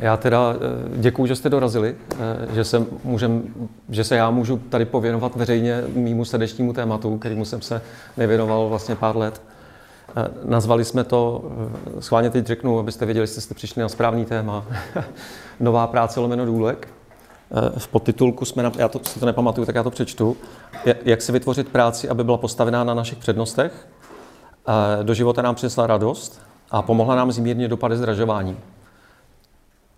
Já teda děkuju, že jste dorazili, že se já můžu tady pověnovat veřejně mýmu srdečnímu tématu, kterému jsem se nevěnoval vlastně pár let. Nazvali jsme to, schválně teď řeknu, abyste věděli, jestli jste přišli na správný téma, Nová práce lomeno důlek. V podtitulku jsme, já si to nepamatuju, tak já to přečtu, jak si vytvořit práci, aby byla postavená na našich přednostech. Do života nám přinesla radost a pomohla nám zmírnit dopady zdražování.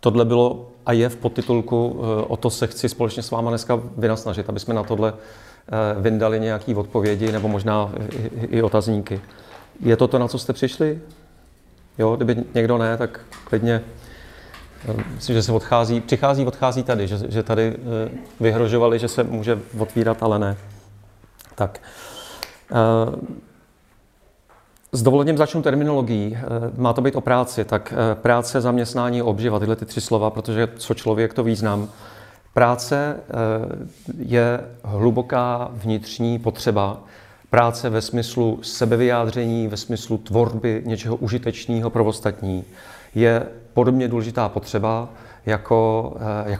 Tohle bylo a je v podtitulku, o to se chci společně s váma dneska vynasnažit, aby jsme na tohle vyndali nějaké odpovědi nebo možná i otazníky. Je to to, na co jste přišli? Jo, kdyby někdo ne, tak klidně. Myslím, že se přichází, odchází tady, že tady vyhrožovali, že se může otvírat, ale ne. Tak. S dovolením začnu terminologií. Má to být o práci, tak práce, zaměstnání, obživa, tyhle tři slova, protože co člověk, to význam. Práce je hluboká vnitřní potřeba. Práce ve smyslu sebevyjádření, ve smyslu tvorby něčeho užitečného pro ostatní je podobně důležitá potřeba jako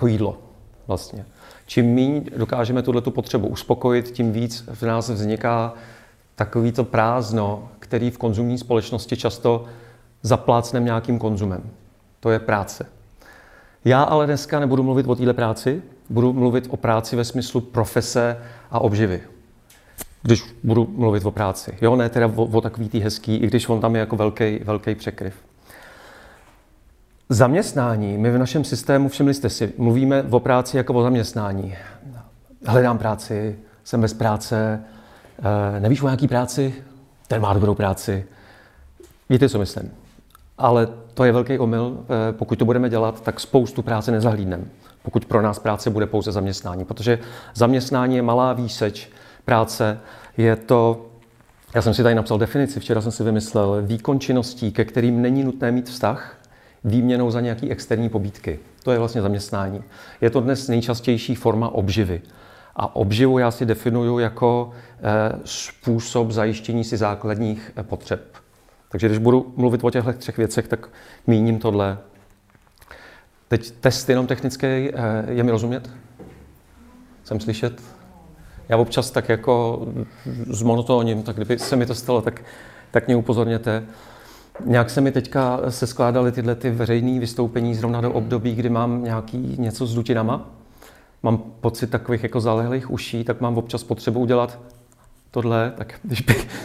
jídlo. Vlastně. Čím méně dokážeme tuto potřebu uspokojit, tím víc v nás vzniká takovýto prázdno, který v konzumní společnosti často zaplácneme nějakým konzumem. To je práce. Já ale dneska nebudu mluvit o této práci, budu mluvit o práci ve smyslu profese a obživy. Když budu mluvit o práci. Jo, ne teda o takový tý hezký, i když on tam je jako velký překryv. Zaměstnání. My v našem systému, všimli jste si, mluvíme o práci jako o zaměstnání. Hledám práci, jsem bez práce, nevíš o nějaký práci? Ten má dobrou práci. Víte, co myslím. Ale to je velký omyl. Pokud to budeme dělat, tak spoustu práce nezahlídneme. Pokud pro nás práce bude pouze zaměstnání. Protože zaměstnání je malá výseč práce. Je to, já jsem si tady napsal definici, včera jsem si vymyslel, výkon činností, ke kterým není nutné mít vztah, výměnou za nějaké externí pobídky. To je vlastně zaměstnání. Je to dnes nejčastější forma obživy. A obživu já si definuju jako způsob zajištění si základních potřeb. Takže když budu mluvit o těchto třech věcech, tak míním tohle. Teď test jenom technický, je mi rozumět? Jsem slyšet? Já občas tak jako s monotónním, tak kdyby se mi to stalo, tak mě upozorněte. Nějak se mi teďka skládaly tyhle ty veřejné vystoupení zrovna do období, kdy mám něco s dutinama. Mám pocit takových jako zalehlých uší, tak mám občas potřebu udělat tohle, tak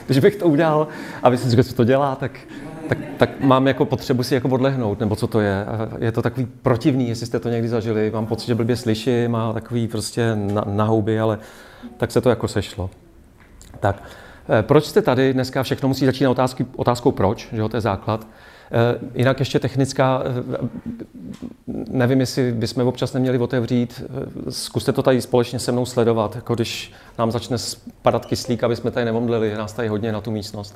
když bych to udělal a myslím si, co to dělá, tak mám jako potřebu si jako odlehnout, nebo co to je. Je to takový protivný, jestli jste to někdy zažili. Mám pocit, že blbě slyším a takový prostě na houby, ale tak se to jako sešlo. Tak, proč jste tady dneska? Všechno musí začínat otázkou proč, že jo, to je základ. Jinak ještě technická, nevím, jestli bychom občas neměli otevřít, zkuste to tady společně se mnou sledovat, jako když nám začne spadat kyslík, aby jsme tady nevomdleli, nás tady hodně na tu místnost.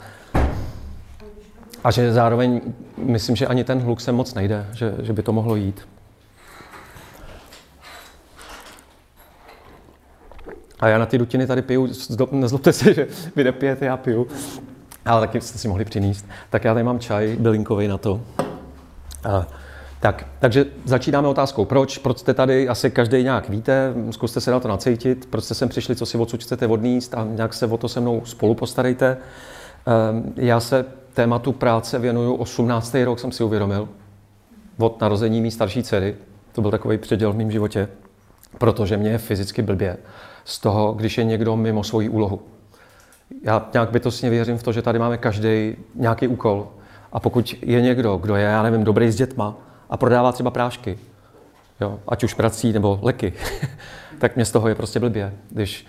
A že zároveň, myslím, že ani ten hluk sem moc nejde, že by to mohlo jít. A já na ty dutiny tady piju, nezlobte se, že vy nepijete, já piju. Ale taky jste si mohli přinést. Tak já tady mám čaj bylinkový na to. Takže začínáme otázkou proč. Proč jste tady, asi každý nějak víte, zkuste se na to nacítit, proč jste sem přišli, co si odsud chcete odníst a nějak se o to se mnou spolu postarejte. Já se tématu práce věnuju 18. rok, jsem si uvědomil, od narození mý starší dcery. To byl takový předěl v mém životě, protože mě je fyzicky blbě z toho, když je někdo mimo svoji úlohu. Já nějak bytostně věřím v to, že tady máme každý nějaký úkol. A pokud je někdo, kdo je, já nevím, dobrý s dětma a prodává třeba prášky, jo, ať už prací nebo leky, tak mě z toho je prostě blbě. Když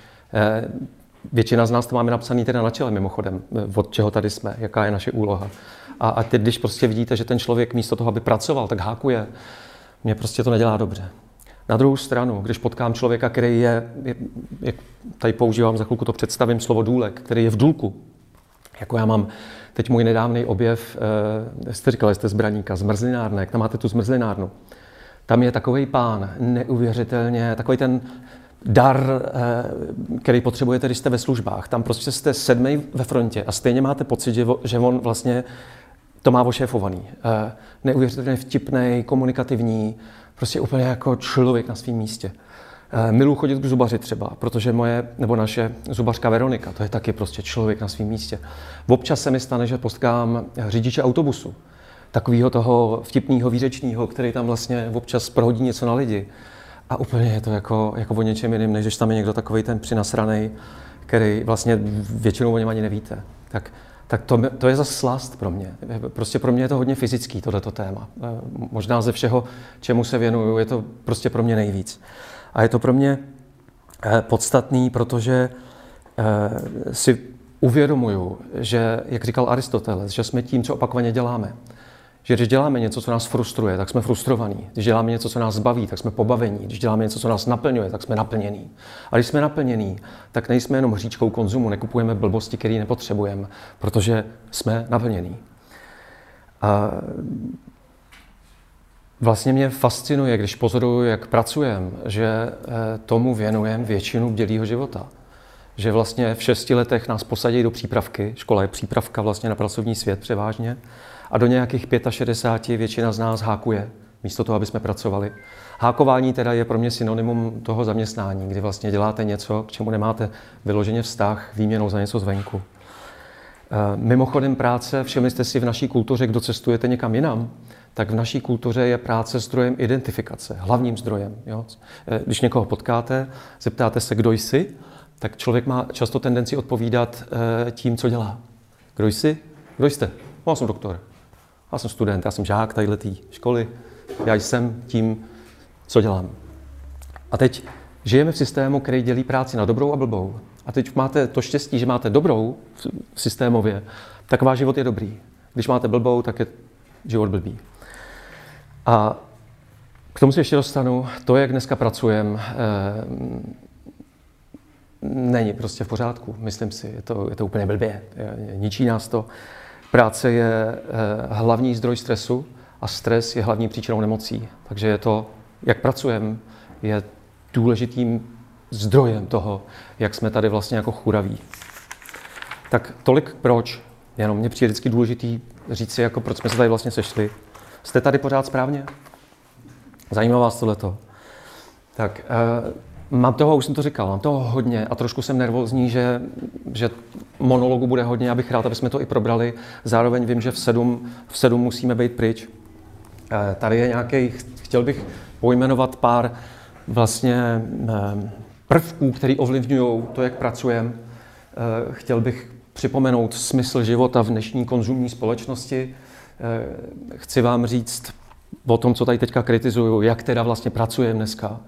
většina z nás to máme napsané teda na čele mimochodem, od čeho tady jsme, jaká je naše úloha. A teď, když prostě vidíte, že ten člověk místo toho, aby pracoval, tak hákuje, mě prostě to nedělá dobře. Na druhou stranu, když potkám člověka, který je, jak tady používám, za chvilku to představím, slovo důlek, který je v důlku, jako já mám teď můj nedávný objev, jste říkali, jste z Braníka, zmrzlinárna, jak tam máte tu zmrzlinárnu. Tam je takovej pán, neuvěřitelně, takový ten dar, který potřebujete, když jste ve službách. Tam prostě jste sedmej ve frontě a stejně máte pocit, že on vlastně to má ošéfovaný. Neuvěřitelně vtipnej, komunikativní, prostě úplně jako člověk na svém místě. Miluji chodit k zubaři třeba, protože moje, nebo naše zubařka Veronika, to je taky prostě člověk na svém místě. Občas se mi stane, že potkám řidiče autobusu, takového toho vtipného výřečního, který tam vlastně občas prohodí něco na lidi. A úplně je to jako o něčem jiným, než když tam je někdo takovej ten přinasranej, který vlastně většinou o něm ani nevíte. Tak to je zase slast pro mě. Prostě pro mě je to hodně fyzický, tohleto téma. Možná ze všeho, čemu se věnuju, je to prostě pro mě nejvíc. A je to pro mě podstatný, protože si uvědomuju, že, jak říkal Aristoteles, že jsme tím, co opakovaně děláme. Že když děláme něco, co nás frustruje, tak jsme frustrovaní. Když děláme něco, co nás baví, tak jsme pobavení. Když děláme něco, co nás naplňuje, tak jsme naplnění. A když jsme naplnění, tak nejsme jenom hříčkou konzumu, nekupujeme blbosti, které nepotřebujeme, protože jsme naplnění. A vlastně mě fascinuje, když pozoruju, jak pracujeme, že tomu věnujeme většinu bdělého života. Že vlastně v 6 letech nás posadí do přípravky, škola je přípravka vlastně na pracovní svět převážně, a do nějakých 65 většina z nás hákuje, místo toho, aby jsme pracovali. Hákování teda je pro mě synonymum toho zaměstnání, kdy vlastně děláte něco, k čemu nemáte vyloženě vztah, výměnou za něco zvenku. Mimochodem práce, všimli jste si v naší kultuře, kdo cestujete někam jinam, tak v naší kultuře je práce zdrojem identifikace, hlavním zdrojem. Jo? Když někoho potkáte, zeptáte se, kdo jsi, tak člověk má často tendenci odpovídat tím, co dělá. Kdo jsi? Kdo jste? Já jsem doktor, já jsem student, já jsem žák tadyhletý školy, já jsem tím, co dělám. A teď žijeme v systému, který dělí práci na dobrou a blbou. A teď máte to štěstí, že máte dobrou systémově, tak váš život je dobrý. Když máte blbou, tak je život blbý. A k tomu se ještě dostanu, to, jak dneska pracujeme, není prostě v pořádku, myslím si, je to úplně blbě, ničí nás to. Práce je hlavní zdroj stresu a stres je hlavní příčinou nemocí. Takže je to, jak pracujeme, je důležitým zdrojem toho, jak jsme tady vlastně jako churaví. Tak tolik proč. Jenom mně přijde vždycky důležitý říct si, jako proč jsme se tady vlastně sešli. Jste tady pořád správně? Zajímá vás tohleto? Tak mám toho, už jsem to říkal, mám toho hodně a trošku jsem nervózní, že monologu bude hodně, já bych rád, aby jsme to i probrali. Zároveň vím, že v sedm musíme být pryč. Tady je nějaký, chtěl bych pojmenovat pár vlastně prvků, které ovlivňují to, jak pracujeme. Chtěl bych připomenout smysl života v dnešní konzumní společnosti. Chci vám říct o tom, co tady teďka kritizuju, jak teda vlastně pracujeme dneska.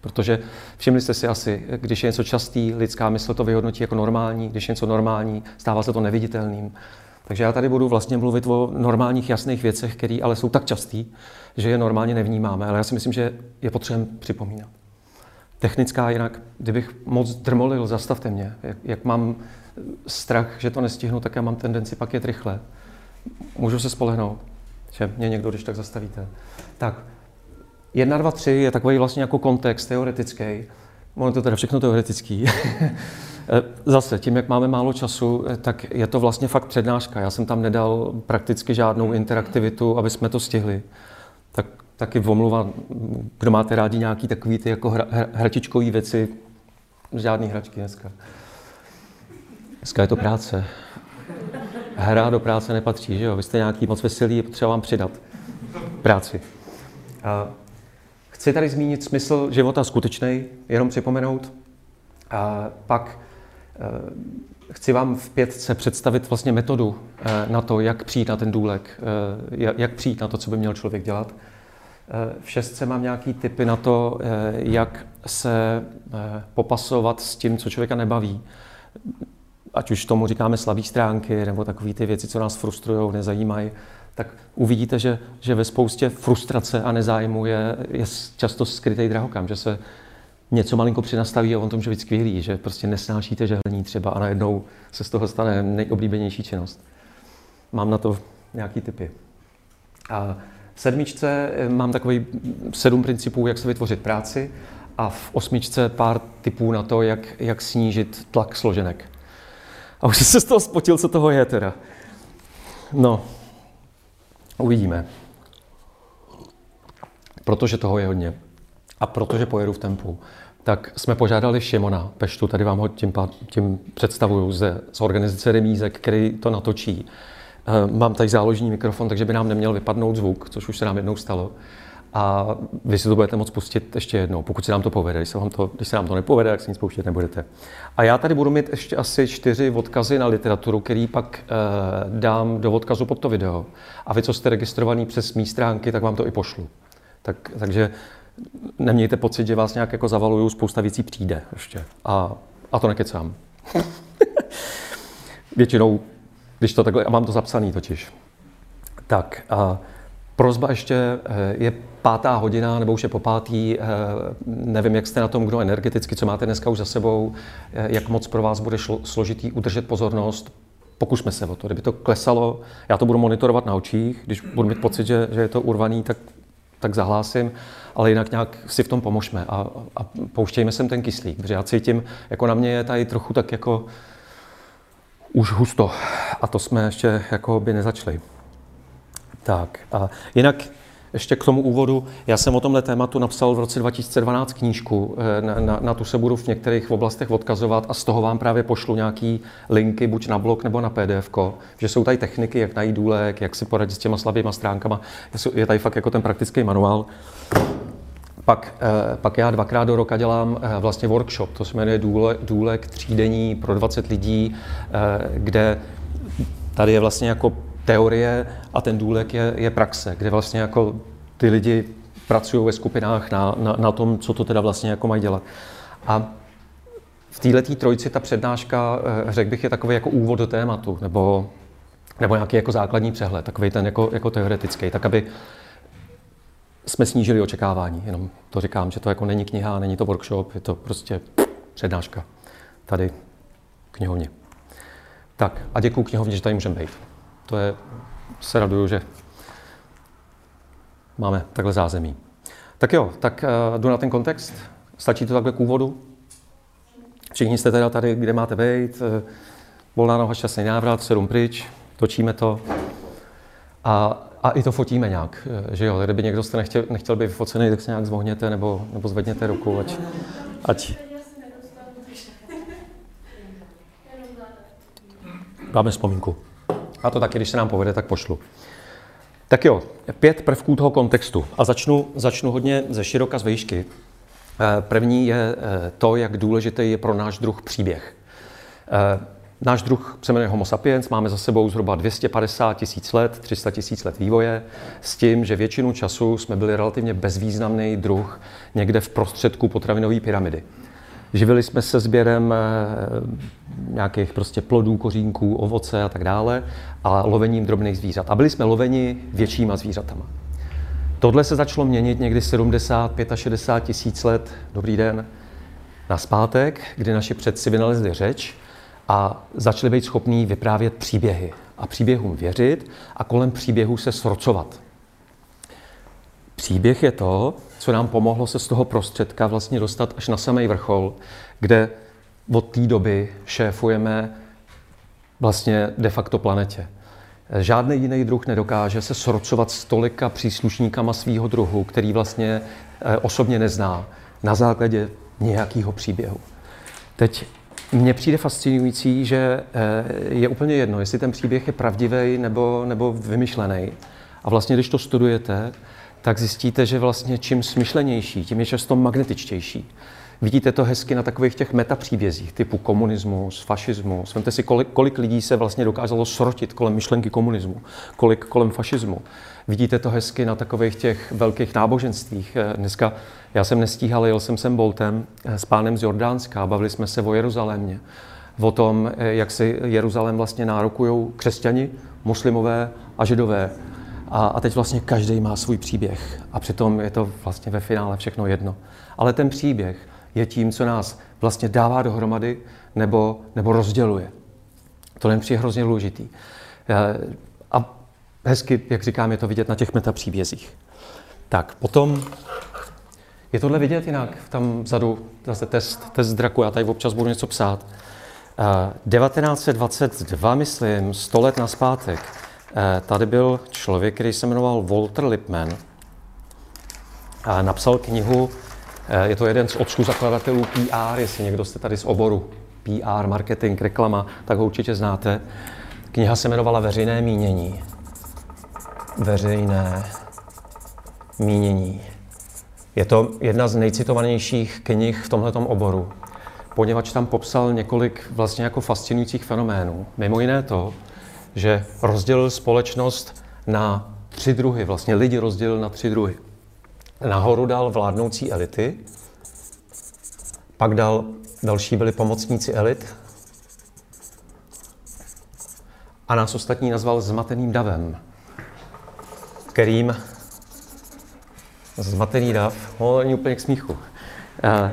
Protože všimli jste si asi, když je něco častý, lidská mysl to vyhodnotí jako normální, když je něco normální, stává se to neviditelným. Takže já tady budu vlastně mluvit o normálních jasných věcech, které ale jsou tak častý, že je normálně nevnímáme, ale já si myslím, že je potřeba připomínat. Technická jinak, kdybych moc drmolil, zastavte mě. Jak mám strach, že to nestihnu, tak já mám tendenci pak jet rychle. Můžu se spolehnout, že mě někdo když tak zastavíte. Tak. 1, 2, 3 je takový vlastně jako kontext teoretický. Ono to teda všechno teoretický. Zase, tím, jak máme málo času, tak je to vlastně fakt přednáška. Já jsem tam nedal prakticky žádnou interaktivitu, aby jsme to stihli. Tak taky omluva, kdo máte rádi nějaký takový ty jako hračičkový věci. Žádný hračky dneska. Dneska je to práce. Hra do práce nepatří, že jo? Vy jste nějaký moc veselý, je potřeba vám přidat práci. Chci tady zmínit smysl života skutečnej, jenom připomenout. A pak chci vám v 5 představit vlastně metodu na to, jak přijít na ten důlek, jak přijít na to, co by měl člověk dělat. V 6 mám nějaký tipy na to, jak se popasovat s tím, co člověka nebaví. Ať už tomu říkáme slabý stránky, nebo takové ty věci, co nás frustrujou, nezajímají. Tak uvidíte, že ve spoustě frustrace a nezájmu je často skrytý drahokam, že se něco malinko přinastaví a on to může být skvělý, že prostě nesnášíte žehlení třeba a najednou se z toho stane nejoblíbenější činnost. Mám na to nějaký tipy. A v 7 mám takový 7 principů, jak se vytvořit práci a v 8 pár tipů na to, jak snížit tlak složenek. A už jsem se z toho spotil, co toho je teda. No. Uvidíme. Protože toho je hodně a protože pojedu v tempu, tak jsme požádali Šimona Peštu, tady vám ho tím představuju, z organizace Remízek, který to natočí. Mám tady záložní mikrofon, takže by nám neměl vypadnout zvuk, což už se nám jednou stalo. A vy si to budete moct pustit ještě jednou, pokud se nám to povede. Když se nám to nepovede, tak se nic pouštět nebudete. A já tady budu mít ještě asi 4 odkazy na literaturu, který pak dám do odkazu pod to video. A vy, co jste registrovaný přes mý stránky, tak vám to i pošlu. Takže nemějte pocit, že vás nějak jako zavaluju, spousta věcí přijde ještě. A to nekecám. Většinou, když to takhle, a mám to zapsaný totiž. Tak a prosba ještě, je 5. hodina, nebo už je po 5. Nevím, jak jste na tom, kdo energeticky, co máte dneska už za sebou, jak moc pro vás bude složitý udržet pozornost. Pokusme se o to. Kdyby to klesalo, já to budu monitorovat na očích, když budu mít pocit, že je to urvaný, tak zahlásím, ale jinak nějak si v tom pomožme a pouštějme sem ten kyslík, protože já cítím, jako na mě je tady trochu tak jako už husto a to jsme ještě jako by nezačali. Tak a jinak ještě k tomu úvodu, já jsem o tomhle tématu napsal v roce 2012 knížku, na tu se budu v některých oblastech odkazovat a z toho vám právě pošlu nějaký linky, buď na blog nebo na pdfko, že jsou tady techniky, jak najít důlek, jak si poradit s těma slabýma stránkama, je tady fakt jako ten praktický manuál. Pak já 2krát do roka dělám vlastně workshop, to se jmenuje důlek 3denní pro 20 lidí, kde tady je vlastně jako teorie a ten důlek je praxe, kde vlastně jako ty lidi pracují ve skupinách na tom, co to teda vlastně jako mají dělat. A v této trojici ta přednáška, řekl bych, je takový jako úvod do tématu, nebo nějaký jako základní přehled, takový ten jako teoretický, tak aby jsme snížili očekávání. Jenom to říkám, že to jako není kniha, není to workshop, je to prostě přednáška tady knihovně. Tak a děkuju knihovně, že tady můžeme být. Se raduju, že máme takhle zázemí. Tak jo, tak jdu na ten kontext. Stačí to takhle k úvodu? Všichni jste teda tady, kde máte být. Volná noha, šťastný návrat, 7 pryč. Točíme to. A i to fotíme nějak, že jo? Kdyby někdo jste nechtěl být vyfocený, tak se nějak zvohněte nebo zvedněte ruku, ať. Dáme vzpomínku. A to taky, když se nám povede, tak pošlu. Tak jo, 5 prvků toho kontextu. A začnu hodně ze široka, z výšky. První je to, jak důležitý je pro náš druh příběh. Náš druh se jmenuje Homo sapiens, máme za sebou zhruba 250 000 let, 300 000 let vývoje, s tím, že většinu času jsme byli relativně bezvýznamný druh někde v prostředku potravinové pyramidy. Živili jsme se sběrem nějakých prostě plodů, kořínků, ovoce a tak dále a lovením drobných zvířat. A byli jsme loveni většíma zvířatama. Tohle se začalo měnit někdy 70–65 000 let, dobrý den, nazpátek, kdy naši předci vynalezli řeč a začali být schopní vyprávět příběhy a příběhům věřit a kolem příběhů se srocovat. Příběh je to, co nám pomohlo se z toho prostředka vlastně dostat až na samý vrchol, kde od té doby šéfujeme vlastně de facto planetě. Žádný jiný druh nedokáže se srocovat s tolika příslušníkama svého druhu, který vlastně osobně nezná, na základě nějakého příběhu. Teď mně přijde fascinující, že je úplně jedno, jestli ten příběh je pravdivý nebo vymyšlený. A vlastně, když to studujete, tak zjistíte, že vlastně čím smyšlenější, tím je často magnetičtější. Vidíte to hezky na takových těch metapříbězích typu komunismus, fašismus. Vemte si, kolik lidí se vlastně dokázalo srotit kolem myšlenky komunismu, kolik kolem fašismu. Vidíte to hezky na takových těch velkých náboženstvích. Dneska já jsem nestíhal, jel jsem sem Boltem s pánem z Jordánska, bavili jsme se o Jeruzalémě, o tom, jak si Jeruzalém vlastně nárokujou křesťani, muslimové a židové. A teď vlastně každý má svůj příběh a přitom je to vlastně ve finále všechno jedno. Ale ten příběh je tím, co nás vlastně dává dohromady nebo rozděluje. To je hrozně důležitý. A hezky, jak říkám, je to vidět na těch metapříbězích. Tak potom je tohle vidět jinak. Tam vzadu zase test draku, já tady občas budu něco psát. 1922, myslím, 100 let nazpátek. Tady byl člověk, který se jmenoval Walter Lippmann a napsal knihu, je to jeden z otců zakladatelů PR, jestli někdo jste tady z oboru PR, marketing, reklama, tak ho určitě znáte. Kniha se jmenovala Veřejné mínění. Veřejné mínění. Je to jedna z nejcitovanějších knih v tomhletom oboru, poněvadž tam popsal několik vlastně jako fascinujících fenoménů. Mimo jiné to, že rozdělil společnost na tři druhy, vlastně lidi rozdělil na tři druhy. Nahoru dal vládnoucí elity, pak dal, další byli pomocníci elit a nás ostatní nazval zmateným davem, kterým zmatený dav, no není úplně k smíchu.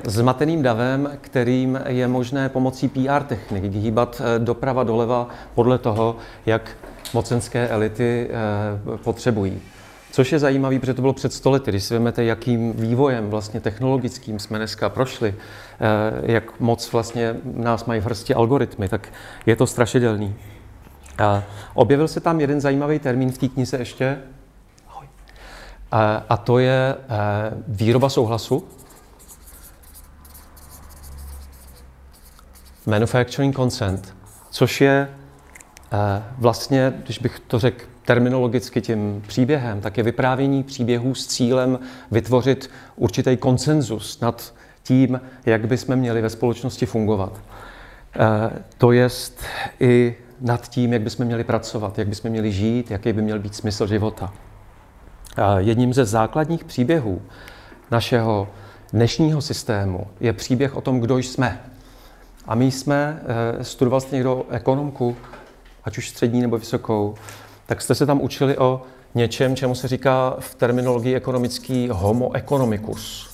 Zmateným davem, kterým je možné pomocí PR technik hýbat doprava doleva podle toho, jak mocenské elity potřebují. Což je zajímavé, protože to bylo před 100 lety, když si vezmete, jakým vývojem vlastně technologickým jsme dneska prošli, jak moc vlastně nás mají v hrsti algoritmy, tak je to strašidelný. Objevil se tam jeden zajímavý termín v té knize ještě, a to je výroba souhlasu, manufacturing consent, což je vlastně, když bych to řekl terminologicky tím příběhem, tak je vyprávění příběhů s cílem vytvořit určitý konsenzus nad tím, jak bychom měli ve společnosti fungovat. To jest i nad tím, jak bychom měli pracovat, jak bychom měli žít, jaký by měl být smysl života. Jedním ze základních příběhů našeho dnešního systému je příběh o tom, kdo jsme. A my jsme, studoval jste někdo ekonomku, ať už střední nebo vysokou, tak jste se tam učili o něčem, čemu se říká v terminologii ekonomický homo economicus.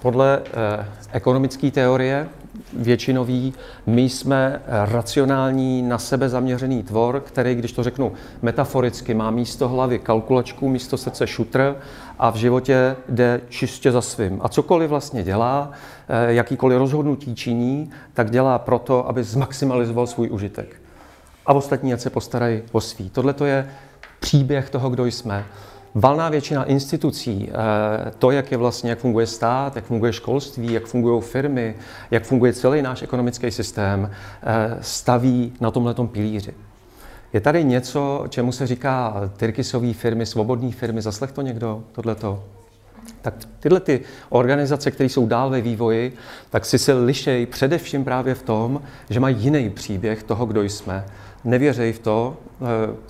Podle ekonomické teorie většinový, my jsme racionální, na sebe zaměřený tvor, který, když to řeknu metaforicky, má místo hlavy kalkulačku, místo srdce šutr a v životě jde čistě za svým. A cokoliv vlastně dělá, jakýkoliv rozhodnutí činí, tak dělá proto, aby zmaximalizoval svůj užitek. A ostatní ať se postarají o svý. Tohle to je příběh toho, kdo jsme. Valná většina institucí, to, jak je vlastně, jak funguje stát, jak funguje školství, jak fungují firmy, jak funguje celý náš ekonomický systém, staví na tomhletom pilíři. Je tady něco, čemu se říká tyrkysové firmy, svobodné firmy, zaslech to někdo, tohleto? Tak tyhle ty organizace, které jsou dál ve vývoji, tak si se lišejí především právě v tom, že mají jiný příběh toho, kdo jsme. Nevěřejí v to,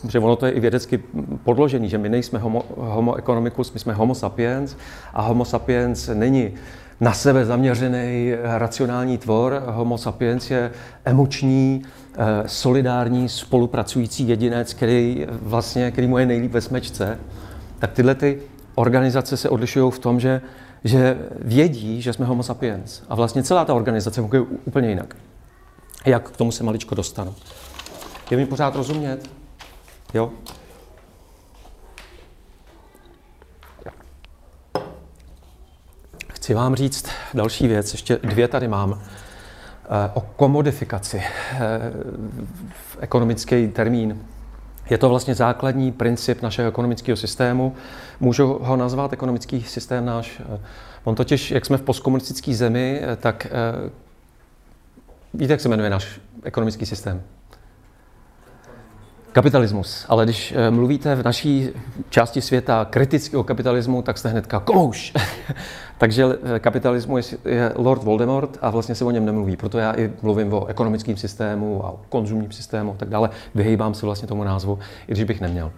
že ono to je i vědecky podložený, že my nejsme homo economicus, my jsme homo sapiens a homo sapiens není na sebe zaměřený racionální tvor. Homo sapiens je emoční, solidární, spolupracující jedinec, který vlastně, který mu je nejlíp ve smečce. Tak tyhle ty organizace se odlišují v tom, že vědí, že jsme homo sapiens. A vlastně celá ta organizace funguje úplně jinak. Jak k tomu se maličko dostanu. Je mi pořád rozumět? Jo? Chci vám říct další věc, ještě dvě tady mám, o komodifikaci, ekonomický termín. Je to vlastně základní princip našeho ekonomického systému. Můžu ho nazvat ekonomický systém náš. On totiž, jak jsme v postkomunistické zemi, tak víte, jak se jmenuje náš ekonomický systém? Kapitalismus. Ale když mluvíte v naší části světa kriticky o kapitalismu, tak jste hnedka komouš. Takže kapitalismus je Lord Voldemort a vlastně se o něm nemluví. Proto já i mluvím o ekonomickém systému a o konzumním systému a tak dále. Vyhýbám se vlastně tomu názvu, i když bych neměl.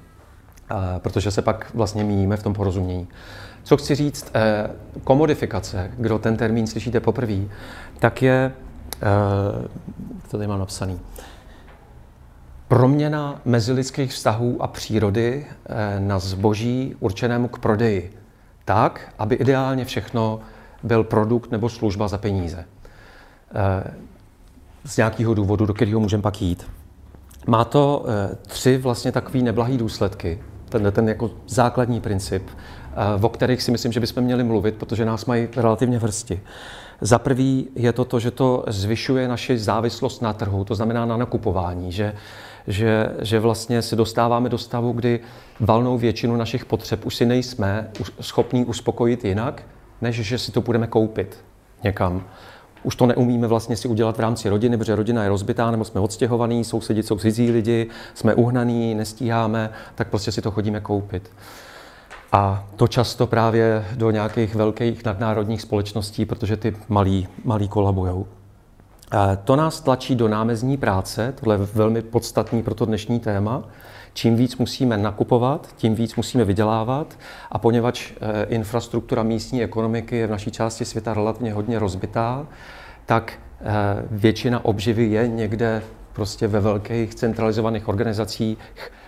Protože se pak vlastně míjíme v tom porozumění. Co chci říct, komodifikace, kdo ten termín slyšíte poprvé, tak je, to tady mám napsaný, proměna mezilidských vztahů a přírody na zboží určenému k prodeji tak, aby ideálně všechno byl produkt nebo služba za peníze. Z nějakého důvodu, do kterého můžeme pak jít. Má to tři vlastně takové neblahé důsledky. tenhle ten jako základní princip, o kterých si myslím, že bychom měli mluvit, protože nás mají relativně v hrsti. Za prvý je to, že to zvyšuje naši závislost na trhu, to znamená na nakupování, že vlastně se dostáváme do stavu, kdy valnou většinu našich potřeb už si nejsme schopní uspokojit jinak, než že si to budeme koupit někam. Už to neumíme vlastně si udělat v rámci rodiny, protože rodina je rozbitá, nebo jsme odstěhovaní, sousedi jsou cizí lidi, jsme uhnaní, nestíháme, tak prostě si to chodíme koupit. A to často právě do nějakých velkých nadnárodních společností, protože ty malí kolabujou. To nás tlačí do námezní práce, tohle je velmi podstatný pro to dnešní téma. Čím víc musíme nakupovat, tím víc musíme vydělávat a poněvadž infrastruktura místní ekonomiky je v naší části světa relativně hodně rozbitá, tak většina obživy je někde prostě ve velkých centralizovaných organizacích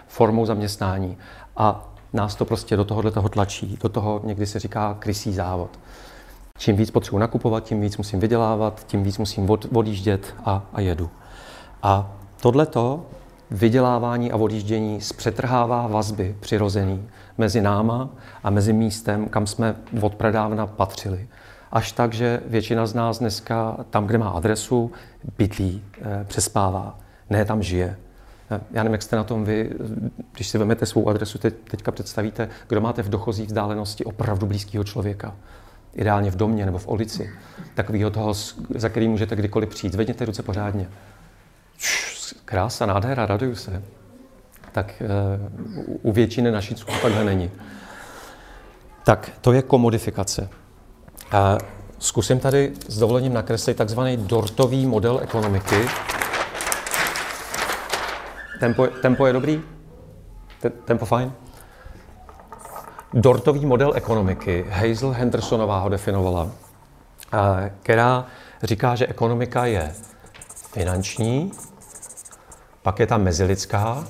formou zaměstnání. A nás to prostě do tohohle toho tlačí, do toho někdy se říká krysí závod. Čím víc potřebuji nakupovat, tím víc musím vydělávat, tím víc musím odjíždět a jedu. A tohleto vydělávání a odjíždění zpřetrhává vazby přirozený mezi náma a mezi místem, kam jsme odpradávna patřili. Až tak, že většina z nás dneska tam, kde má adresu, bydlí, přespává, ne tam žije. Já nevím, jak jste na tom vy, když si vezmete svou adresu, teďka představíte, kdo máte v dochozí vzdálenosti opravdu blízkého člověka. Ideálně v domě nebo v ulici. Takovýho toho, za který můžete kdykoliv přijít. Zvedněte ruce pořádně. Krása, nádhera, raduju se. Tak u většiny našinců takhle není. Tak to je komodifikace. Zkusím tady s dovolením nakreslit takzvaný dortový model ekonomiky. Tempo je dobrý? Tempo fajn? Dortový model ekonomiky, Hazel Hendersonová ho definovala, která říká, že ekonomika je finanční, pak je ta mezilidská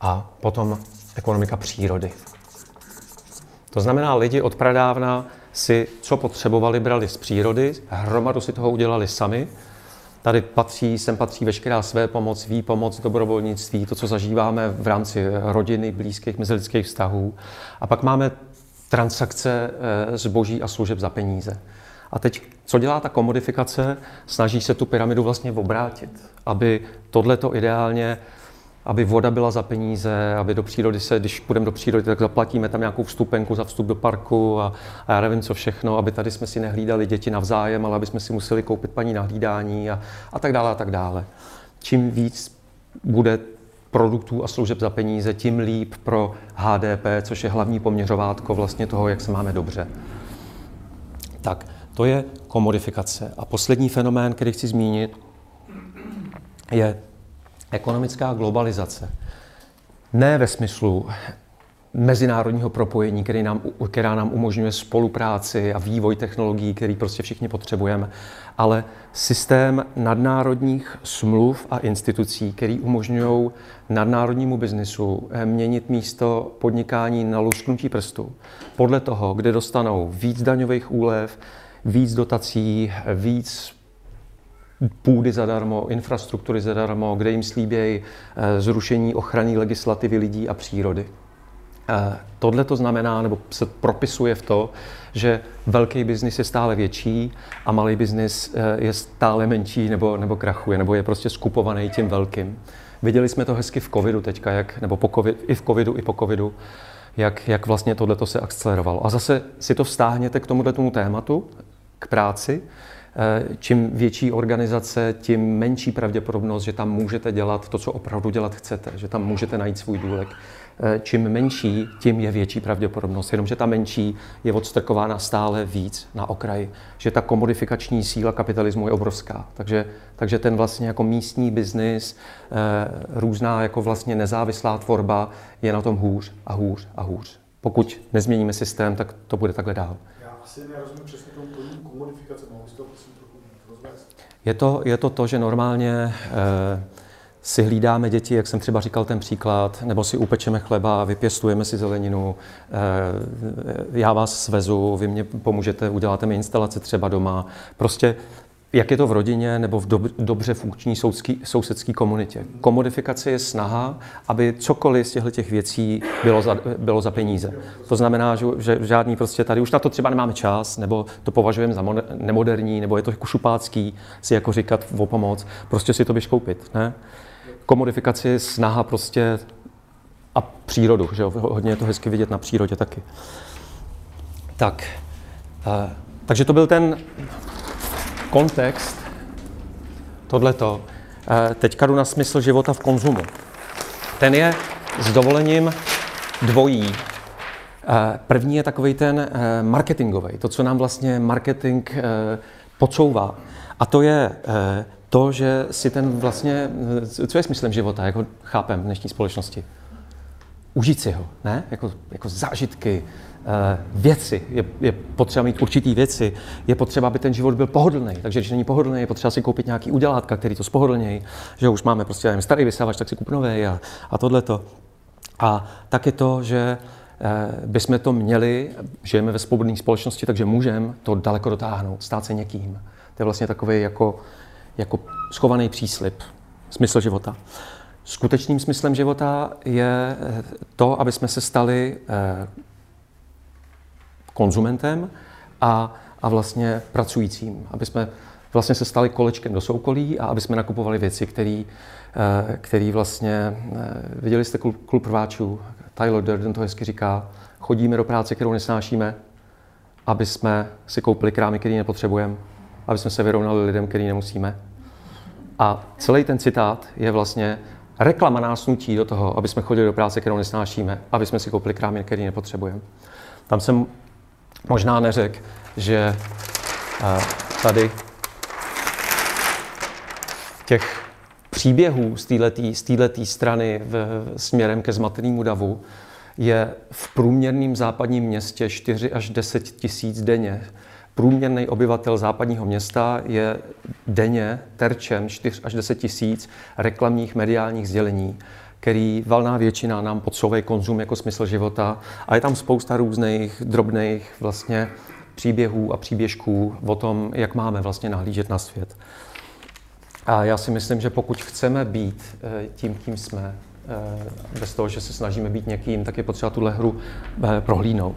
a potom ekonomika přírody. To znamená, lidi od pradávna si, co potřebovali, brali z přírody, hromadu si toho udělali sami. Tady sem patří veškerá svépomoc, výpomoc, dobrovolnictví, to, co zažíváme v rámci rodiny, blízkých, mezilidských vztahů. A pak máme transakce zboží a služeb za peníze. A teď, co dělá ta komodifikace? Snaží se tu pyramidu vlastně obrátit, aby tohleto ideálně, aby voda byla za peníze, aby do přírody se, když půjdeme do přírody, tak zaplatíme tam nějakou vstupenku za vstup do parku a já nevím co všechno, aby tady jsme si nehlídali děti navzájem, ale aby jsme si museli koupit paní na hlídání a tak dále a tak dále. Čím víc bude produktů a služeb za peníze, tím líp pro HDP, což je hlavní poměřovátko vlastně toho, jak se máme dobře. Tak, to je komodifikace. A poslední fenomén, který chci zmínit, je ekonomická globalizace. Ne ve smyslu mezinárodního propojení, která nám umožňuje spolupráci a vývoj technologií, který prostě všichni potřebujeme, ale systém nadnárodních smluv a institucí, který umožňují nadnárodnímu biznesu měnit místo podnikání na lusknutí prstů. Podle toho, kde dostanou víc daňových úlev, víc dotací, víc půdy zadarmo, infrastruktury zadarmo, kde jim slíbějí zrušení ochrany legislativy lidí a přírody. Tohle to znamená, nebo se propisuje v to, že velký biznis je stále větší a malý biznis je stále menší nebo krachuje, nebo je prostě skupovaný tím velkým. Viděli jsme to hezky v covidu teďka, i po covidu, jak vlastně tohle to se akcelerovalo. A zase si to vztáhněte k tomuto tématu, k práci. Čím větší organizace, tím menší pravděpodobnost, že tam můžete dělat to, co opravdu dělat chcete, že tam můžete najít svůj důlek. Čím menší, tím je větší pravděpodobnost, jenomže ta menší je odstrkována stále víc na okraji, že ta komodifikační síla kapitalismu je obrovská. Takže ten vlastně jako místní biznis, různá jako vlastně nezávislá tvorba je na tom hůř a hůř a hůř. Pokud nezměníme systém, tak to bude takhle dál. Asi nerozumím přesně tomu pojmu komodifikace, mohl byste to prosím trochu rozvést? Je to, že normálně si hlídáme děti, jak jsem třeba říkal ten příklad, nebo si upečeme chleba, vypěstujeme si zeleninu, já vás svezu, vy mě pomůžete, uděláte mi instalace třeba doma. Prostě Jak je to v rodině nebo v dobře funkční sousedské komunitě. Komodifikace je snaha, aby cokoliv z těchto věcí bylo za peníze. To znamená, že žádný prostě tady už na to třeba nemáme čas, nebo to považujeme za nemoderní, nebo je to jako šupácký si jako říkat o pomoc, prostě si to běž koupit, ne? Komodifikace je snaha prostě a přírodu, že jo? Hodně je to hezky vidět na přírodě taky. Tak, takže to byl ten kontext, tohleto. Teďka jdu na smysl života v konzumu. Ten je s dovolením dvojí. První je takový ten marketingový, to, co nám vlastně marketing podsouvá. A to je to, že si ten vlastně, co je smyslem života, jak ho chápem v dnešní společnosti? Užít si ho, ne? Jako zážitky, věci, je potřeba mít určitý věci, je potřeba, aby ten život byl pohodlný. Takže když není pohodlný, je potřeba si koupit nějaký udělátka, který to spohodlnějí, že už máme prostě nevím, starý vysavač, tak si kup nový a tohleto. A taky to, že bychom to měli, žijeme ve svobodné společnosti, takže můžeme to daleko dotáhnout, stát se někým. To je vlastně takový jako schovaný příslib, smysl života. Skutečným smyslem života je to, aby jsme se stali konzumentem a vlastně pracujícím. Aby jsme vlastně se stali kolečkem do soukolí a aby jsme nakupovali věci, který vlastně, viděli jste klub rváčů, Tyler Durden to hezky říká, chodíme do práce, kterou nesnášíme, aby jsme si koupili krámy, který nepotřebujeme, aby jsme se vyrovnali lidem, který nemusíme. A celý ten citát je vlastně reklama nás nutí do toho, aby jsme chodili do práce, kterou nesnášíme, aby jsme si koupili krámy, který nepotřebujeme. Tam jsem možná neřekl, že tady těch příběhů z téhleté strany směrem ke zmatenému davu je v průměrném západním městě 4 až 10 tisíc denně. Průměrný obyvatel západního města je denně terčem 4 až 10 tisíc reklamních mediálních sdělení, který valná většina nám podsouvají konzum jako smysl života a je tam spousta různých drobných vlastně příběhů a příběžků o tom, jak máme vlastně nahlížet na svět. A já si myslím, že pokud chceme být tím, kým jsme, bez toho, že se snažíme být někým, tak je potřeba tuhle hru prohlídnout.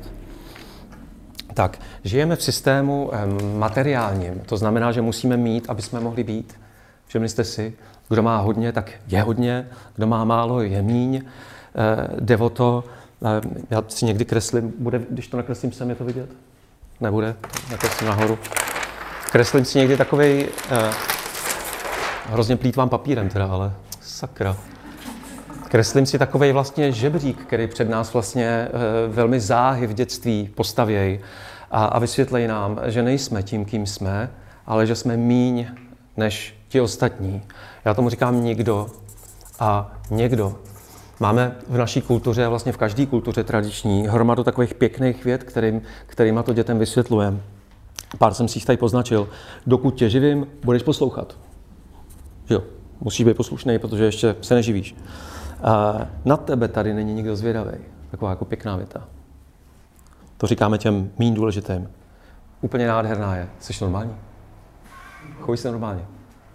Tak, žijeme v systému materiálním, to znamená, že musíme mít, aby jsme mohli být. Všimli jste si, kdo má hodně, tak je hodně, kdo má málo, je míň. Jde o to, já si někdy kreslím, bude, když to nakreslím sem, je to vidět? Nebude, nakreslím nahoru. Kreslím si někdy takovej, hrozně plýtvám papírem teda, ale sakra. Kreslím si takovej vlastně žebřík, který před nás vlastně velmi záhy v dětství postavějí a vysvětlejí nám, že nejsme tím, kým jsme, ale že jsme míň než ti ostatní. Já tomu říkám nikdo a někdo. Máme v naší kultuře, vlastně v každé kultuře tradiční, hromadu takových pěkných vět, kterýma to dětem vysvětlujeme. Pár jsem si jich tady poznačil. Dokud tě živím, budeš poslouchat. Jo, musíš být poslušný, protože ještě se neživíš. Na tebe tady není nikdo zvědavý. Taková jako pěkná věta. To říkáme těm míň důležitým. Úplně nádherná je. Jsi normální? Choví se normálně.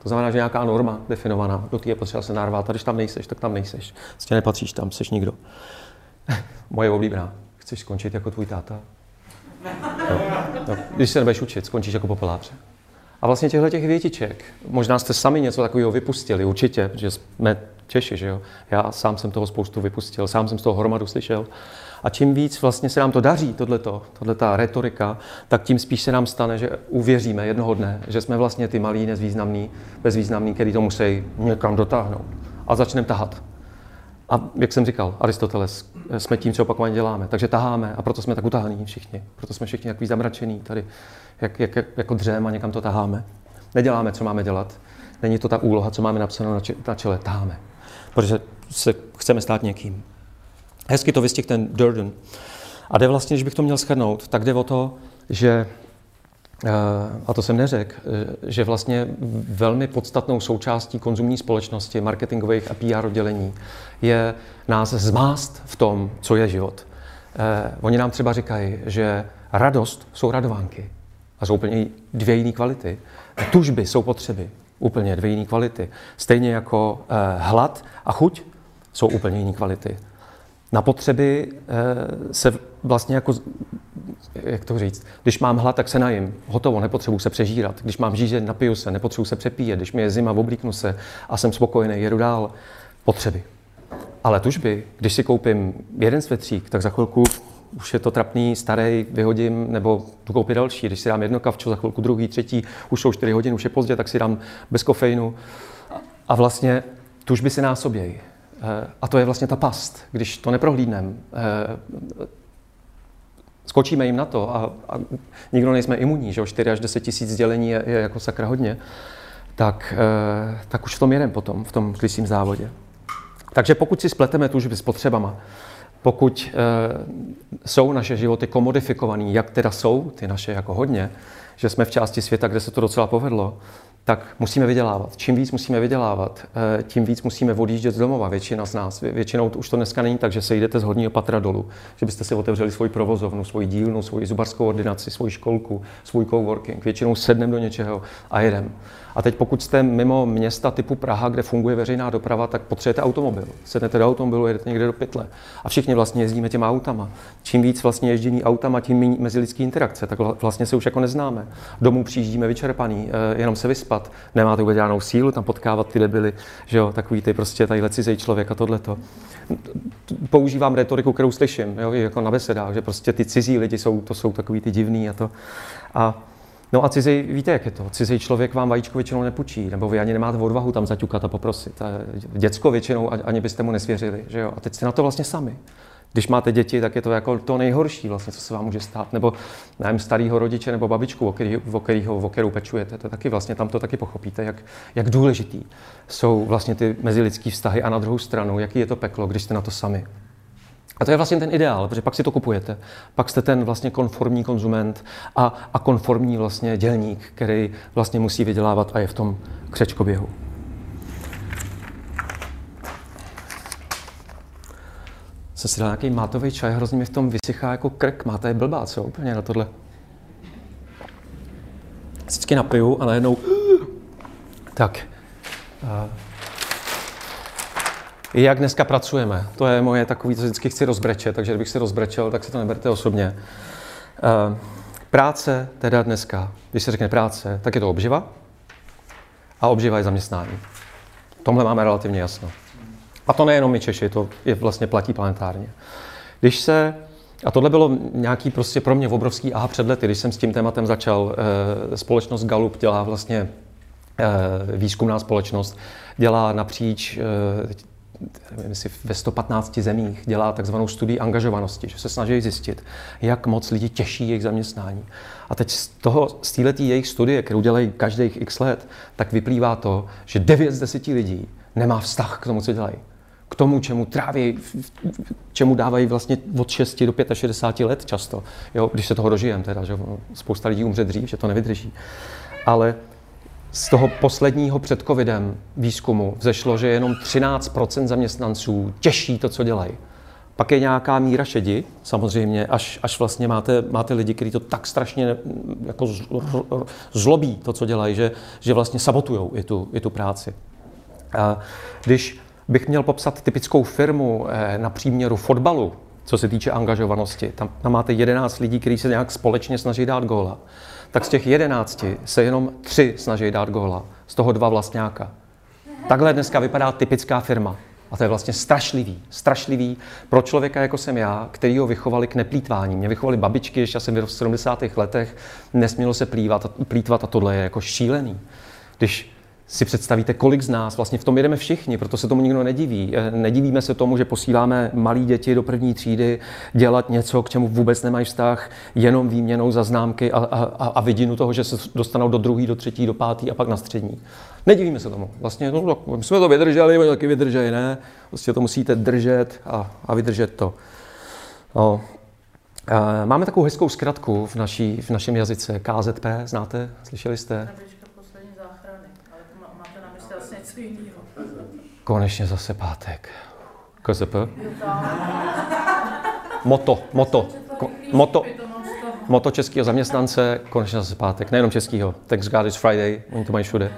To znamená, že nějaká norma definovaná, do té je potřeba se narvat, a když tam nejseš, tak tam nejseš. Vlastně nepatříš tam, seš nikdo. Moje oblíbená. Chceš skončit jako tvůj táta? No. Když se nebudeš učit, skončíš jako popeláře. A vlastně těch větiček, možná jste sami něco takového vypustili, určitě, protože jsme Češi, že jo? Já sám jsem toho spoustu vypustil, sám jsem z toho hromadu slyšel. A čím víc vlastně se nám to daří, tato retorika, tak tím spíš se nám stane, že uvěříme jednoho dne, že jsme vlastně ty malí, nezvýznamní, bezvýznamní, který to musí někam dotáhnout. A začneme tahat. A jak jsem říkal, Aristoteles, jsme tím, co opakovaně děláme. Takže taháme a proto jsme tak utahaní všichni. Proto jsme všichni takový zamračení tady, jako dřem a někam to taháme. Neděláme, co máme dělat. Není to ta úloha, co máme napsanou na čele. Taháme, protože se chceme stát někým. Hezky to vystihl ten Durden. A jde vlastně, když bych to měl shrnout, tak jde o to, že, a to jsem neřekl, že vlastně velmi podstatnou součástí konzumní společnosti, marketingových a PR oddělení je nás zmást v tom, co je život. Oni nám třeba říkají, že radost jsou radovánky. a jsou úplně dvě jiné kvality. Tužby jsou potřeby, úplně dvě jiné kvality. Stejně jako hlad a chuť jsou úplně jiné kvality. Na potřeby se vlastně jako, jak to říct, když mám hlad, tak se najím, hotovo, nepotřebuji se přežírat. Když mám žízeň, napiju se, nepotřebuji se přepíjet. Když mi je zima, oblíknu se a jsem spokojený, jedu dál. Potřeby. Ale tužby, když si koupím jeden svetřík, tak za chvilku už je to trapný, starý, vyhodím, nebo tu koupím další. Když si dám jedno kavčo, za chvilku druhý, třetí, už jsou 4 hodiny, už je pozdě, tak si dám bez kofeinu. A vlastně tužby si násobějí. A to je vlastně ta past. Když to neprohlídneme, skočíme jim na to a nikdo nejsme imunní, že 4 až 10 tisíc dělení je jako sakra hodně, tak už v tom jedem potom, v tom klisím závodě. Takže pokud si spleteme tužby s potřebama, pokud jsou naše životy komodifikovaný, jak teda jsou, ty naše jako hodně, že jsme v části světa, kde se to docela povedlo, tak musíme vydělávat. Čím víc musíme vydělávat, tím víc musíme odjíždět z domova, většina z nás. Většinou už to dneska není tak, že se jdete z horního patra dolů, že byste si otevřeli svoji provozovnu, svoji dílnu, svoji zubařskou ordinaci, svoji školku, svůj coworking. Většinou sedneme do něčeho a jedeme. A teď pokud jste mimo města typu Praha, kde funguje veřejná doprava, tak potřebujete automobil. Sednete do automobilu, jedete někde do pytle. A všichni vlastně jezdíme těma autama. Čím víc vlastně ježdění autama, tím méně mezilidské interakce, tak vlastně se už jako neznáme. Domů přijíždíme vyčerpaný, jenom se vyspat, nemáte vůbec žádnou sílu tam potkávat ty debily, že jo, takový ty prostě tadyhle cizej člověk a tohleto. Používám retoriku, kterou slyším, jo, jako na besedách, že prostě ty cizí lidi to jsou takový ty divný a to. No a cizí, víte, jak je to? Cizí člověk vám vajíčko většinou nepůjčí, nebo vy ani nemáte odvahu tam zaťukat a poprosit. A děcko většinou ani byste mu nesvěřili, že jo? A teď jste na to vlastně sami. Když máte děti, tak je to jako to nejhorší vlastně, co se vám může stát. Nebo, nevím, starýho rodiče nebo babičku, o kterou pečujete. To taky vlastně, tam to taky pochopíte, jak důležitý jsou vlastně ty mezilidský vztahy a na druhou stranu, jaký je to peklo, když jste na to sami. A to je vlastně ten ideál, protože pak si to kupujete. Pak jste ten vlastně konformní konzument a konformní vlastně dělník, který vlastně musí vydělávat a je v tom křečkoběhu. Jsem si dal nějaký mátový čaj, hrozně mi v tom vysychá jako krk. Máta je blbá, co? Úplně na tohle. Vždycky napiju a najednou... Tak. Jak dneska pracujeme. To je moje takové, co vždycky chci rozbrečet, takže kdybych si rozbrečel, tak si to neberte osobně. Práce teda dneska, když se řekne práce, tak je to obživa a obživa je zaměstnání. Tomhle máme relativně jasno. A to nejenom my Češi, to je vlastně platí planetárně. A tohle bylo nějaký prostě pro mě obrovský aha před lety, když jsem s tím tématem začal, společnost Gallup dělá vlastně výzkumná společnost, dělá napříč ve 115 zemích dělá takzvanou studii angažovanosti, že se snaží zjistit, jak moc lidi těší jejich zaměstnání. A teď z téhletý jejich studie, kterou dělají každých x let, tak vyplývá to, že 9 z 10 lidí nemá vztah k tomu, co dělají. K tomu, čemu tráví, čemu dávají vlastně od 6 do 65 let často. Jo, když se toho dožijeme teda, že spousta lidí umře dřív, že to nevydrží. Ale z toho posledního před covidem výzkumu vzešlo, že jenom 13% zaměstnanců těší to, co dělají. Pak je nějaká míra šedi, samozřejmě, až vlastně máte lidi, kteří to tak strašně jako zlobí to, co dělají, že vlastně sabotujou i tu práci. A když bych měl popsat typickou firmu na příměru fotbalu, co se týče angažovanosti, tam máte 11 lidí, kteří se nějak společně snaží dát góla. Tak z těch 11 se jenom 3 snaží dát góla, z toho 2 vlastňáka. Takhle dneska vypadá typická firma. A to je vlastně strašlivý pro člověka, jako jsem já, který ho vychovali k neplýtvání. Mě vychovali babičky, ještě jsem v 70. letech, nesmělo se plýtvat a tohle je jako šílený. Když si představíte, kolik z nás, vlastně v tom jedeme všichni, proto se tomu nikdo nediví. Nedivíme se tomu, že posíláme malí děti do 1. třídy dělat něco, k čemu vůbec nemají vztah, jenom výměnou za známky a vidinu toho, že se dostanou do 2., do 3., do 5. a pak na střední. Nedivíme se tomu. Vlastně my jsme to vydrželi, oni taky vydrželi, ne? Vlastně to musíte držet a vydržet to. No. Máme takovou hezkou zkratku v našem jazyce. KZP, znáte? Slyšeli jste? Konečně zase pátek. KZP? Moto. Moto českého zaměstnance, konečně zase pátek, nejenom českého, Thanks God It's Friday, oni to mají všude.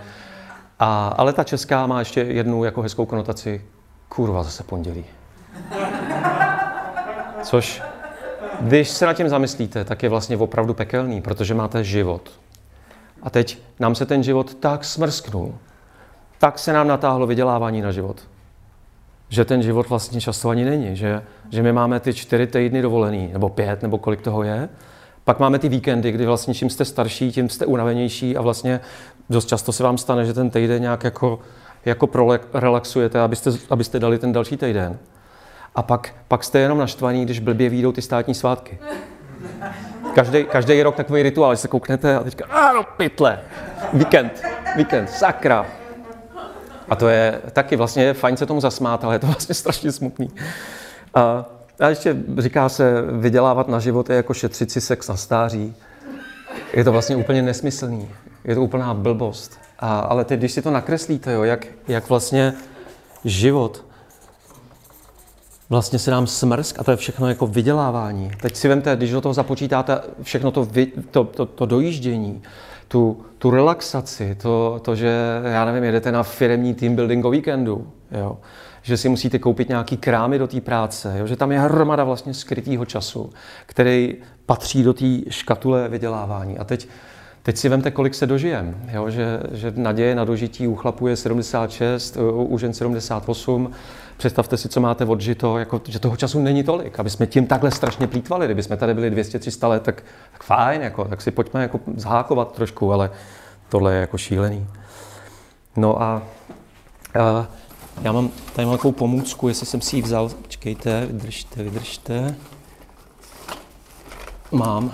Ale ta česká má ještě jednu jako hezkou konotaci, kurva zase pondělí. Což, když se nad tím zamyslíte, tak je vlastně opravdu pekelný, protože máte život. A teď nám se ten život tak smrsknul, tak se nám natáhlo vydělávání na život, že ten život vlastně často ani není, že my máme ty 4 týdny dovolený, nebo 5, nebo kolik toho je. Pak máme ty víkendy, kdy vlastně čím jste starší, tím jste unavenější a vlastně dost často se vám stane, že ten týden nějak jako relaxujete, abyste dali ten další týden. A pak jste jenom naštvaní, když blbě vyjdou ty státní svátky. Každý rok takový rituál, že se kouknete a teďka, ano, pytle, víkend, sakra. A to je taky vlastně fajn se tomu zasmát, ale je to vlastně strašně smutný. A ještě říká se, vydělávat na život je jako šetřit si sex na stáří. Je to vlastně úplně nesmyslný, je to úplná blbost. Ale teď, když si to nakreslíte, jo, jak vlastně život vlastně se nám smrsk a to je všechno jako vydělávání. Teď si vemte, když do toho započítáte všechno to dojíždění, tu relaxaci, že, já nevím, jedete na firemní team building o víkendu, jo? Že si musíte koupit nějaký krámy do té práce, jo? Že tam je hromada vlastně skrytýho času, který patří do té škatule vydělávání. A teď si vemte, kolik se dožijeme, že naděje na dožití u chlapů je 76, u žen 78. Představte si, co máte odžito, jako, že toho času není tolik, aby jsme tím takhle strašně plýtvali. Kdyby jsme tady byli 200-300 let, tak fajn, jako, tak si pojďme jako zhákovat trošku, ale tohle je jako šílený. No a já mám tady malou pomůcku, jestli jsem si ji vzal, počkejte, vydržte. Mám.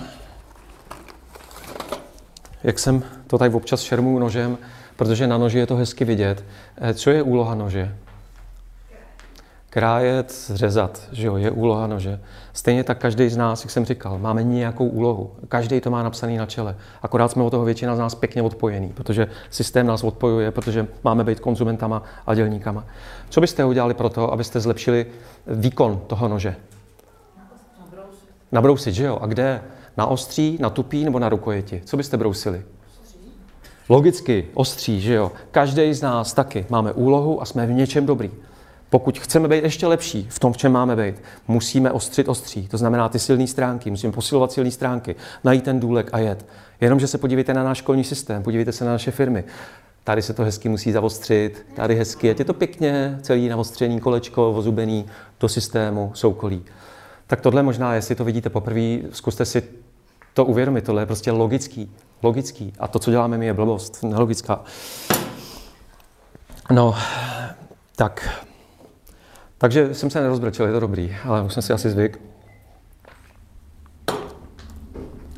Jak jsem to tady občas šermuju nožem, protože na noži je to hezky vidět. Co je úloha nože? Krájet, řezat, že jo, je úloha nože. Stejně tak každý z nás, jak jsem říkal, máme nějakou úlohu. Každý to má napsaný na čele. Akorát jsme od toho většina z nás pěkně odpojený, protože systém nás odpojuje, protože máme být konzumentama a dělníkama. Co byste udělali pro to, abyste zlepšili výkon toho nože? Nabrousit, že jo? A kde? Na ostří, na tupí nebo na rukojeti? Co byste brousili? Logicky, ostří, že jo? Každý z nás taky máme úlohu a jsme v něčem dobrý. Pokud chceme být ještě lepší v tom, v čem máme být, musíme ostřit ostří. To znamená ty silné stránky, musíme posilovat silné stránky, najít ten důlek a jet. Jenomže se podívejte na náš školní systém, podívejte se na naše firmy. Tady se to hezky musí zavostřit, tady hezky, je to pěkně, celý navostřený kolečko, ozubený do systému, soukolí. Tak tohle možná, jestli to vidíte poprvé, zkuste si to uvědomit, tohle je prostě logický. A to, co děláme my, je blbost, nelogická. No, tak. Takže jsem se nerozbrčil, je to dobrý, ale už jsem si asi zvyk.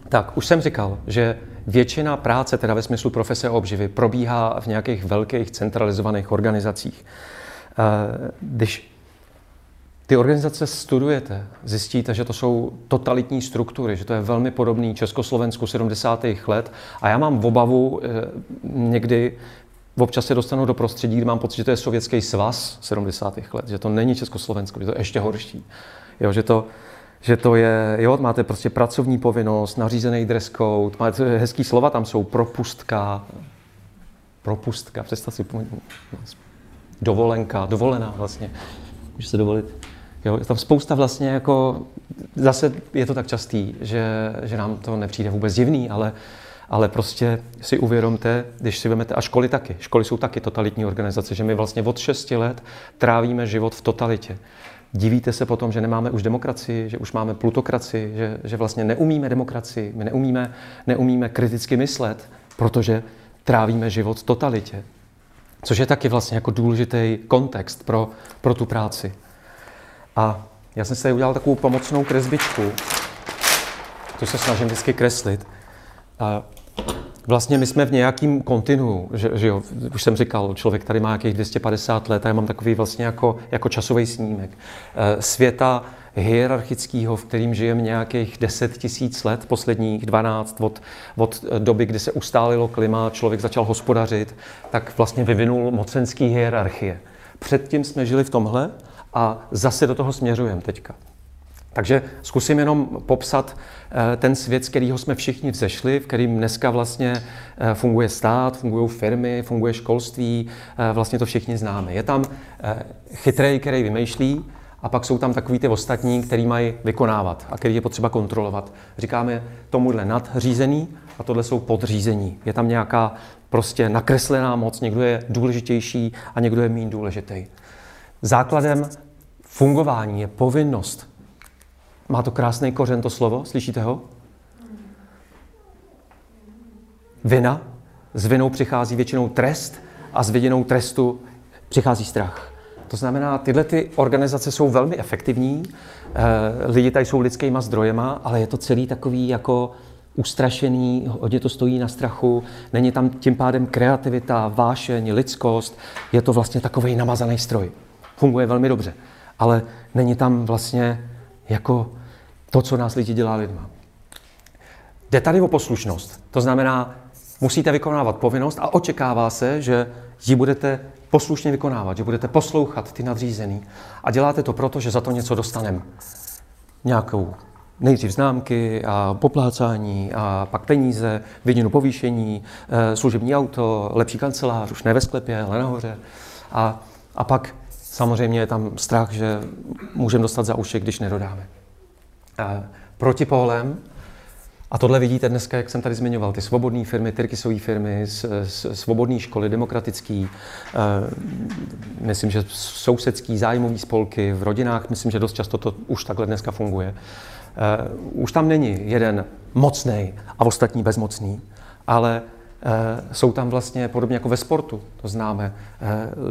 Tak, už jsem říkal, že většina práce, teda ve smyslu profese obživy, probíhá v nějakých velkých centralizovaných organizacích. Když ty organizace studujete, zjistíte, že to jsou totalitní struktury, že to je velmi podobný Československu 70. let a já mám obavu někdy, občas se dostanu do prostředí, kdy mám pocit, že to je Sovětský svaz 70. let, že to není Československo, že to je ještě horší. Jo, že to je, máte prostě pracovní povinnost, nařízený dress code, máte hezký slova, tam jsou propustka, představ si, dovolená vlastně, může se dovolit. Jo, je tam spousta vlastně jako, zase je to tak častý, že nám to nepřijde vůbec divný, ale prostě si uvědomte, když si vezmete, a školy taky. Školy jsou taky totalitní organizace, že my vlastně od 6 let trávíme život v totalitě. Divíte se potom, že nemáme už demokracii, že už máme plutokracii, že vlastně neumíme demokracii, my neumíme kriticky myslet, protože trávíme život v totalitě. Což je taky vlastně jako důležitý kontext pro tu práci. A já jsem si tady udělal takovou pomocnou kresbičku, to se snažím vždycky kreslit. A vlastně my jsme v nějakým kontinuu, že jo, už jsem říkal, člověk tady má nějakých 250 let a já mám takový vlastně jako časový snímek. Světa hierarchického, v kterým žijeme nějakých 10 000 let, posledních 12, od doby, kdy se ustálilo klima, člověk začal hospodařit, tak vlastně vyvinul mocenský hierarchie. Předtím jsme žili v tomhle a zase do toho směřujeme teďka. Takže zkusím jenom popsat ten svět, z kterého jsme všichni vzešli, v kterém dneska vlastně funguje stát, fungují firmy, funguje školství, vlastně to všichni známe. Je tam chytrej, který vymýšlí, a pak jsou tam takový ty ostatní, který mají vykonávat a který je potřeba kontrolovat. Říkáme tomuhle nadřízený a tohle jsou podřízení. Je tam nějaká prostě nakreslená moc, někdo je důležitější a někdo je méně důležitý. Základem fungování je povinnost. Má to krásný kořen to slovo, slyšíte ho? Vina. S vinou přichází většinou trest a s vinou trestu přichází strach. To znamená, tyhle ty organizace jsou velmi efektivní, lidi tady jsou lidskýma zdrojema, ale je to celý takový jako ustrašený, hodně to stojí na strachu, není tam tím pádem kreativita, vášeň, lidskost, je to vlastně takovej namazaný stroj. Funguje velmi dobře, ale není tam vlastně jako to, co nás lidi dělá lidma. Jde tady o poslušnost, to znamená, musíte vykonávat povinnost a očekává se, že ji budete poslušně vykonávat, že budete poslouchat ty nadřízený. A děláte to proto, že za to něco dostaneme. Nějakou nejdřív známky a poplácání a pak peníze, většinu povýšení, služební auto, lepší kancelář, už ne ve sklepě, ale nahoře. A pak samozřejmě je tam strach, že můžeme dostat za uši, když nedodáme. Protipólem, a tohle vidíte dneska, jak jsem tady zmiňoval, ty svobodné firmy, tyrkysové firmy, svobodné školy, demokratické, myslím, že sousedský, zájmové spolky v rodinách, myslím, že dost často to už takhle dneska funguje. Už tam není jeden mocnej a ostatní bezmocný, ale jsou tam vlastně podobně jako ve sportu, to známe.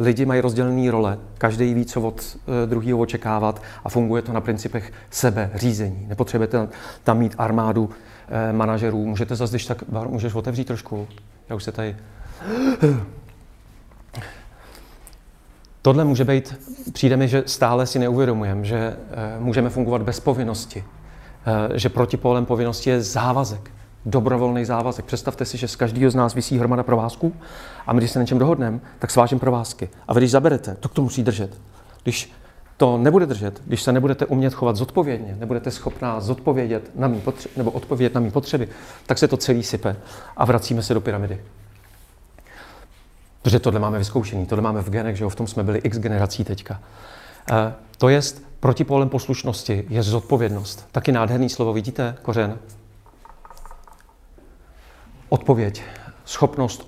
Lidi mají rozdělené role, každý ví, co od druhého očekávat a funguje to na principech sebeřízení. Nepotřebujete tam mít armádu manažerů. Můžete zase, když tak, můžeš otevřít trošku. Já už se tady... Tohle může být, přijde mi, že stále si neuvědomujeme, že můžeme fungovat bez povinnosti, že protipólem povinnosti je závazek. Dobrovolný závazek. Představte si, že z každého z nás visí hromada provázků a my, když se na něčem dohodneme, tak svážeme provázky. A vy, když zaberete, tak to musí držet. Když to nebude držet, když se nebudete umět chovat zodpovědně, nebudete schopná zodpovědět na mý potřeby, nebo odpovědět na mý potřeby, tak se to celý sype a vracíme se do pyramidy. Protože tohle máme vyzkoušený, tohle máme v genech, že jo, v tom jsme byli x generací teďka. To jest protipólem poslušnosti je zodpovědnost. Taky nádherný slovo, vidíte, kořen. Odpověď, schopnost,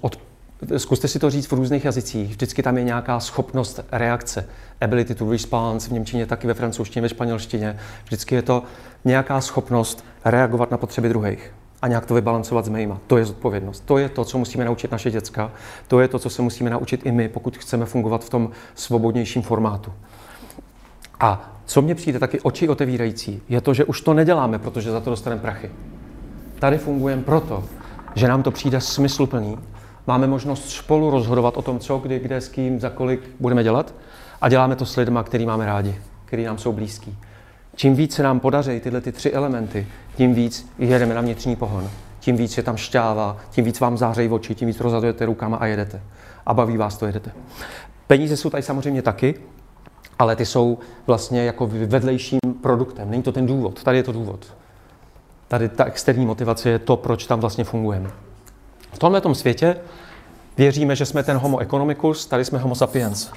zkuste si to říct v různých jazycích, vždycky tam je nějaká schopnost reakce, ability to response, v němčině taky, ve francouzštině, ve španělštině, vždycky je to nějaká schopnost reagovat na potřeby druhých a nějak to vybalancovat s mýma. To je zodpovědnost, to je to, co musíme naučit naše děcka, to je to, co se musíme naučit i my, pokud chceme fungovat v tom svobodnějším formátu. A co mně přijde taky oči otevírající, je to, že už to neděláme, protože za to dostaneme prachy. Tady fungujeme proto, že nám to přijde smysluplný. Máme možnost spolu rozhodovat o tom, co, kdy, kde, s kým, za kolik budeme dělat a děláme to s lidma, který máme rádi, který nám jsou blízký. Čím víc se nám podaří tyhle ty tři elementy, tím víc jedeme na vnitřní pohon, tím víc je tam šťáva, tím víc vám zářejí oči, tím víc rozhazujete rukama a jedete. A baví vás to, jedete. Peníze jsou tady samozřejmě taky, ale ty jsou vlastně jako vedlejším produktem. Není to ten důvod, tady je to důvod. Tady ta externí motivace je to, proč tam vlastně fungujeme. V tomto světě věříme, že jsme ten homo economicus, tady jsme homo sapiens.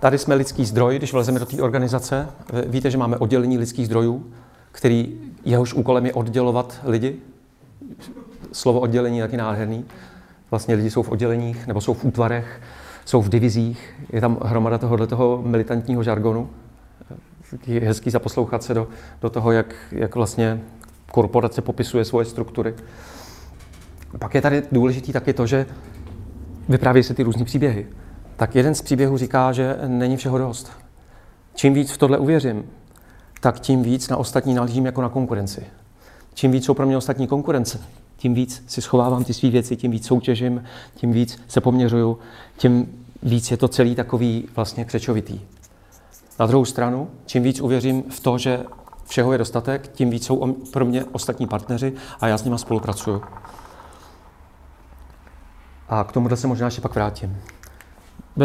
Tady jsme lidský zdroj, když vlezeme do té organizace. Víte, že máme oddělení lidských zdrojů, který jehož úkolem je oddělovat lidi. Slovo oddělení je taky nádherný. Vlastně lidi jsou v odděleních, nebo jsou v útvarech, jsou v divizích. Je tam hromada tohoto militantního žargonu. Je hezký zaposlouchat se do toho, jak vlastně korporace popisuje svoje struktury. Pak je tady důležitý taky to, že vyprávějí se ty různý příběhy. Tak jeden z příběhů říká, že není všeho dost. Čím víc v tohle uvěřím, tak tím víc na ostatní nalžím jako na konkurenci. Čím víc jsou pro mě ostatní konkurence, tím víc si schovávám ty svý věci, tím víc soutěžím, tím víc se poměřuju, tím víc je to celý takový vlastně křečovitý. Na druhou stranu, čím víc uvěřím v to, že všeho je dostatek, tím víc jsou pro mě ostatní partneři a já s nima spolupracuju. A k tomuhle se možná ještě pak vrátím.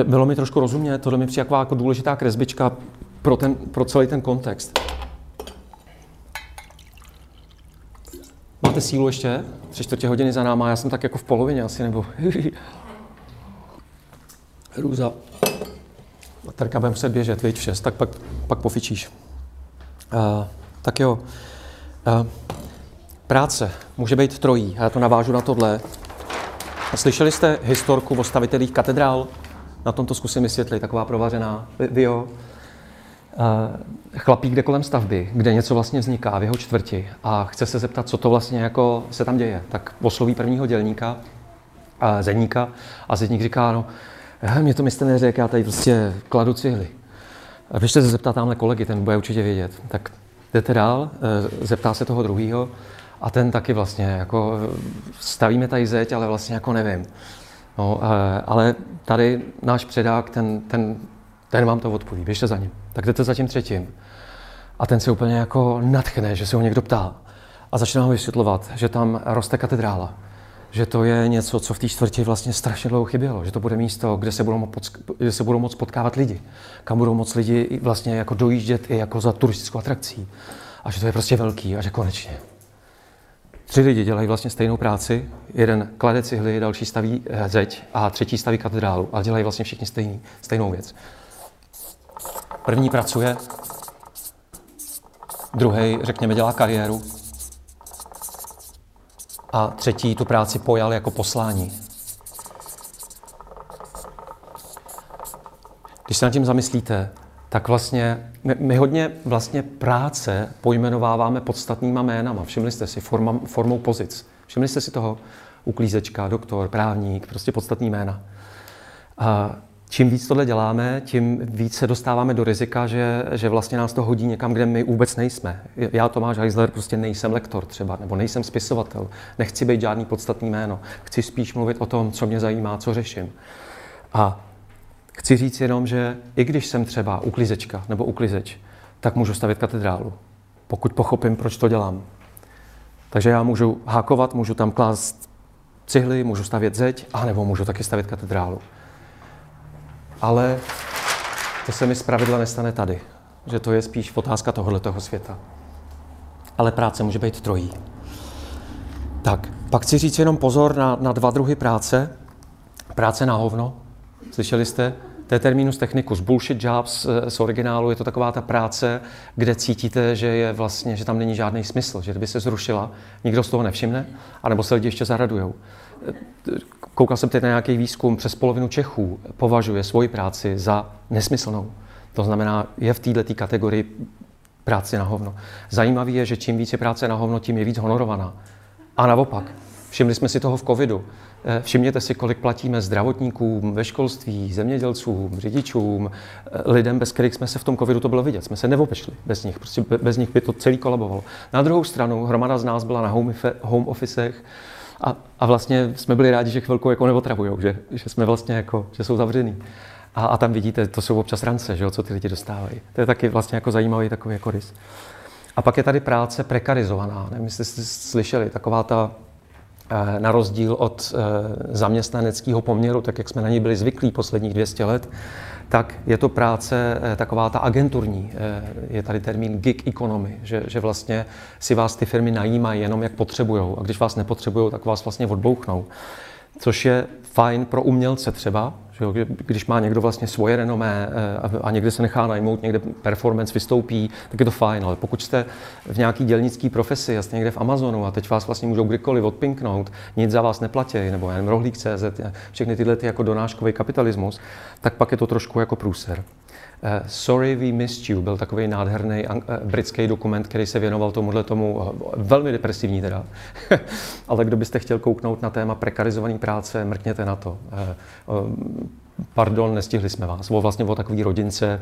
Bylo mi trošku rozumět, tohle mi přijde jako důležitá kresbička pro celý ten kontext. Máte sílu ještě? 3/4 hodiny za náma, já jsem tak jako v polovině asi, nebo... Hrůza. Terka, budeme muset běžet, viď, v 6, tak pak pofičíš. Tak jo. Práce může být trojí, já to navážu na tohle. Slyšeli jste historku o stavitelích katedrál? Na tom to zkusím vysvětlit, taková provařená. Vy jo. Chlapík jde kolem stavby, kde něco vlastně vzniká v jeho čtvrti a chce se zeptat, co to vlastně jako se tam děje. Tak osloví prvního dělníka, zedníka, a zedník říká, no, mě to mistr neřekl, já tady prostě kladu cihly. Běžte se zeptat tamhle kolegy, ten bude určitě vědět. Tak jdete dál, zeptá se toho druhýho a ten taky vlastně jako stavíme tady zeď, ale vlastně jako nevím. No, ale tady náš předák, ten vám to odpoví, běžte za ním. Tak jdete za tím třetím. A ten se úplně jako nadchne, že se ho někdo ptá. A začne ho vysvětlovat, že tam roste katedrála. Že to je něco, co v té čtvrti vlastně strašně dlouho chybělo. Že to bude místo, kde se budou moc potkávat lidi. Kam budou moc lidi vlastně jako dojíždět i jako za turistickou atrakcí. A že to je prostě velký a že konečně. 3 lidi dělají vlastně stejnou práci. Jeden klade cihly, další staví zeď a třetí staví katedrálu. A dělají vlastně všichni stejnou věc. První pracuje, druhý, řekněme, dělá kariéru a třetí tu práci pojal jako poslání. Když se nad tím zamyslíte, tak vlastně my hodně vlastně práce pojmenováváme podstatnýma jménama. Všimli jste si formou pozic. Všimli jste si toho? Uklízečka, doktor, právník, prostě podstatný jména. A čím víc tohle děláme, tím víc se dostáváme do rizika, že vlastně nás to hodí někam, kde my vůbec nejsme. Já, Tomáš Eisler, prostě nejsem lektor třeba, nebo nejsem spisovatel. Nechci být žádný podstatný jméno. Chci spíš mluvit o tom, co mě zajímá, co řeším. A chci říct jenom, že i když jsem třeba uklizečka nebo uklizeč, tak můžu stavět katedrálu, pokud pochopím, proč to dělám. Takže já můžu hákovat, můžu tam klást cihly, můžu stavět zeď, anebo můžu taky stavět katedrálu. Ale to se mi zpravidla nestane tady, že to je spíš otázka tohoto světa. Ale práce může být trojí. Tak, pak chci říct jenom pozor na 2 druhy práce. Práce na hovno, slyšeli jste? To je terminus technicus, bullshit jobs z originálu, je to taková ta práce, kde cítíte, že je vlastně, že tam není žádný smysl, že kdyby se zrušila, nikdo z toho nevšimne, anebo se lidi ještě zaradujou. Koukal jsem teď na nějaký výzkum, přes polovinu Čechů považuje svoji práci za nesmyslnou. To znamená, je v této kategorii práce na hovno. Zajímavé je, že čím víc je práce na hovno, tím je víc honorovaná. A naopak, všimli jsme si toho v covidu. Všimněte si, kolik platíme zdravotníkům, ve školství, zemědělcům, řidičům, lidem, bez kterých jsme se v tom covidu, to bylo vidět, jsme se neobešli bez nich, prostě bez nich by to celý kolabovalo. Na druhou stranu, hromada z nás byla na home officech, a vlastně jsme byli rádi, že chvilku jako neotravujou, že jsme vlastně jako, že jsou zavřený. A tam vidíte, to jsou občas rance, že jo, co ty lidi dostávají. To je taky vlastně jako zajímavý takový jako rys. A pak je tady práce prekarizovaná, nevím, jestli jste slyšeli, taková ta, na rozdíl od zaměstnaneckého poměru, tak jak jsme na ní byli zvyklí posledních 200 let, tak je to práce taková ta agenturní. Je tady termín gig economy, že vlastně si vás ty firmy najímají jenom jak potřebujou a když vás nepotřebujou, tak vás vlastně odbouchnou. Což je fajn pro umělce třeba, že když má někdo vlastně svoje renomé a někde se nechá najmout, někde performance vystoupí, tak je to fajn, ale pokud jste v nějaký dělnický profesi, jasně někde v Amazonu a teď vás vlastně můžou kdykoliv odpinknout, nic za vás neplatí, nebo jen rohlík.cz, všechny tyhle ty jako donáškový kapitalismus, tak pak je to trošku jako průser. Sorry We Missed You byl takový nádherný britský dokument, který se věnoval tomu velmi depresivní teda. Ale kdo byste chtěl kouknout na téma prekarizované práce, mrkněte na to. Pardon, nestihli jsme vás. Vlastně o takové rodince,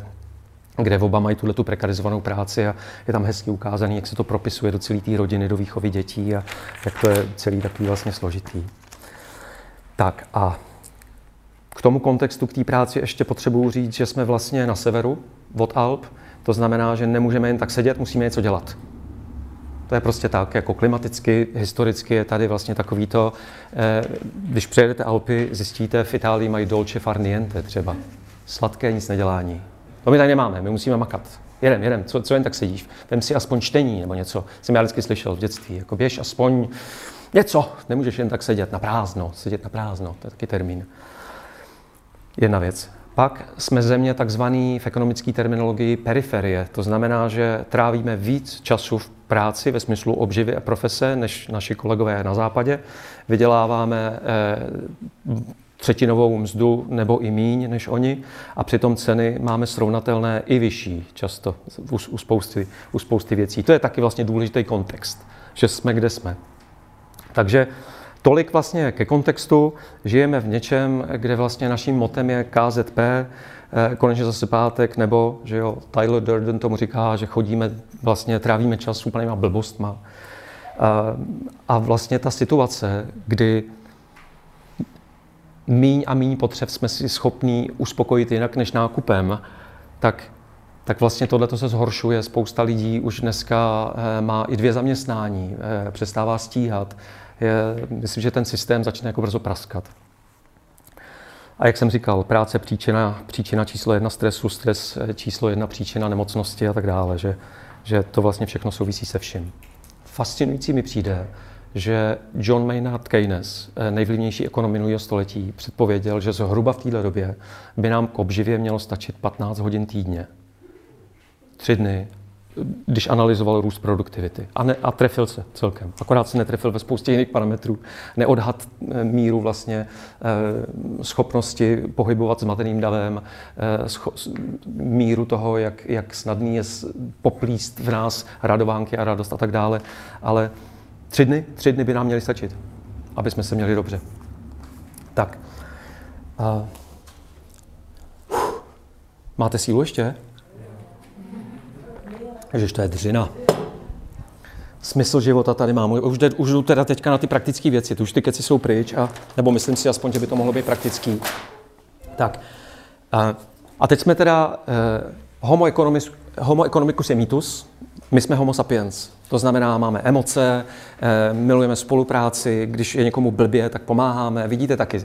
kde oba mají tuhletu prekarizovanou práci a je tam hezky ukázaný, jak se to propisuje do celé té rodiny, do výchovy dětí a jak to je celý takový vlastně složitý. Tak a k tomu kontextu, k té práci ještě potřebuji říct, že jsme vlastně na severu od Alp, to znamená, že nemůžeme jen tak sedět, musíme něco dělat. To je prostě tak, jako klimaticky, historicky je tady vlastně takový to, když přejedete Alpy, zjistíte, v Itálii mají dolce far niente třeba, sladké nic nedělání. To my tady nemáme, my musíme makat. Jedem, co jen tak sedíš, vem si aspoň čtení nebo něco, jsem já vždycky slyšel v dětství, jako běž aspoň něco, nemůžeš jen tak sedět na prázdno, to je taky termín. Jedna věc. Pak jsme země takzvaný v ekonomické terminologii periferie, to znamená, že trávíme víc času v práci ve smyslu obživy a profese, než naši kolegové na západě, vyděláváme třetinovou mzdu nebo i míň než oni a přitom ceny máme srovnatelné i vyšší často u spousty věcí. To je taky vlastně důležitý kontext, že jsme kde jsme. Takže tolik vlastně ke kontextu, žijeme v něčem, kde vlastně naším motem je KZP, konečně zase pátek, nebo že jo, Tyler Durden tomu říká, že chodíme, vlastně trávíme čas úplnýma blbostma. A vlastně ta situace, kdy míň a míň potřeb jsme si schopní uspokojit jinak než nákupem, tak vlastně tohleto se zhoršuje. Spousta lidí už dneska má i 2 zaměstnání, přestává stíhat. Myslím, že ten systém začne jako brzo praskat. A jak jsem říkal, práce příčina číslo 1 stresu, stres číslo 1 příčina nemocnosti a tak dále, že to vlastně všechno souvisí se vším. Fascinující mi přijde, že John Maynard Keynes, nejvlivnější ekonom minulého století, předpověděl, že zhruba v této době by nám k obživě mělo stačit 15 hodin týdně. 3 dny, když analyzoval růst produktivity. A trefil se celkem. Akorát se netrefil ve spoustě jiných parametrů. Neodhad míru vlastně schopnosti pohybovat s zmateným davem, míru toho, jak snadný je poplíst v nás radovánky a radost a tak dále. Ale 3 dny by nám měly stačit, aby jsme se měli dobře. Tak. Máte sílu ještě? Ježiš, to je dřina. Smysl života tady mám. Už jdu teda teďka na ty praktické věci. Už ty keci jsou pryč, nebo myslím si aspoň, že by to mohlo být praktický. Tak. A teď jsme teda... Homo economicus je mýtus. My jsme homo sapiens. To znamená, máme emoce, milujeme spolupráci, když je někomu blbě, tak pomáháme. Vidíte taky,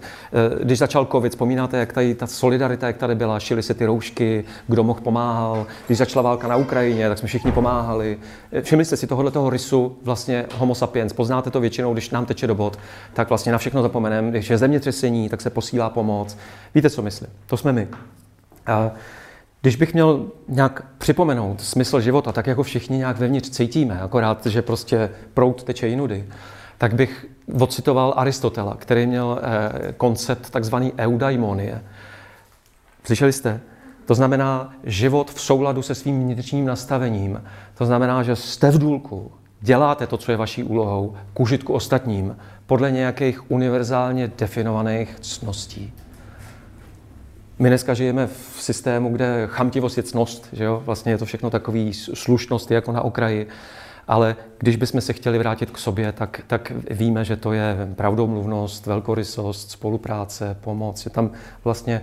když začal covid, vzpomínáte, jak tady ta solidarita, jak tady byla, šily se ty roušky, kdo mohl pomáhal. Když začala válka na Ukrajině, tak jsme všichni pomáhali. Všimli jste si tohoto rysu vlastně homo sapiens. Poznáte to většinou, když nám teče do bod, tak vlastně na všechno zapomeneme. Když je zemětřesení, tak se posílá pomoc. Víte, co myslím? To jsme my. Když bych měl nějak připomenout smysl života, tak jako všichni nějak vevnitř cítíme, akorát, že prostě proud teče jinudy, tak bych odcitoval Aristotela, který měl koncept takzvaný eudaimonie. Slyšeli jste? To znamená život v souladu se svým vnitřním nastavením. To znamená, že jste v důlku, děláte to, co je vaší úlohou, k užitku ostatním, podle nějakých univerzálně definovaných ctností. My dneska žijeme v systému, kde chamtivost je ctnost, že jo? Vlastně je to všechno takový slušnost jako na okraji, ale když bychom se chtěli vrátit k sobě, tak víme, že to je pravdomluvnost, velkorysost, spolupráce, pomoc. Je tam vlastně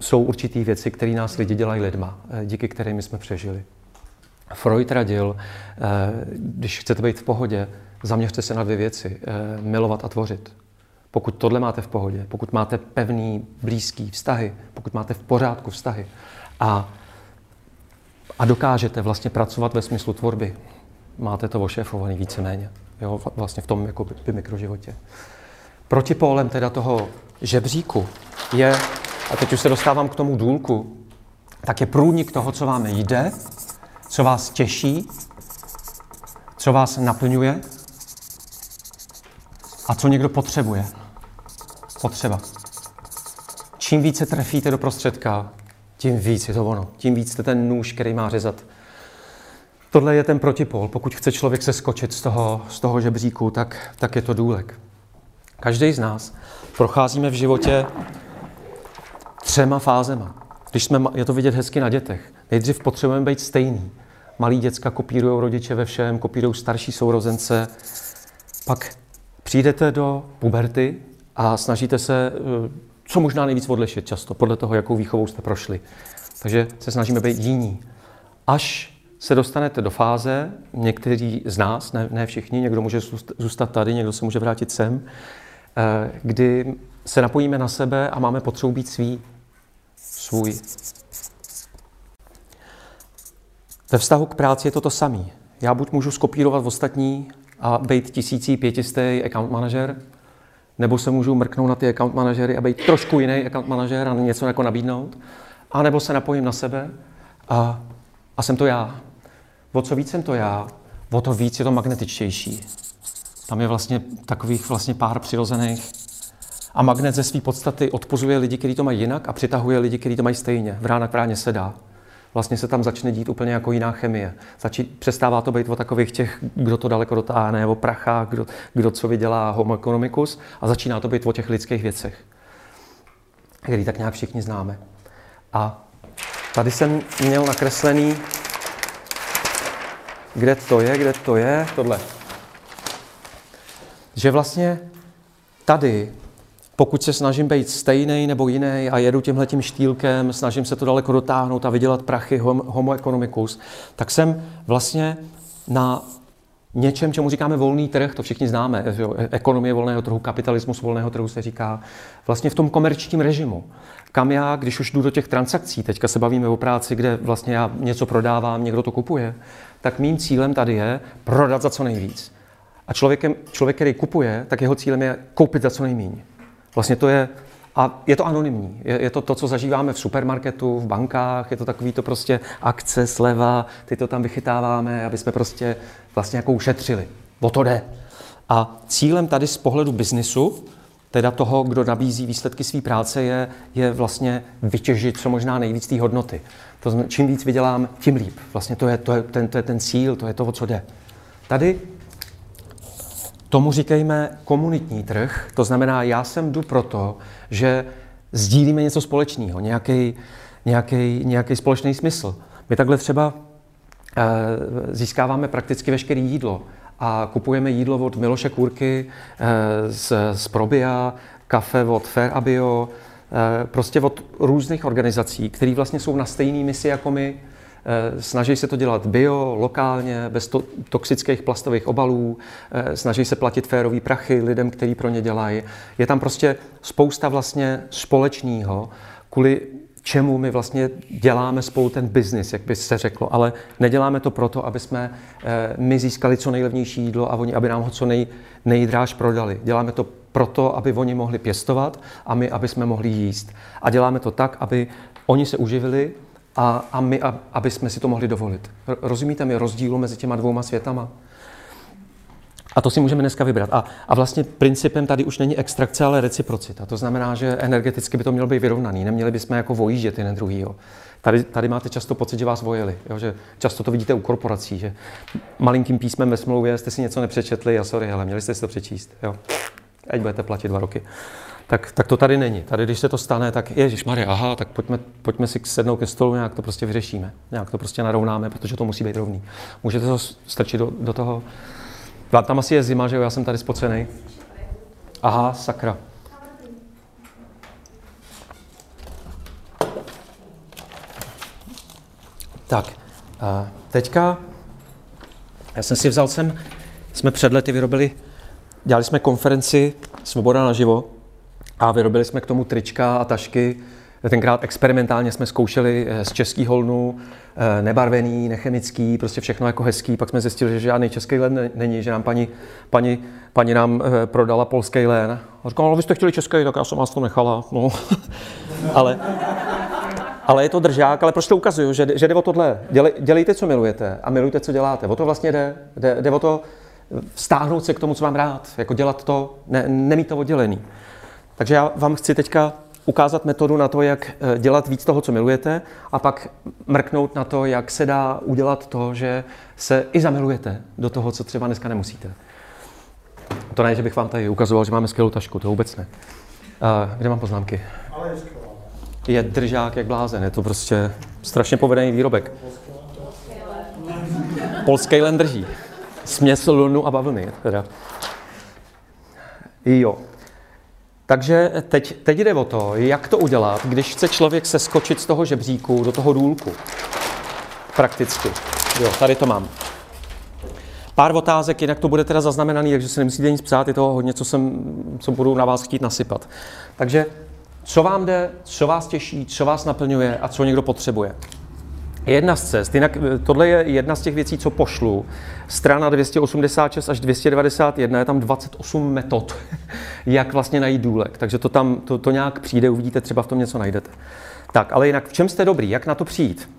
jsou určitý věci, které nás lidi dělají lidma, díky kterým jsme přežili. Freud radil, když chcete být v pohodě, zaměřte se na 2 věci, milovat a tvořit. Pokud tohle máte v pohodě, pokud máte pevný, blízký vztahy, pokud máte v pořádku vztahy a dokážete vlastně pracovat ve smyslu tvorby, máte to ošéfovaný víceméně, jo, vlastně v tom jako by mikroživotě. Protipólem teda toho žebříku je, a teď už se dostávám k tomu důlku, tak je průnik toho, co vám jde, co vás těší, co vás naplňuje a co někdo potřebuje. Potřeba. Čím více trefíte do prostředka, tím víc je to ono. Tím víc jste ten nůž, který má řezat. Tohle je ten protipol. Pokud chce člověk se skočit z toho žebříku, tak je to důlek. Každý z nás procházíme v životě 3 fázema. Je to vidět hezky na dětech. Nejdřív potřebujeme být stejný. Malí děcka kopírujou rodiče ve všem, kopírujou starší sourozence. Pak přijdete do puberty a snažíte se co možná nejvíc odlišit často, podle toho, jakou výchovou jste prošli. Takže se snažíme být jiní. Až se dostanete do fáze, někteří z nás, ne všichni, někdo může zůstat tady, někdo se může vrátit sem, kdy se napojíme na sebe a máme potřebu být svůj. Ve vztahu k práci je to samé. Já buď můžu skopírovat ostatní a být 1500. account manažer, nebo se můžu mrknout na ty account manažery a být trošku jiný account manažer a něco jako nabídnout, a nebo se napojím na sebe a jsem to já. O co víc jsem to já, o to víc je to magnetičtější. Tam je vlastně takových pár přirozených. A magnet ze své podstaty odpuzuje lidi, kteří to mají jinak, a přitahuje lidi, kteří to mají stejně. Vrána k vráně se dá. Vlastně se tam začne dít úplně jako jiná chemie. Přestává to být o takových těch, kdo to daleko dotáhne, o prachách, kdo co vydělá, homo economicus, a začíná to být o těch lidských věcech, který tak nějak všichni známe. A tady jsem měl nakreslený, kde to je, tohle. Že vlastně tady, pokud se snažím být stejnej nebo jiný a jedu tímhletím štýlkem, snažím se to daleko dotáhnout a vydělat prachy, homo economicus, tak jsem vlastně na něčem, čemu říkáme volný trh, to všichni známe, jo? Ekonomie volného trhu, kapitalismus volného trhu se říká, vlastně v tom komerčním režimu. Kam já, když už jdu do těch transakcí, teďka se bavíme o práci, kde vlastně já něco prodávám, někdo to kupuje, tak mým cílem tady je prodat za co nejvíc. A člověk, který kupuje, tak jeho cílem je koupit za co nejméně. Vlastně to je, a je to anonymní, je to to, co zažíváme v supermarketu, v bankách, je to takový to prostě akce, sleva, ty to tam vychytáváme, aby jsme prostě vlastně jako ušetřili. O to jde. A cílem tady z pohledu biznisu, teda toho, kdo nabízí výsledky své práce, je vlastně vytěžit co možná nejvíc té hodnoty. To znamená, čím víc vydělám, tím líp. Vlastně to je ten cíl, to je to, o co jde. Tady tomu říkejme komunitní trh, to znamená, já sem jdu proto, že sdílíme něco společného, nějaký společný smysl. My takhle třeba získáváme prakticky veškeré jídlo a kupujeme jídlo od Miloše Kůrky z Probia, kafe od Ferabio, prostě od různých organizací, které vlastně jsou na stejné misi jako my. Snaží se to dělat bio, lokálně, bez toxických plastových obalů, snaží se platit férový prachy lidem, kteří pro ně dělají. Je tam prostě spousta vlastně společného, kvůli čemu my vlastně děláme spolu ten biznis, jak by se řeklo, ale neděláme to proto, aby jsme my získali co nejlevnější jídlo a oni, aby nám ho co nejdráž prodali. Děláme to proto, aby oni mohli pěstovat a my, aby jsme mohli jíst. A děláme to tak, aby oni se uživili, a my, aby jsme si to mohli dovolit. Rozumíte mi rozdílu mezi těma dvouma světama? A to si můžeme dneska vybrat. A vlastně principem tady už není extrakce, ale reciprocita. To znamená, že energeticky by to mělo být vyrovnaný. Neměli bychom jako vojíždět jeden druhýho. Tady máte často pocit, že vás vojeli. Jo? Že často to vidíte u korporací, že malinkým písmem ve smlouvě jste si něco nepřečetli a sorry, ale měli jste si to přečíst. Jo? Ať budete platit 2 roky. Tak to tady není. Tady, když se to stane, tak ježišmarja, aha, tak pojďme si sednout ke stolu, nějak to prostě vyřešíme. Nějak to prostě narovnáme, protože to musí být rovný. Můžete to strčit do toho. Tam asi je zima, že jo, já jsem tady spocenej. Aha, sakra. Tak, teďka, já jsem si vzal sem, jsme před lety dělali jsme konferenci Svoboda na život. A vyrobili jsme k tomu trička a tašky. Tenkrát experimentálně jsme zkoušeli z český holnu, nebarvený, nechemický, prostě všechno jako hezký. Pak jsme zjistili, že žádný český len není, že nám paní nám prodala polský len. A říkala, ale vy jste chtěli český, tak já jsem vás to nechala. No. ale je to držák, ale proč to ukazuju, že jde o tohle. Dělejte, co milujete a milujte, co děláte. O to vlastně jde o to stáhnout se k tomu, co mám rád. Jako dělat to, nemít to oddělený. Takže já vám chci teďka ukázat metodu na to, jak dělat víc toho, co milujete, a pak mrknout na to, jak se dá udělat to, že se i zamilujete do toho, co třeba dneska nemusíte. To ne, že bych vám tady ukazoval, že máme skvělou tašku, to vůbec ne. Kde mám poznámky? Ale je držák jak blázen, je to prostě strašně povedený výrobek. Polský len drží. Směs lnu a bavlny, teda. Jo. Takže teď jde o to, jak to udělat, když chce člověk seskočit z toho žebříku do toho důlku. Prakticky. Jo, tady to mám. Pár otázek, jinak to bude teda zaznamenaný, takže si nemusíte nic psát, je toho hodně, co budu na vás chtít nasypat. Takže co vám jde, co vás těší, co vás naplňuje a co někdo potřebuje. Jedna z cest, jinak tohle je jedna z těch věcí, co pošlu. Strana 286 až 291, je tam 28 metod, jak vlastně najít důlek. Takže to tam, to nějak přijde, uvidíte, třeba v tom něco najdete. Tak, ale jinak, v čem jste dobrý, jak na to přijít?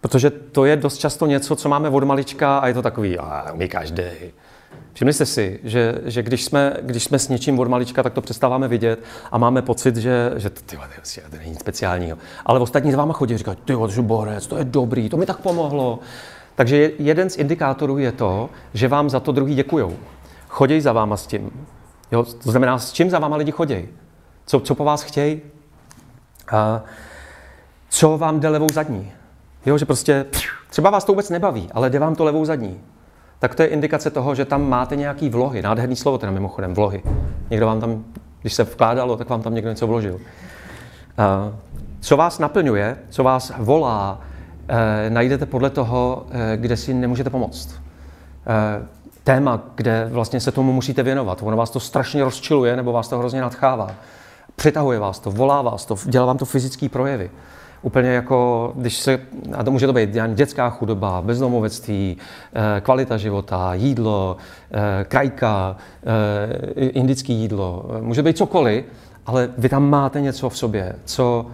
Protože to je dost často něco, co máme od malička a je to takový, umí každý. Všimli jste si, že když jsme s něčím od malička, tak to přestáváme vidět a máme pocit, že to není nic speciálního. Ale ostatní s váma chodí a říkají, tyjo, Žuborec, to je dobrý, to mi tak pomohlo. Takže jeden z indikátorů je to, že vám za to druhý děkujou. Chodí za váma s tím. Jo, to znamená, s čím za váma lidi chodí. Co po vás chtějí? Co vám jde levou zadní? Jo, že prostě třeba vás to vůbec nebaví, ale jde vám to levou zadní. Tak to je indikace toho, že tam máte nějaký vlohy. Nádherný slovo teda mimochodem, vlohy. Někdo vám tam, když se vkládalo, tak vám tam někdo něco vložil. Co vás naplňuje, co vás volá, najdete podle toho, kde si nemůžete pomoct. Téma, kde vlastně se tomu musíte věnovat. Ono vás to strašně rozčiluje, nebo vás to hrozně nadchává. Přitahuje vás to, volá vás to, dělá vám to fyzické projevy. Úplně jako, a to může to být dětská chudoba, bezdomovectví, kvalita života, jídlo, krajka, indické jídlo, může být cokoliv, ale vy tam máte něco v sobě, co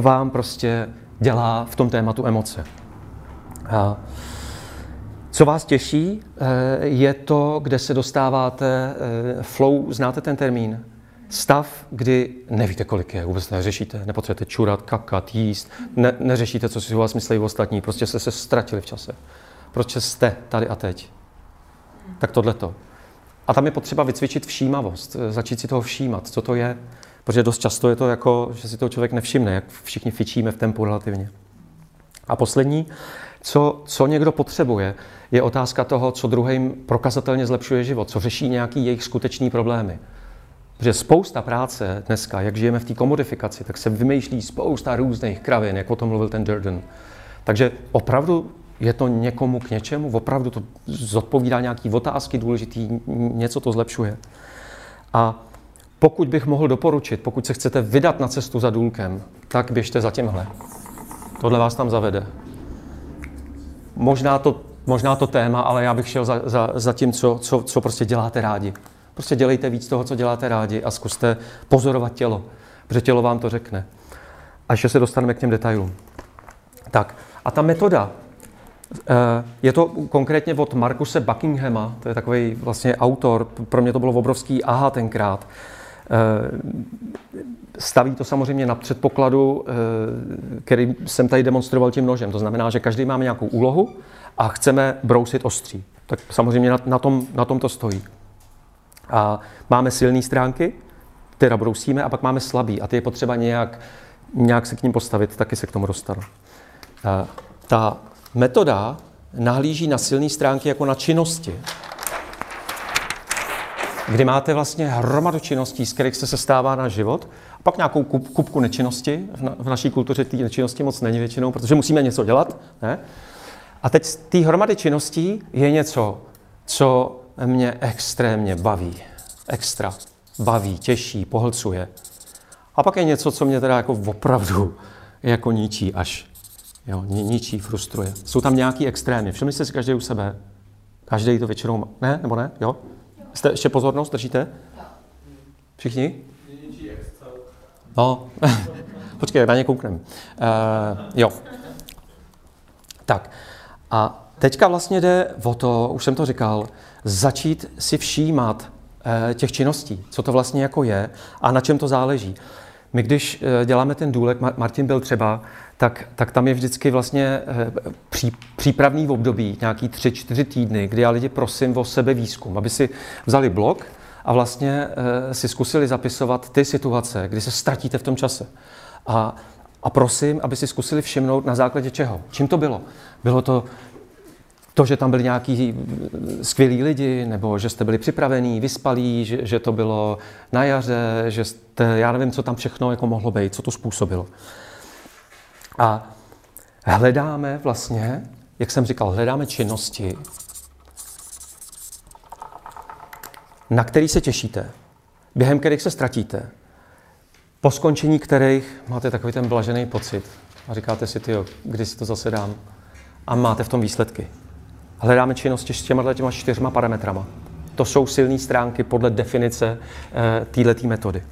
vám prostě dělá v tom tématu emoce. A co vás těší, je to, kde se dostáváte, flow, znáte ten termín? Stav, kdy nevíte, kolik je, vůbec neřešíte, nepotřebujete čurat, kakat, jíst, neřešíte, co si u vás myslí ostatní, prostě jste se ztratili v čase. Proč jste tady a teď? Tak tohleto. A tam je potřeba vycvičit všímavost, začít si toho všímat, co to je, protože dost často je to jako, že si toho člověk nevšimne, jak všichni fičíme v tempu relativně. A poslední, co někdo potřebuje, je otázka toho, co druhým prokazatelně zlepšuje život, co řeší nějaký jejich skutečný problémy. Protože spousta práce dneska, jak žijeme v té komodifikaci, tak se vymýšlí spousta různých kravin, jak o tom mluvil ten Durden. Takže opravdu je to někomu k něčemu, opravdu to zodpovídá nějaký otázky důležitý, něco to zlepšuje. A pokud bych mohl doporučit, pokud se chcete vydat na cestu za důlkem, tak běžte za tímhle. Tohle vás tam zavede. Možná to téma, ale já bych šel za tím, co prostě děláte rádi. Prostě dělejte víc toho, co děláte rádi a zkuste pozorovat tělo, protože tělo vám to řekne. A ještě se dostaneme k těm detailům. Tak, a ta metoda, je to konkrétně od Marcuse Buckinghama, to je takový vlastně autor, pro mě to bylo obrovský aha tenkrát. Staví to samozřejmě na předpokladu, který jsem tady demonstroval tím nožem. To znamená, že každý máme nějakou úlohu a chceme brousit ostří. Tak samozřejmě na tom to stojí. A máme silné stránky, teda brousíme, a pak máme slabý. A ty je potřeba nějak se k ním postavit, taky se k tomu dostanu. Ta metoda nahlíží na silné stránky jako na činnosti. Kdy máte vlastně hromadu činností, z kterých se sestává náš život, a pak nějakou kupku nečinnosti. V naší kultuře té nečinnosti moc není většinou, protože musíme něco dělat. Ne? A teď z té hromady činností je něco, co mě extrémně baví, těší, pohlcuje. A pak je něco, co mě teda jako opravdu jako ničí až, jo, ničí, frustruje. Jsou tam nějaký extrémy, všimli jste si každý u sebe, každý to většinou má, ne, nebo ne, jo? Jste ještě pozornost, držíte? Všichni? No, počkej, na ně kouknem. Jo. Tak, a teďka vlastně jde o to, už jsem to říkal, začít si všímat těch činností, co to vlastně jako je a na čem to záleží. My když děláme ten důlek, Martin byl třeba, tak tam je vždycky vlastně přípravný období, nějaký 3-4 týdny, kdy já lidi prosím o sebevýzkum, aby si vzali blok a vlastně si zkusili zapisovat ty situace, kdy se ztratíte v tom čase. A prosím, aby si zkusili všimnout na základě čeho, čím to bylo. Bylo to, že tam byli nějaký skvělí lidi, nebo že jste byli připravení, vyspalí, že to bylo na jaře, že jste, já nevím, co tam všechno jako mohlo být, co to způsobilo. A hledáme vlastně, jak jsem říkal, hledáme činnosti, na které se těšíte, během kterých se ztratíte, po skončení kterých máte takový ten blažený pocit. a říkáte si, tyjo, kdy si to zase dám. A máte v tom výsledky. Hledáme činnosti s těma 4 parametrama. To jsou silné stránky podle definice této metody.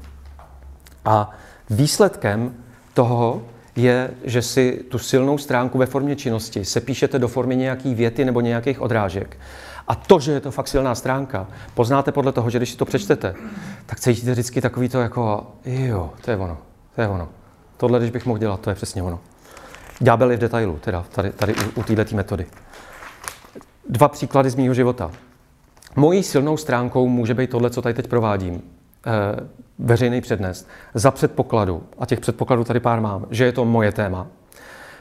A výsledkem toho je, že si tu silnou stránku ve formě činnosti sepíšete do formy nějaký věty nebo nějakých odrážek. A to, že je to fakt silná stránka, poznáte podle toho, že když si to přečtete, tak cítíte vždycky takový to jako, jo, to je ono, to je ono. Tohle, když bych mohl dělat, to je přesně ono. Ďábel je v detailu, teda tady u této metody. 2 příklady z mýho života. Mojí silnou stránkou může být tohle, co tady teď provádím. Veřejný přednes. Za předpokladu, a těch předpokladů tady pár mám, že je to moje téma,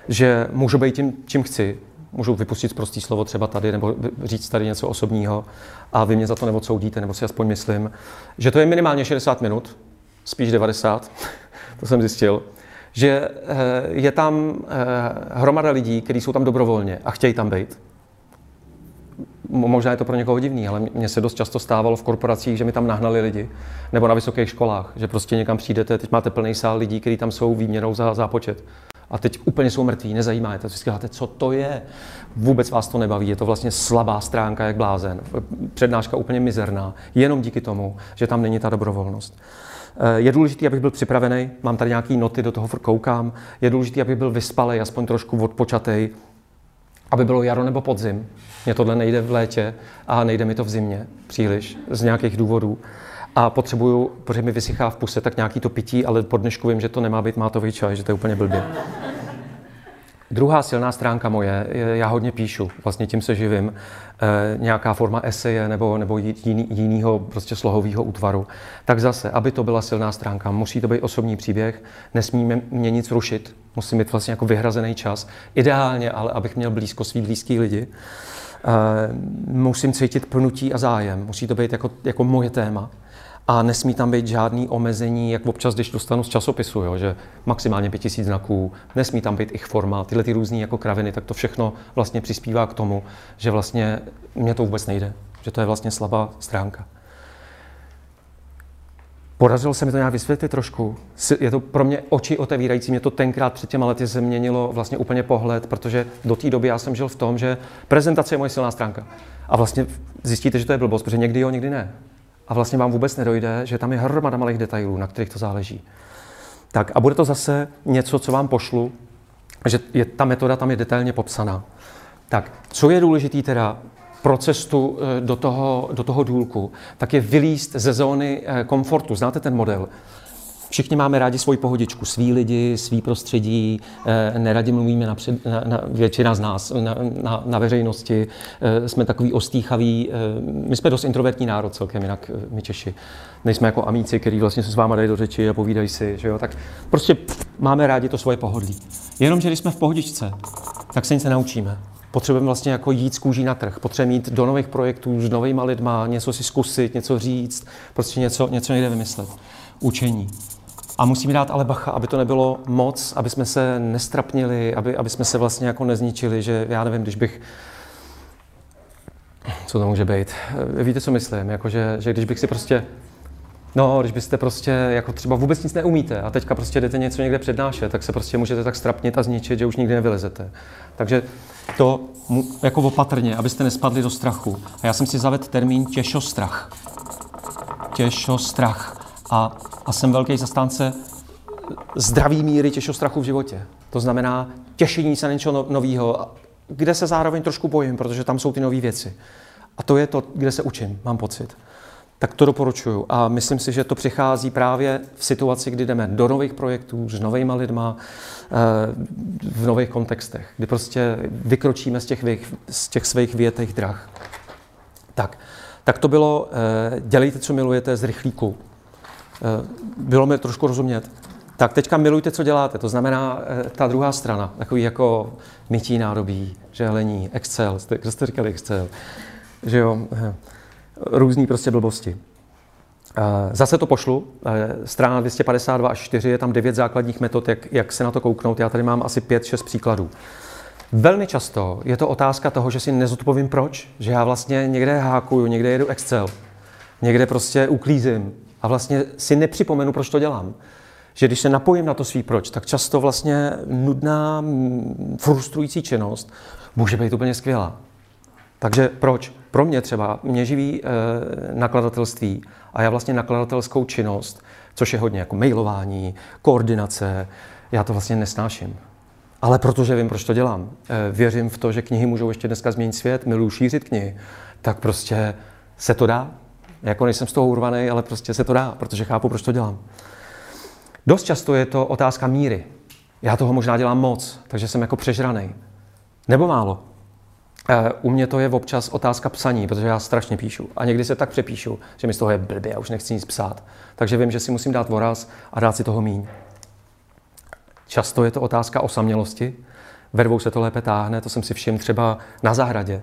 že můžu být tím, čím chci, můžu vypustit prostý slovo třeba tady, nebo říct tady něco osobního a vy mě za to neodsoudíte, nebo si aspoň myslím, že to je minimálně 60 minut, spíš 90, to jsem zjistil, že je tam hromada lidí, kteří jsou tam dobrovolně a chtějí tam být. Možná je to pro někoho divný, ale mně se dost často stávalo v korporacích, že mi tam nahnali lidi. Nebo na vysokých školách, že prostě někam přijdete, teď máte plný sál lidí, kteří tam jsou výměnou za zápočet. A teď úplně jsou mrtví, nezajímá je to. Vždycky říkáte, co to je? Vůbec vás to nebaví, je to vlastně slabá stránka jak blázen. Přednáška úplně mizerná, jenom díky tomu, že tam není ta dobrovolnost. Je důležité, abych byl připravený, mám tady nějaké noty, do toho koukám. Je důležité, abych byl vyspalej, aspoň trošku odpočatej. Aby bylo jaro nebo podzim. Mně tohle nejde v létě a nejde mi to v zimě příliš, z nějakých důvodů. A potřebuju, protože mi vysychá v puse, tak nějaký to pití, ale po dnešku vím, že to nemá být mátový čaj, že to je úplně blbě. Druhá silná stránka moje, já hodně píšu, vlastně tím se živím. Nějaká forma eseje nebo jiného prostě slohového útvaru. Tak zase, aby to byla silná stránka, musí to být osobní příběh, nesmíme mě nic rušit, musím mít vlastně jako vyhrazený čas. Ideálně, ale abych měl blízko svý blízký lidi. Musím cítit pnutí a zájem, musí to být jako moje téma. A nesmí tam být žádný omezení, jak občas, když dostanu z časopisu, jo, že maximálně 5000 znaků, nesmí tam být ich forma, tyhle ty různý jako kraviny, tak to všechno vlastně přispívá k tomu, že vlastně mě to vůbec nejde, že to je vlastně slabá stránka. Podařilo se mi to nějak vysvětlit trošku. Je to pro mě oči otevírající, mě to tenkrát před těma lety změnilo vlastně úplně pohled, protože do té doby já jsem žil v tom, že prezentace je moje silná stránka. A vlastně zjistíte, že to je blbost, protože někdy jo, někdy ne. A vlastně vám vůbec nedojde, že tam je hromada malých detailů, na kterých to záleží. Tak a bude to zase něco, co vám pošlu, že je, ta metoda tam je detailně popsaná. Tak, co je důležitý teda pro cestu do toho důlku, tak je vylíst ze zóny komfortu. Znáte ten model? Všichni máme rádi svoji pohodičku, svý lidi, svý prostředí, neradi mluvíme většina z nás na veřejnosti, jsme takový ostýchaví, my jsme dost introvertní národ celkem, jinak my Češi. Nejsme jako amíci, který vlastně se s váma dají do řeči a povídají si, že jo, tak prostě máme rádi to svoje pohodlí. Jenomže když jsme v pohodičce, tak se nic nenaučíme. Potřebujeme vlastně jako jít z kůží na trh, potřebujeme jít do nových projektů, s novýma lidma, něco si zkusit, něco říct, prostě něco někde vymyslet. Učení. A musíme dát ale bacha, aby to nebylo moc, aby jsme se nestrapnili, aby jsme se vlastně jako nezničili, že já nevím, když bych... Co to může být? Víte, co myslím? Jako, že když bych si prostě... No, když byste prostě jako třeba vůbec nic neumíte a teďka prostě jdete něco někde přednášet, tak se prostě můžete tak strapnit a zničit, že už nikdy nevylezete. Takže to jako opatrně, abyste nespadli do strachu. A já jsem si zavedl termín těšostrach. Těšostrach. A jsem velký zastánce zdraví míry těšostrachu v životě. To znamená těšení se na něco nového, kde se zároveň trošku bojím, protože tam jsou ty nové věci. A to je to, kde se učím, mám pocit. Tak to doporučuju. A myslím si, že to přichází právě v situaci, kdy jdeme do nových projektů, s novejma lidma, v nových kontextech, kdy prostě vykročíme z těch svých vyjetých drah. Tak to bylo, dělejte, co milujete, z rychlíku. Bylo mi trošku rozumět. Tak teďka milujte, co děláte. To znamená ta druhá strana, takový jako mytí nádobí, žehlení, Excel, kde jste říkali Excel, že jo, různý prostě blbosti. Zase to pošlu, strana 252 až 4, je tam 9 základních metod, jak se na to kouknout. Já tady mám asi 5-6 příkladů. Velmi často je to otázka toho, že si nezodpovím proč, že já vlastně někde hákuju, někde jedu Excel, někde prostě uklízím. A vlastně si nepřipomenu, proč to dělám. že když se napojím na to svý proč, tak často vlastně nudná, frustrující činnost může být úplně skvělá. Takže proč? Pro mě třeba, mě živí nakladatelství a já vlastně nakladatelskou činnost, což je hodně jako mailování, koordinace, já to vlastně nesnáším. Ale protože vím, proč to dělám. Věřím v to, že knihy můžou ještě dneska změnit svět, miluji šířit knihy, tak prostě se to dá. Jako nejsem z toho urvaný, ale prostě se to dá, protože chápu, proč to dělám. Dost často je to otázka míry. Já toho možná dělám moc, takže jsem jako přežranej. Nebo málo. U mě to je občas otázka psaní, protože já strašně píšu. A někdy se tak přepíšu, že mi z toho je blbě, já už nechci nic psát. Takže vím, že si musím dát voraz a dát si toho míň. Často je to otázka osamělosti. Ve dvou se to lépe táhne, to jsem si všiml třeba na zahradě.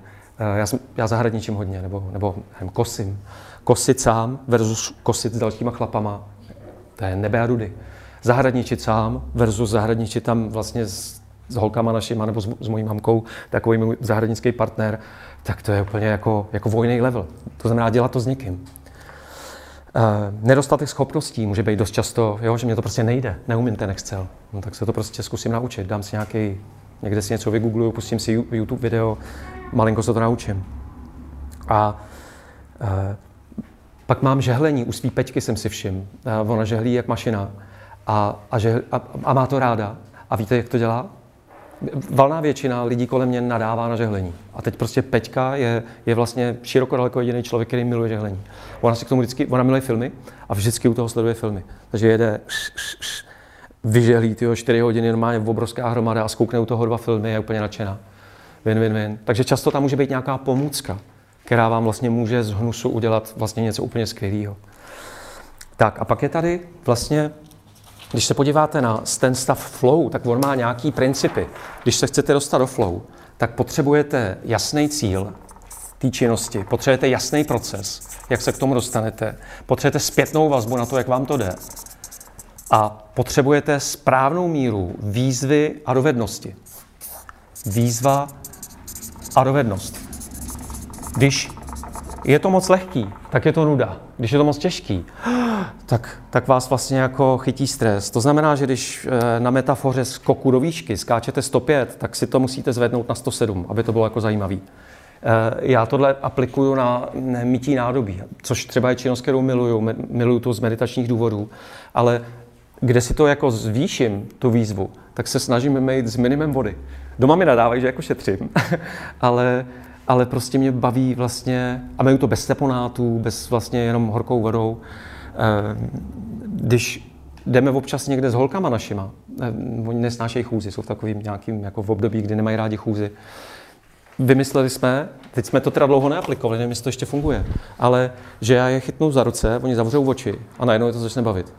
Já zahradničím hodně, nebo kosím. Kosit sám versus kosit s dalšíma chlapama. To je nebe a dudy. Zahradničit sám versus zahradničit tam vlastně s holkama našima nebo s mojí mamkou, takový můj zahradnický partner, tak to je úplně jako vojnej level. To znamená dělat to s někým. Nedostatek schopností může být dost často, jo, že mě to prostě nejde, neumím ten Excel. No, tak se to prostě zkusím naučit, dám si někde si něco vygoogluju, pustím si YouTube video, malinko se to naučím. A pak mám žehlení, u svý Peťky jsem si všiml. Ona žehlí jak mašina a má to ráda. A víte, jak to dělá? Valná většina lidí kolem mě nadává na žehlení. A teď prostě Peťka je vlastně široko daleko jediný člověk, který miluje žehlení. Ona si k tomu ona miluje filmy a vždycky u toho sleduje filmy. Takže jede, vyžehlí tyho 4 hodiny, normálně obrovská hromada a zkoukne u toho 2 filmy, je úplně nadšená. Win, win, win. Takže často tam může být nějaká pomůcka, která vám vlastně může z hnusu udělat vlastně něco úplně skvělého. Tak a pak je tady vlastně, když se podíváte na ten stav flow, tak on má nějaký principy. Když se chcete dostat do flow, tak potřebujete jasný cíl té činnosti, potřebujete jasný proces, jak se k tomu dostanete, potřebujete zpětnou vazbu na to, jak vám to jde a potřebujete správnou míru výzvy a dovednosti. Výzva a dovednost. Když je to moc lehký, tak je to nuda. Když je to moc těžký, tak vás vlastně jako chytí stres. To znamená, že když na metafoře skoku do výšky skáčete 105, tak si to musíte zvednout na 107, aby to bylo jako zajímavý. Já tohle aplikuju na mytí nádobí, což třeba je činnost, kterou miluju to z meditačních důvodů, ale kde si to jako zvýším, tu výzvu, tak se snažím mít s minimem vody. Doma mi nadávají, že jako šetřím, ale prostě mě baví vlastně, a mají to bez seponátů, bez vlastně jenom horkou vodou. Když jdeme občas někde s holkama našima, oni nesnášejí chůzi, jsou v takovým nějakým jako v období, kdy nemají rádi chůzi. Vymysleli jsme, teď jsme to teda dlouho neaplikovali, nevím, jestli to ještě funguje, ale že já je chytnu za ruce, oni zavřou oči a najednou je to začne bavit.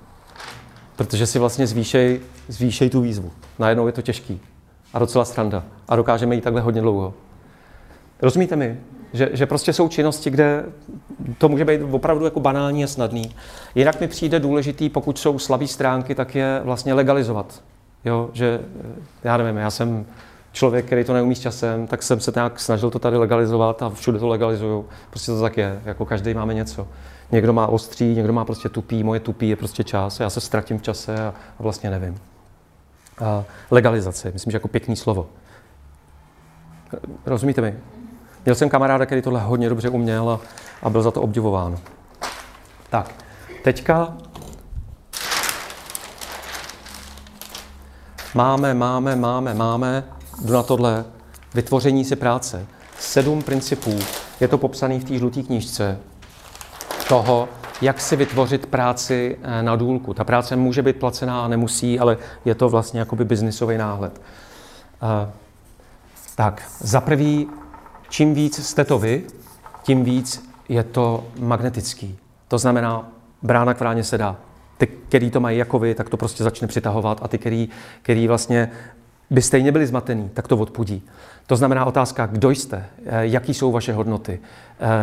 Protože si vlastně zvýšej tu výzvu. Najednou je to těžký a docela sranda a dokážeme jít takhle hodně dlouho. Rozumíte mi? Že prostě jsou činnosti, kde to může být opravdu jako banální a snadný. Jinak mi přijde důležitý, pokud jsou slabé stránky, tak je vlastně legalizovat. Jo, že já nevím, já jsem člověk, který to neumí s časem, tak jsem se nějak snažil to tady legalizovat a všude to legalizuju. Prostě to tak je, jako každý máme něco. Někdo má ostří, někdo má prostě tupý, moje tupý je prostě čas, já se ztratím v čase a vlastně nevím. A legalizace, myslím, že jako pěkný slovo. Rozumíte mi? Měl jsem kamaráda, který tohle hodně dobře uměl a byl za to obdivován. Tak, teďka máme, jdu na tohle, vytvoření si práce. 7 principů, je to popsané v té žluté knížce, toho, jak si vytvořit práci na důlku. Ta práce může být placená, nemusí, ale je to vlastně jakoby biznisový náhled. Tak, za prvý, čím víc jste to vy, tím víc je to magnetický. To znamená, brána k vráně se dá. Ty, který to mají jako vy, tak to prostě začne přitahovat a ty, který vlastně by stejně byli zmatený, tak to odpudí. To znamená otázka, kdo jste, jaký jsou vaše hodnoty,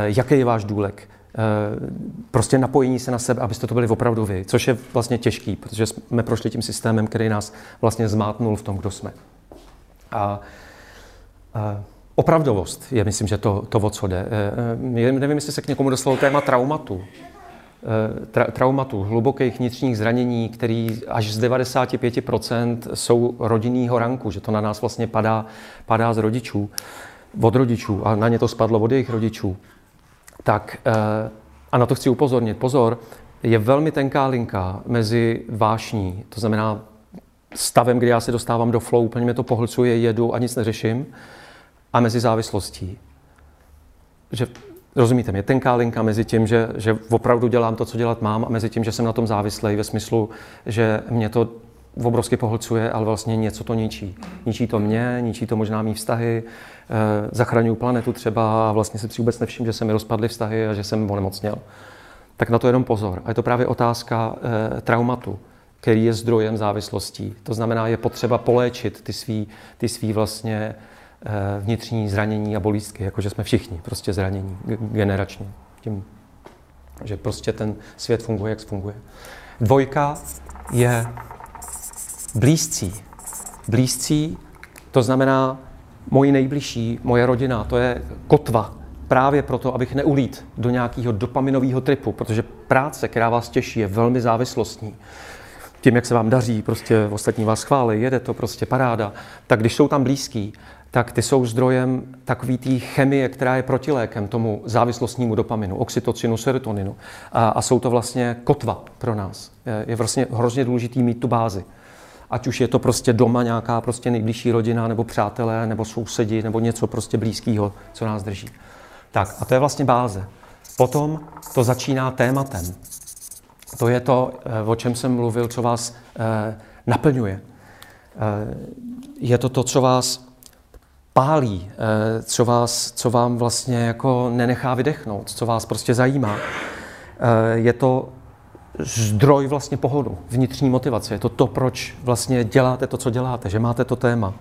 jaký je váš důlek. Prostě napojení se na sebe, abyste to byli opravdu vy, což je vlastně těžký, protože jsme prošli tím systémem, který nás vlastně zmátnul v tom, kdo jsme. A opravdovost je, myslím, že to o co jde. Nevím, jestli se k někomu dostalo téma traumatu. traumatu, hlubokých vnitřních zranění, které až z 95% jsou rodinného ranku, že to na nás vlastně padá z rodičů, od rodičů, a na ně to spadlo od jejich rodičů. Tak, a na to chci upozornit, pozor, je velmi tenká linka mezi vášní, to znamená stavem, kdy já se dostávám do flow, úplně mě to pohlcuje, jedu a nic neřeším, a mezi závislostí. Že, rozumíte mě, tenká linka mezi tím, že opravdu dělám to, co dělat mám, a mezi tím, že jsem na tom závislej ve smyslu, že mě to obrovsky pohlcuje, ale vlastně něco to ničí. Ničí to mě, ničí to možná mý vztahy, zachraňuju planetu třeba a vlastně si vůbec nevšim, že se mi rozpadly vztahy a že jsem onemocněl. Tak na to jenom pozor. A je to právě otázka traumatu, který je zdrojem závislostí. To znamená, je potřeba poléčit ty svý vlastně vnitřní zranění a bolístky, jakože jsme všichni prostě zranění generačně. Tím, že prostě ten svět funguje, jak funguje. Dvojka je blízcí, to znamená moji nejbližší, moje rodina, to je kotva. Právě proto, abych neulít do nějakého dopaminového tripu, protože práce, která vás těší, je velmi závislostní. Tím, jak se vám daří, prostě ostatní vás chválí, jede to prostě paráda. Tak když jsou tam blízký, tak ty jsou zdrojem takový té chemie, která je protilékem tomu závislostnímu dopaminu, oxytocinu, serotoninu. A jsou to vlastně kotva pro nás. Je vlastně hrozně důležitý mít tu bázi. Ať už je to prostě doma nějaká prostě nejbližší rodina, nebo přátelé, nebo sousedi, nebo něco prostě blízkého, co nás drží. Tak a to je vlastně báze. Potom to začíná tématem. To je to, o čem jsem mluvil, co vás naplňuje. Je to to, co vás pálí, co vám vlastně jako nenechá vydechnout, co vás prostě zajímá. Je to zdroj vlastně pohodu, vnitřní motivace. Je to to, proč vlastně děláte to, co děláte, že máte to téma.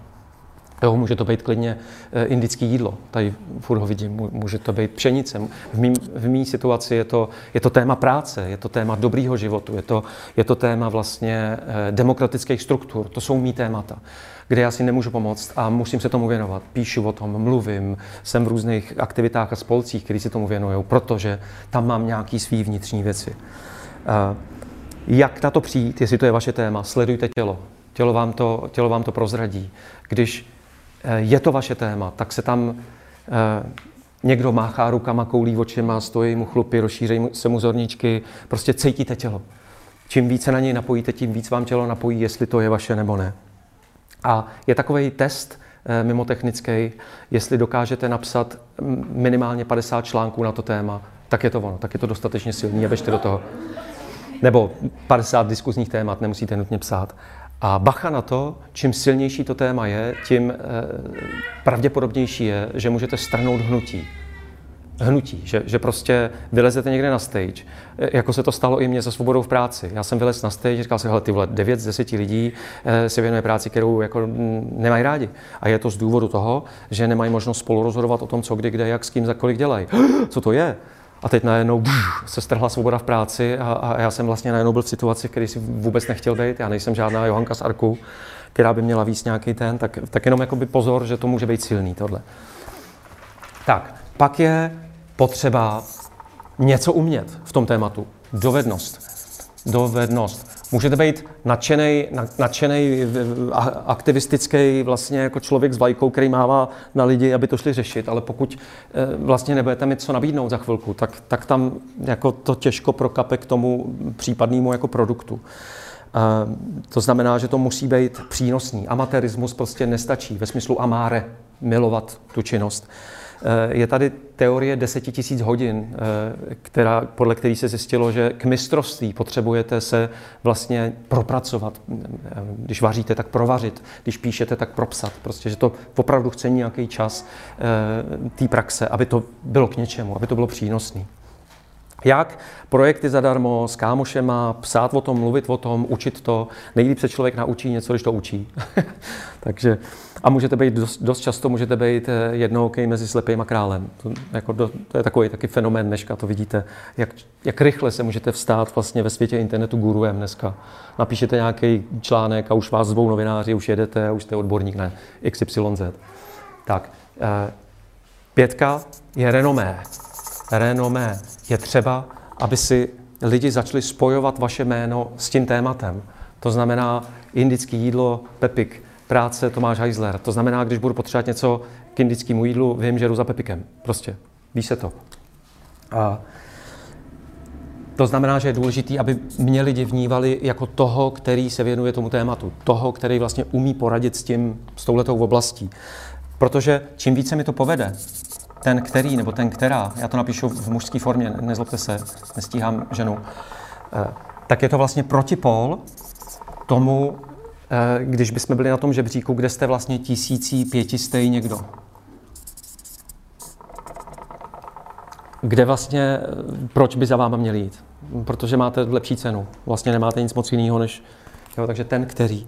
Jo, může to být klidně indické jídlo, tady furt ho vidím, může to být pšenice. V mý situaci je to téma práce, je to téma dobrýho životu, je to téma vlastně demokratických struktur, to jsou mý témata, kde já si nemůžu pomoct a musím se tomu věnovat. Píšu o tom, mluvím, jsem v různých aktivitách a spolcích, které si tomu věnují, protože tam mám nějaké své vnitřní věci. Jak na to přijít, jestli to je vaše téma, sledujte tělo. Tělo vám to prozradí. Když je to vaše téma, tak se tam někdo máchá rukama, koulí očima, stojí mu chlupy, rozšíří se mu zorničky, prostě cítíte tělo. Čím více na něj napojíte, tím víc vám tělo napojí, jestli to je vaše nebo ne. A je takový test mimotechnický, jestli dokážete napsat minimálně 50 článků na to téma, tak je to ono, tak je to dostatečně silný a běžte do toho. Nebo 50 diskuzních témat, nemusíte nutně psát. A bacha na to, čím silnější to téma je, tím pravděpodobnější je, že můžete strhnout hnutí. Že prostě vylezete někde na stage, jako se to stalo i mně se Svobodou v práci. Já jsem vylez na stage, říkal jsem, hele, tyhle 9 z 10 lidí se věnuje práci, kterou jako nemají rádi. A je to z důvodu toho, že nemají možnost spolu rozhodovat o tom, co, kdy, kde, jak, s kým, za kolik dělají. Co to je? A teď najednou se strhla Svoboda v práci a já jsem vlastně najednou byl v situaci, v které si vůbec nechtěl být. Já nejsem žádná Johanka z Arku, která by měla víc nějaký ten, tak jenom jakoby pozor, že to může být silný tohle. Tak, pak je potřeba něco umět v tom tématu. Dovednost. Můžete být nadšenej aktivistický vlastně jako člověk s vlajkou, který mává na lidi, aby to šli řešit, ale pokud vlastně nebudete mít co nabídnout za chvilku, tak tam jako to těžko prokape k tomu případnému jako produktu. To znamená, že to musí být přínosný. Amatérismus prostě nestačí ve smyslu amáre, milovat tu činnost. Je tady teorie 10 000 hodin, podle které se zjistilo, že k mistrovství potřebujete se vlastně propracovat. Když vaříte, tak provařit. Když píšete, tak propsat. Prostě, že to opravdu chce nějaký čas té praxe, aby to bylo k něčemu, aby to bylo přínosné. Jak projekty zadarmo, s kámošema, psát o tom, mluvit o tom, učit to. Nejlíp se člověk naučí něco, když to učí. Takže a můžete být dost často můžete být jednooký mezi slepým a králem. To je takový taky fenomén dneška, to vidíte, jak rychle se můžete vstát vlastně ve světě internetu guruem dneska. Napíšete nějaký článek a už vás zvou novináři, už jedete, už jste odborník na XYZ. Tak, 5 je renomé. Je třeba, aby si lidi začali spojovat vaše jméno s tím tématem. To znamená indické jídlo, Pepik, práce Tomáš Eisler. To znamená, když budu potřebovat něco k indickému jídlu, vím, že jdu za Pepikem. Prostě. Ví se to. A to znamená, že je důležité, aby mě lidi vnívali jako toho, který se věnuje tomu tématu. Toho, který vlastně umí poradit s touhletou oblastí. Protože čím více mi to povede, ten který nebo ten která, já to napíšu v mužské formě, nezlobte se, nestíhám ženu, tak je to vlastně protipól tomu, když bychom byli na tom žebříku, kde jste vlastně 1500 někdo. Kde vlastně, proč by za váma měli jít? Protože máte lepší cenu. Vlastně nemáte nic moc jiného, než, jo, takže ten, který.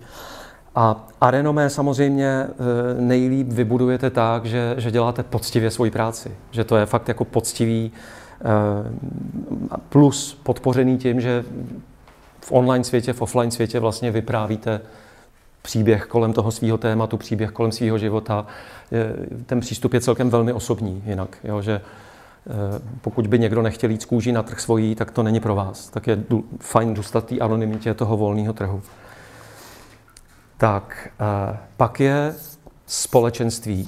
A renomé samozřejmě nejlíp vybudujete tak, že děláte poctivě svoji práci. Že to je fakt jako poctivý, plus podpořený tím, že v online světě, v offline světě vlastně vyprávíte příběh kolem toho svého tématu, příběh kolem svého života. Ten přístup je celkem velmi osobní jinak, jo, že pokud by někdo nechtěl jít z kůží na trh svojí, tak to není pro vás. Tak je fajn dostat té anonymitě toho volného trhu. Tak, pak je společenství.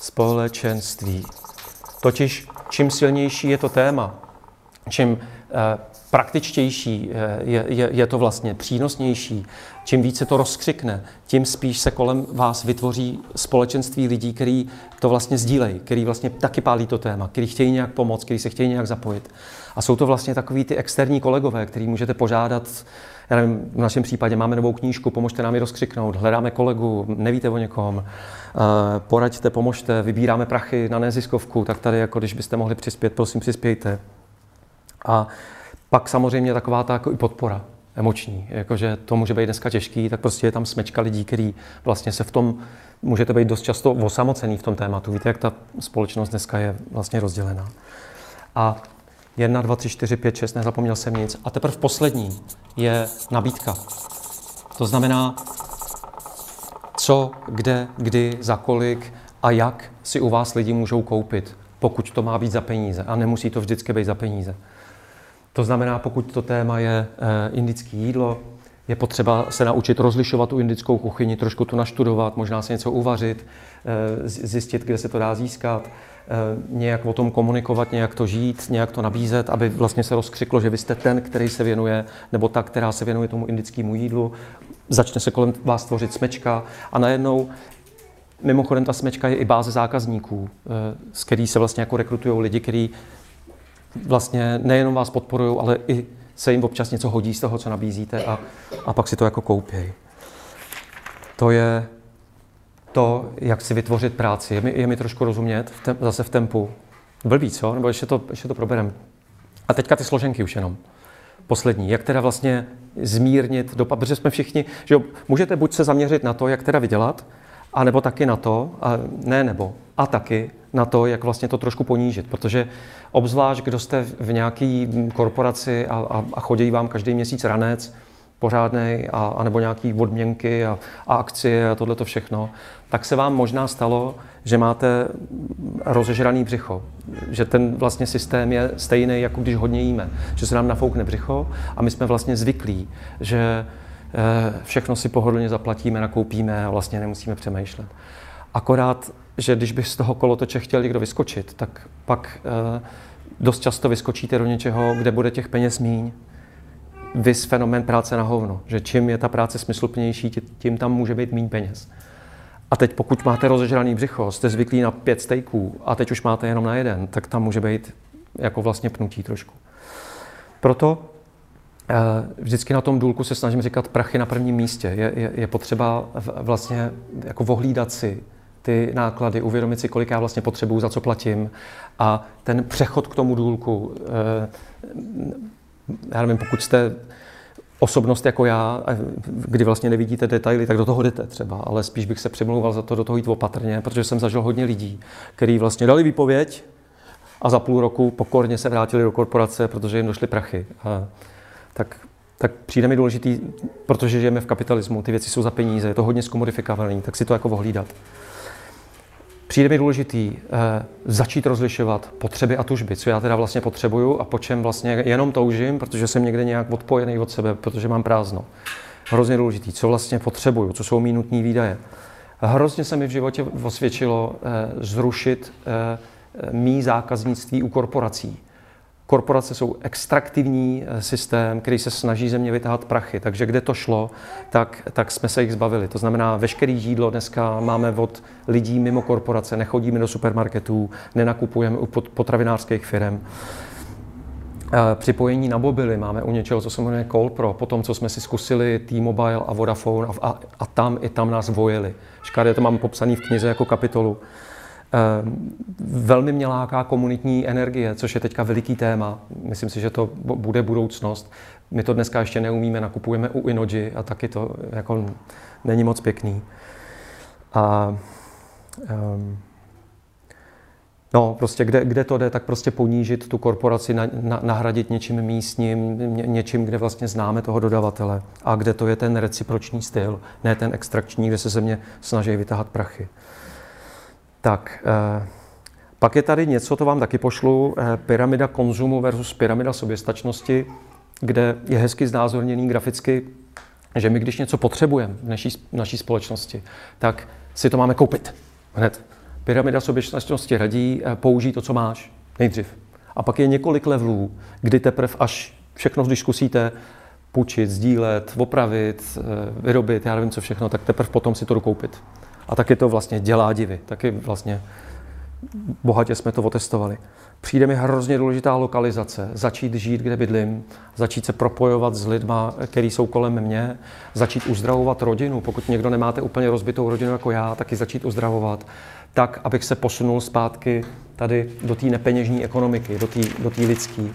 Společenství. Totiž čím silnější je to téma, čím praktičtější je to vlastně, přínosnější, čím více to rozkřikne, tím spíš se kolem vás vytvoří společenství lidí, který to vlastně sdílejí, který vlastně taky pálí to téma, který chtějí nějak pomoct, který se chtějí nějak zapojit. A jsou to vlastně takový ty externí kolegové, který můžete požádat. Já nevím, v našem případě máme novou knížku, pomožte nám ji rozkřiknout, hledáme kolegu, nevíte o někom, poraďte, pomožte, vybíráme prachy na neziskovku, tak tady, jako když byste mohli přispět, prosím, přispějte. A pak samozřejmě taková ta jako i podpora emoční, jakože to může být dneska těžký, tak prostě je tam smečka lidí, který vlastně se v tom, můžete být dost často osamocený v tom tématu. Víte, jak ta společnost dneska je vlastně rozdělená. A 1, 2, 3, 4, 5, 6, nezapomněl jsem nic. A teprve poslední je nabídka. To znamená, co, kde, kdy, za kolik a jak si u vás lidi můžou koupit, pokud to má být za peníze. A nemusí to vždycky být za peníze. To znamená, pokud to téma je indické jídlo, je potřeba se naučit rozlišovat tu indickou kuchyni, trošku tu naštudovat, možná se něco uvařit, zjistit, kde se to dá získat, nějak o tom komunikovat, nějak to žít, nějak to nabízet, aby vlastně se rozkřiklo, že vy jste ten, který se věnuje, nebo ta, která se věnuje tomu indickému jídlu. Začne se kolem vás tvořit smečka a najednou, mimochodem ta smečka je i báze zákazníků, z který se vlastně jako rekrutují lidi, kteří vlastně nejenom vás podporují, ale i se jim občas něco hodí z toho, co nabízíte a pak si to jako koupěj. To je to, jak si vytvořit práci. Je mi trošku rozumět, zase v tempu. Blbý, co? Nebo ještě to proberem. A teďka ty složenky už jenom. Poslední. Jak teda vlastně zmírnit dopad, protože jsme všichni, že jo, můžete buď se zaměřit na to, jak teda vydělat, anebo taky na to, a taky na to, jak vlastně to trošku ponížit, protože obzvlášť, kdo jste v nějaké korporaci a chodí vám každý měsíc ranec pořádnej, anebo nějaké odměnky a akcie a tohleto všechno, tak se vám možná stalo, že máte rozežraný břicho, že ten vlastně systém je stejný, jako když hodně jíme, že se nám nafoukne břicho a my jsme vlastně zvyklí, že všechno si pohodlně zaplatíme, nakoupíme a vlastně nemusíme přemýšlet. Akorát, že když by z toho kolotoče chtěl někdo vyskočit, tak pak dost často vyskočíte do něčeho, kde bude těch peněz míň. Vys fenomén práce na hovno, že čím je ta práce smysluplnější, tím tam může být míň peněz. A teď pokud máte rozežraný břicho, jste zvyklí na 5 steaků a teď už máte jenom na jeden, tak tam může být jako vlastně pnutí trošku. Proto vždycky na tom důlku se snažím říkat prachy na prvním místě. Je potřeba vlastně jako vohlídat si ty náklady, uvědomit si, kolik já vlastně potřebuju, za co platím. A ten přechod k tomu důlku, já nevím, pokud jste osobnost jako já, kdy vlastně nevidíte detaily, tak do toho jdete třeba, ale spíš bych se přimlouval za to do toho jít opatrně, protože jsem zažil hodně lidí, kteří vlastně dali výpověď a za půl roku pokorně se vrátili do korporace, protože jim došly prachy. Tak přijde mi důležitý, protože žijeme v kapitalismu, ty věci jsou za peníze, je to hodně zkomodifikované, tak si to jako ohlídat. Přijde mi důležitý začít rozlišovat potřeby a tužby, co já teda vlastně potřebuju a po čem vlastně jenom toužím, protože jsem někde nějak odpojený od sebe, protože mám prázdno. Hrozně důležitý, co vlastně potřebuju, co jsou mý nutné výdaje. Hrozně se mi v životě osvědčilo zrušit mý zákaznictví u korporací. Korporace jsou extraktivní systém, který se snaží ze mě vytáhat prachy, takže kde to šlo, tak jsme se jich zbavili. To znamená, veškerý jídlo dneska máme od lidí mimo korporace, nechodíme do supermarketů, nenakupujeme u potravinářských firem. Připojení na mobily máme u něčeho, co se jmenuje Colpro, po tom, co jsme si zkusili T-Mobile a Vodafone a tam i tam nás vojili. Škaredě to mám popsané v knize jako kapitolu. Velmi mě láká komunitní energie, což je teďka veliký téma. Myslím si, že to bude budoucnost. My to dneska ještě neumíme, nakupujeme u Innogy a taky to jako není moc pěkný. A no, prostě kde to jde, tak prostě ponížit tu korporaci, nahradit něčím místním, něčím, kde vlastně známe toho dodavatele. A kde to je ten reciproční styl, ne ten extrakční, kde se ze mě snaží vytáhat prachy. Tak, pak je tady něco, to vám taky pošlu, pyramida konzumu versus pyramida soběstačnosti, kde je hezky znázorněný graficky, že my, když něco potřebujeme v naší společnosti, tak si to máme koupit hned. Pyramida soběstačnosti radí, použij to, co máš nejdřív. A pak je několik levelů, kdy teprve až všechno, když zkusíte půjčit, sdílet, opravit, vyrobit, já nevím co všechno, tak teprve potom si to dokoupit. A taky to vlastně dělá divy, taky vlastně bohatě jsme to otestovali. Přijde mi hrozně důležitá lokalizace, začít žít, kde bydlím, začít se propojovat s lidma, který jsou kolem mě, začít uzdravovat rodinu, pokud někdo nemáte úplně rozbitou rodinu jako já, taky začít uzdravovat, tak, abych se posunul zpátky tady do té nepeněžní ekonomiky, do té lidský.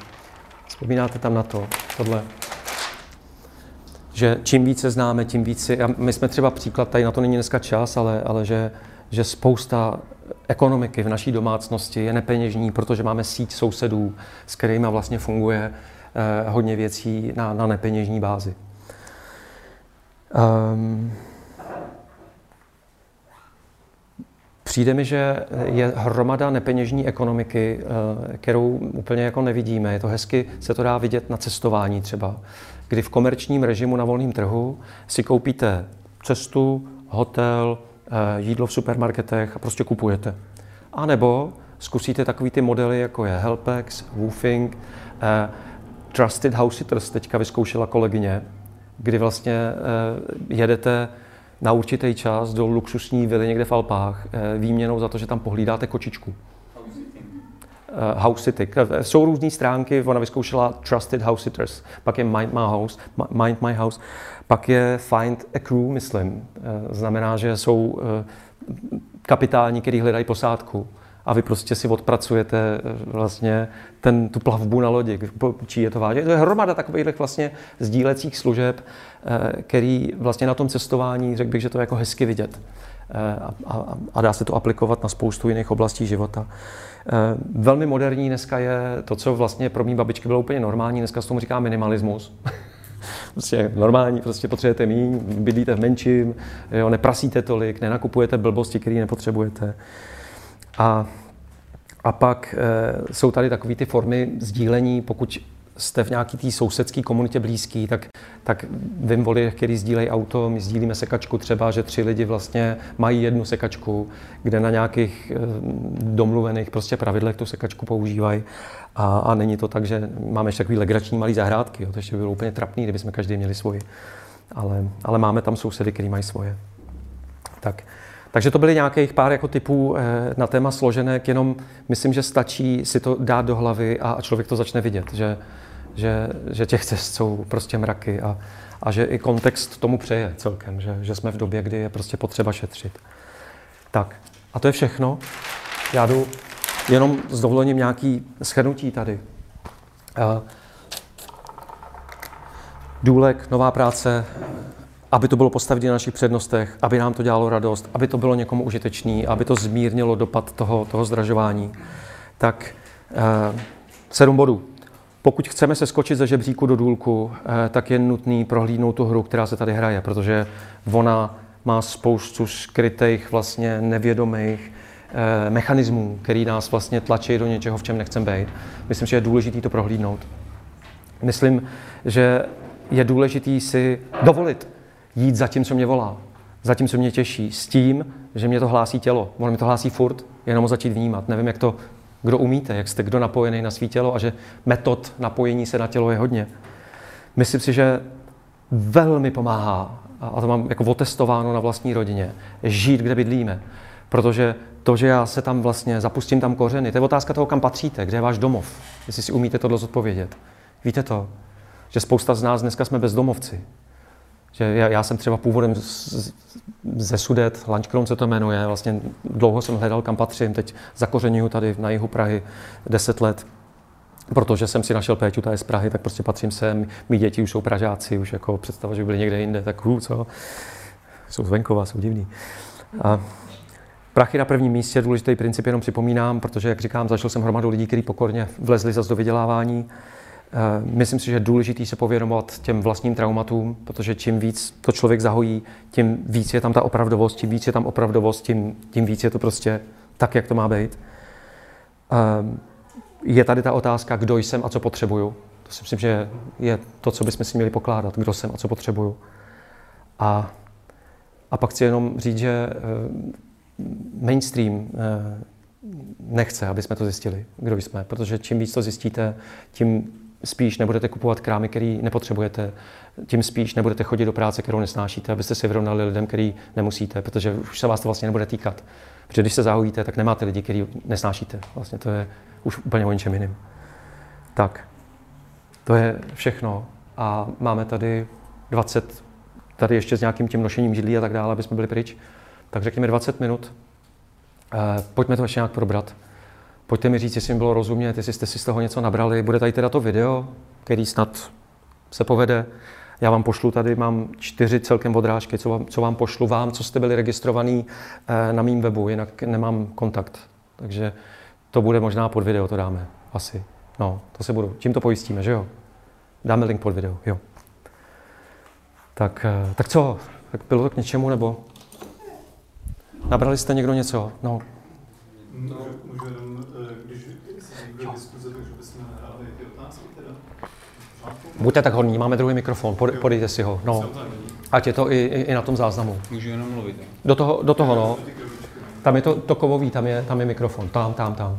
Vzpomínáte tam na to, tohle? Že čím více známe, tím víc si, a my jsme třeba příklad, tady na to není dneska čas, ale že spousta ekonomiky v naší domácnosti je nepeněžní, protože máme síť sousedů, s kterými vlastně funguje hodně věcí na nepeněžní bázi. Přijde mi, že je hromada nepeněžní ekonomiky, kterou úplně jako nevidíme. Je to hezky, se to dá vidět na cestování třeba, kdy v komerčním režimu na volném trhu si koupíte cestu, hotel, jídlo v supermarketech a prostě kupujete. A nebo zkusíte takový ty modely, jako je Helpex, Woofing, Trusted House Sitters teďka vyzkoušela kolegyně, kdy vlastně jedete na určitý čas do luxusní vily někde v Alpách výměnou za to, že tam pohlídáte kočičku. House sitting. Jsou různé stránky, ona vyzkoušela Trusted House Sitters, pak je Mind My House, pak je Find a Crew, myslím. Znamená, že jsou kapitáni, kteří hledají posádku a vy prostě si odpracujete vlastně tu plavbu na lodi, čí je to vážně. To je hromada takových vlastně sdílecích služeb, který vlastně na tom cestování, řekl bych, že to je jako hezky vidět. A dá se to aplikovat na spoustu jiných oblastí života. Velmi moderní dneska je to, co vlastně pro mý babičky bylo úplně normální, dneska se tomu říká minimalismus. Prostě normální, prostě potřebujete míň, bydlíte v menším, jo, neprasíte tolik, nenakupujete blbosti, které nepotřebujete. A pak jsou tady takové ty formy sdílení, pokud jste v nějaké té sousedské komunitě blízký, tak vím voli, který sdílejí auto, my sdílíme sekačku třeba, že 3 lidi vlastně mají jednu sekačku, kde na nějakých domluvených prostě pravidlech tu sekačku používají. A není to tak, že máme ještě takový legrační malý zahrádky, jo. To ještě by bylo úplně trapný, kdybychom každý měli svoji. Ale máme tam sousedy, který mají svoje. Tak. Takže to byly nějakých pár jako typů na téma složenek, jenom myslím, že stačí si to dát do hlavy a člověk to začne vidět, že těch cest jsou prostě mraky a že i kontext tomu přeje celkem, že jsme v době, kdy je prostě potřeba šetřit. Tak a to je všechno. Já jdu jenom s dovolením nějaký shrnutí tady. Důlek, nová práce, aby to bylo postavené na našich přednostech, aby nám to dělalo radost, aby to bylo někomu užitečné, aby to zmírnilo dopad toho zdražování. Tak 7 bodů. Pokud chceme se skočit ze žebříku do důlku, tak je nutný prohlídnout tu hru, která se tady hraje, protože ona má spoustu skrytých, vlastně nevědomých mechanismů, který nás vlastně tlačí do něčeho, v čem nechceme být. Myslím, že je důležité to prohlídnout. Myslím, že je důležité si dovolit jít za tím, co mě volá, za tím, co mě těší, s tím, že mě to hlásí tělo. Ono mi to hlásí furt, jenom ho začít vnímat. Nevím, jak to, kdo umíte, jak jste kdo napojený na svý tělo a že metod napojení se na tělo je hodně. Myslím si, že velmi pomáhá, a to mám jako otestováno na vlastní rodině, žít, kde bydlíme. Protože to, že já se tam vlastně zapustím tam kořeny, to je otázka toho, kam patříte, kde je váš domov, jestli si umíte tohle zodpovědět. Víte to, že spousta z nás dneska jsme bezdomovci. Že já jsem třeba původem ze Sudet, Lančkron se to jmenuje, vlastně dlouho jsem hledal, kam patřím, teď zakořenuju tady na jihu Prahy 10 let, protože jsem si našel Péťu, ta je z Prahy, tak prostě patřím sem, mí děti už jsou Pražáci, už jako představa, že byli někde jinde, tak co? Jsou z venkova, jsou divní. A prachy na prvním místě, důležitý princip, jenom připomínám, protože, jak říkám, zašel jsem hromadu lidí, kteří pokorně vlezli zas do vydělávání. Myslím si, že je důležité se povědomovat těm vlastním traumatům, protože čím víc to člověk zahojí, tím víc je tam ta opravdovost, tím víc je tam opravdovost, tím víc je to prostě tak, jak to má být. Je tady ta otázka, kdo jsem a co potřebuju. To si myslím, že je to, co bychom si měli pokládat, kdo jsem a co potřebuju. A pak chci jenom říct, že mainstream nechce, aby jsme to zjistili, kdo jsme, protože čím víc to zjistíte, tím spíš nebudete kupovat krámy, který nepotřebujete, tím spíš nebudete chodit do práce, kterou nesnášíte, abyste se vyrovnali lidem, který nemusíte, protože už se vás to vlastně nebude týkat. Protože když se zahojíte, tak nemáte lidi, který nesnášíte. Vlastně to je už úplně o něčem jiným. Tak, to je všechno. A máme tady 20, tady ještě s nějakým tím nošením židlí a tak dále, aby jsme byli pryč. Tak řekněme 20 minut. Pojďme to ještě nějak probrat. Pojďte mi říct, jestli mi bylo rozumět, jestli jste si z toho něco nabrali. Bude tady teda to video, který snad se povede. Já vám pošlu tady, mám 4 celkem odrážky, co vám pošlu vám, co jste byli registrovaný na mým webu, jinak nemám kontakt. Takže to bude možná pod video, to dáme asi. No, to se budu. Tím to pojistíme, že jo? Dáme link pod video, jo. Tak co? Tak bylo to k něčemu, nebo? Nabrali jste někdo něco? No. No, můžu jenom, když se někdo diskuze, takže bychom nahrávali ty otázky teda. Buďte tak hodní, máme druhý mikrofon, podejte si ho. No. Ať je to i na tom záznamu. Můžu jenom mluvit. Do toho, no. Tam je to kovový, tam je mikrofon. Tam.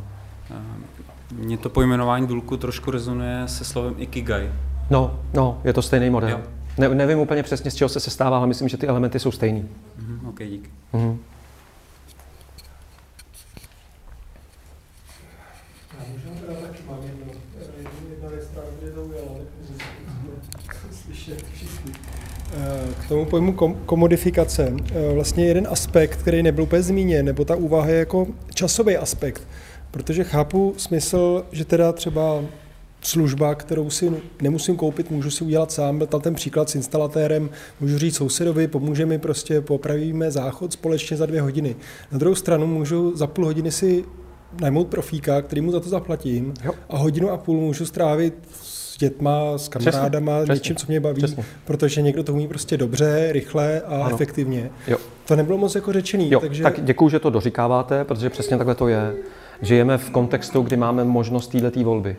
Mně to pojmenování důlku trošku rezonuje se slovem ikigai. No, je to stejný model. Ne, nevím úplně přesně, z čeho se sestává, ale myslím, že ty elementy jsou stejný. OK, díky. K tomu pojmu komodifikace. Vlastně jeden aspekt, který nebyl úplně zmíněn, nebo ta úvaha je jako časový aspekt, protože chápu smysl, že teda třeba služba, kterou si nemusím koupit, můžu si udělat sám, byl tam ten příklad s instalatérem, můžu říct sousedovi, pomůže mi prostě, popravíme záchod společně za 2 hodiny. Na druhou stranu můžu za půl hodiny si najmout profíka, který mu za to zaplatím, jo. A 1,5 hodiny můžu strávit s dětma, s kamarádama, přesně, něčím, co mě baví, přesně. Protože někdo to umí prostě dobře, rychle a ano. Efektivně. Jo. To nebylo moc jako řečený. Jo. Takže... Tak děkuju, že to doříkáváte, protože přesně takhle to je. Žijeme v kontextu, kdy máme možnost této volby.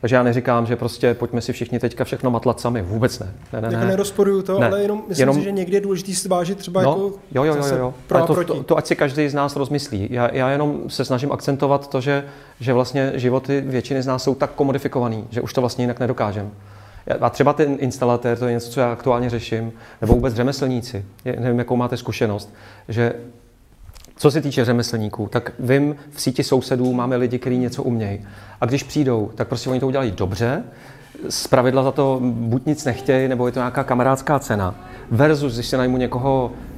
Takže já neříkám, že prostě pojďme si všichni teďka všechno matlat sami, vůbec ne. Ne. Nerozporuju to, ne. Ale jenom myslím si, že někdy je důležitý svážit třeba jako to ať si každý z nás rozmyslí. Já jenom se snažím akcentovat to, že vlastně životy většiny z nás jsou tak komodifikovaný, že už to vlastně jinak nedokážeme. A třeba ten instalatér, to je něco, co já aktuálně řeším, nebo vůbec řemeslníci, nevím, jakou máte zkušenost, že co se týče řemeslníků, tak vím, v síti sousedů máme lidi, kteří něco umějí. A když přijdou, tak prostě oni to udělají dobře, zpravidla za to buď nic nechtějí, nebo je to nějaká kamarádská cena. Versus, když se najmu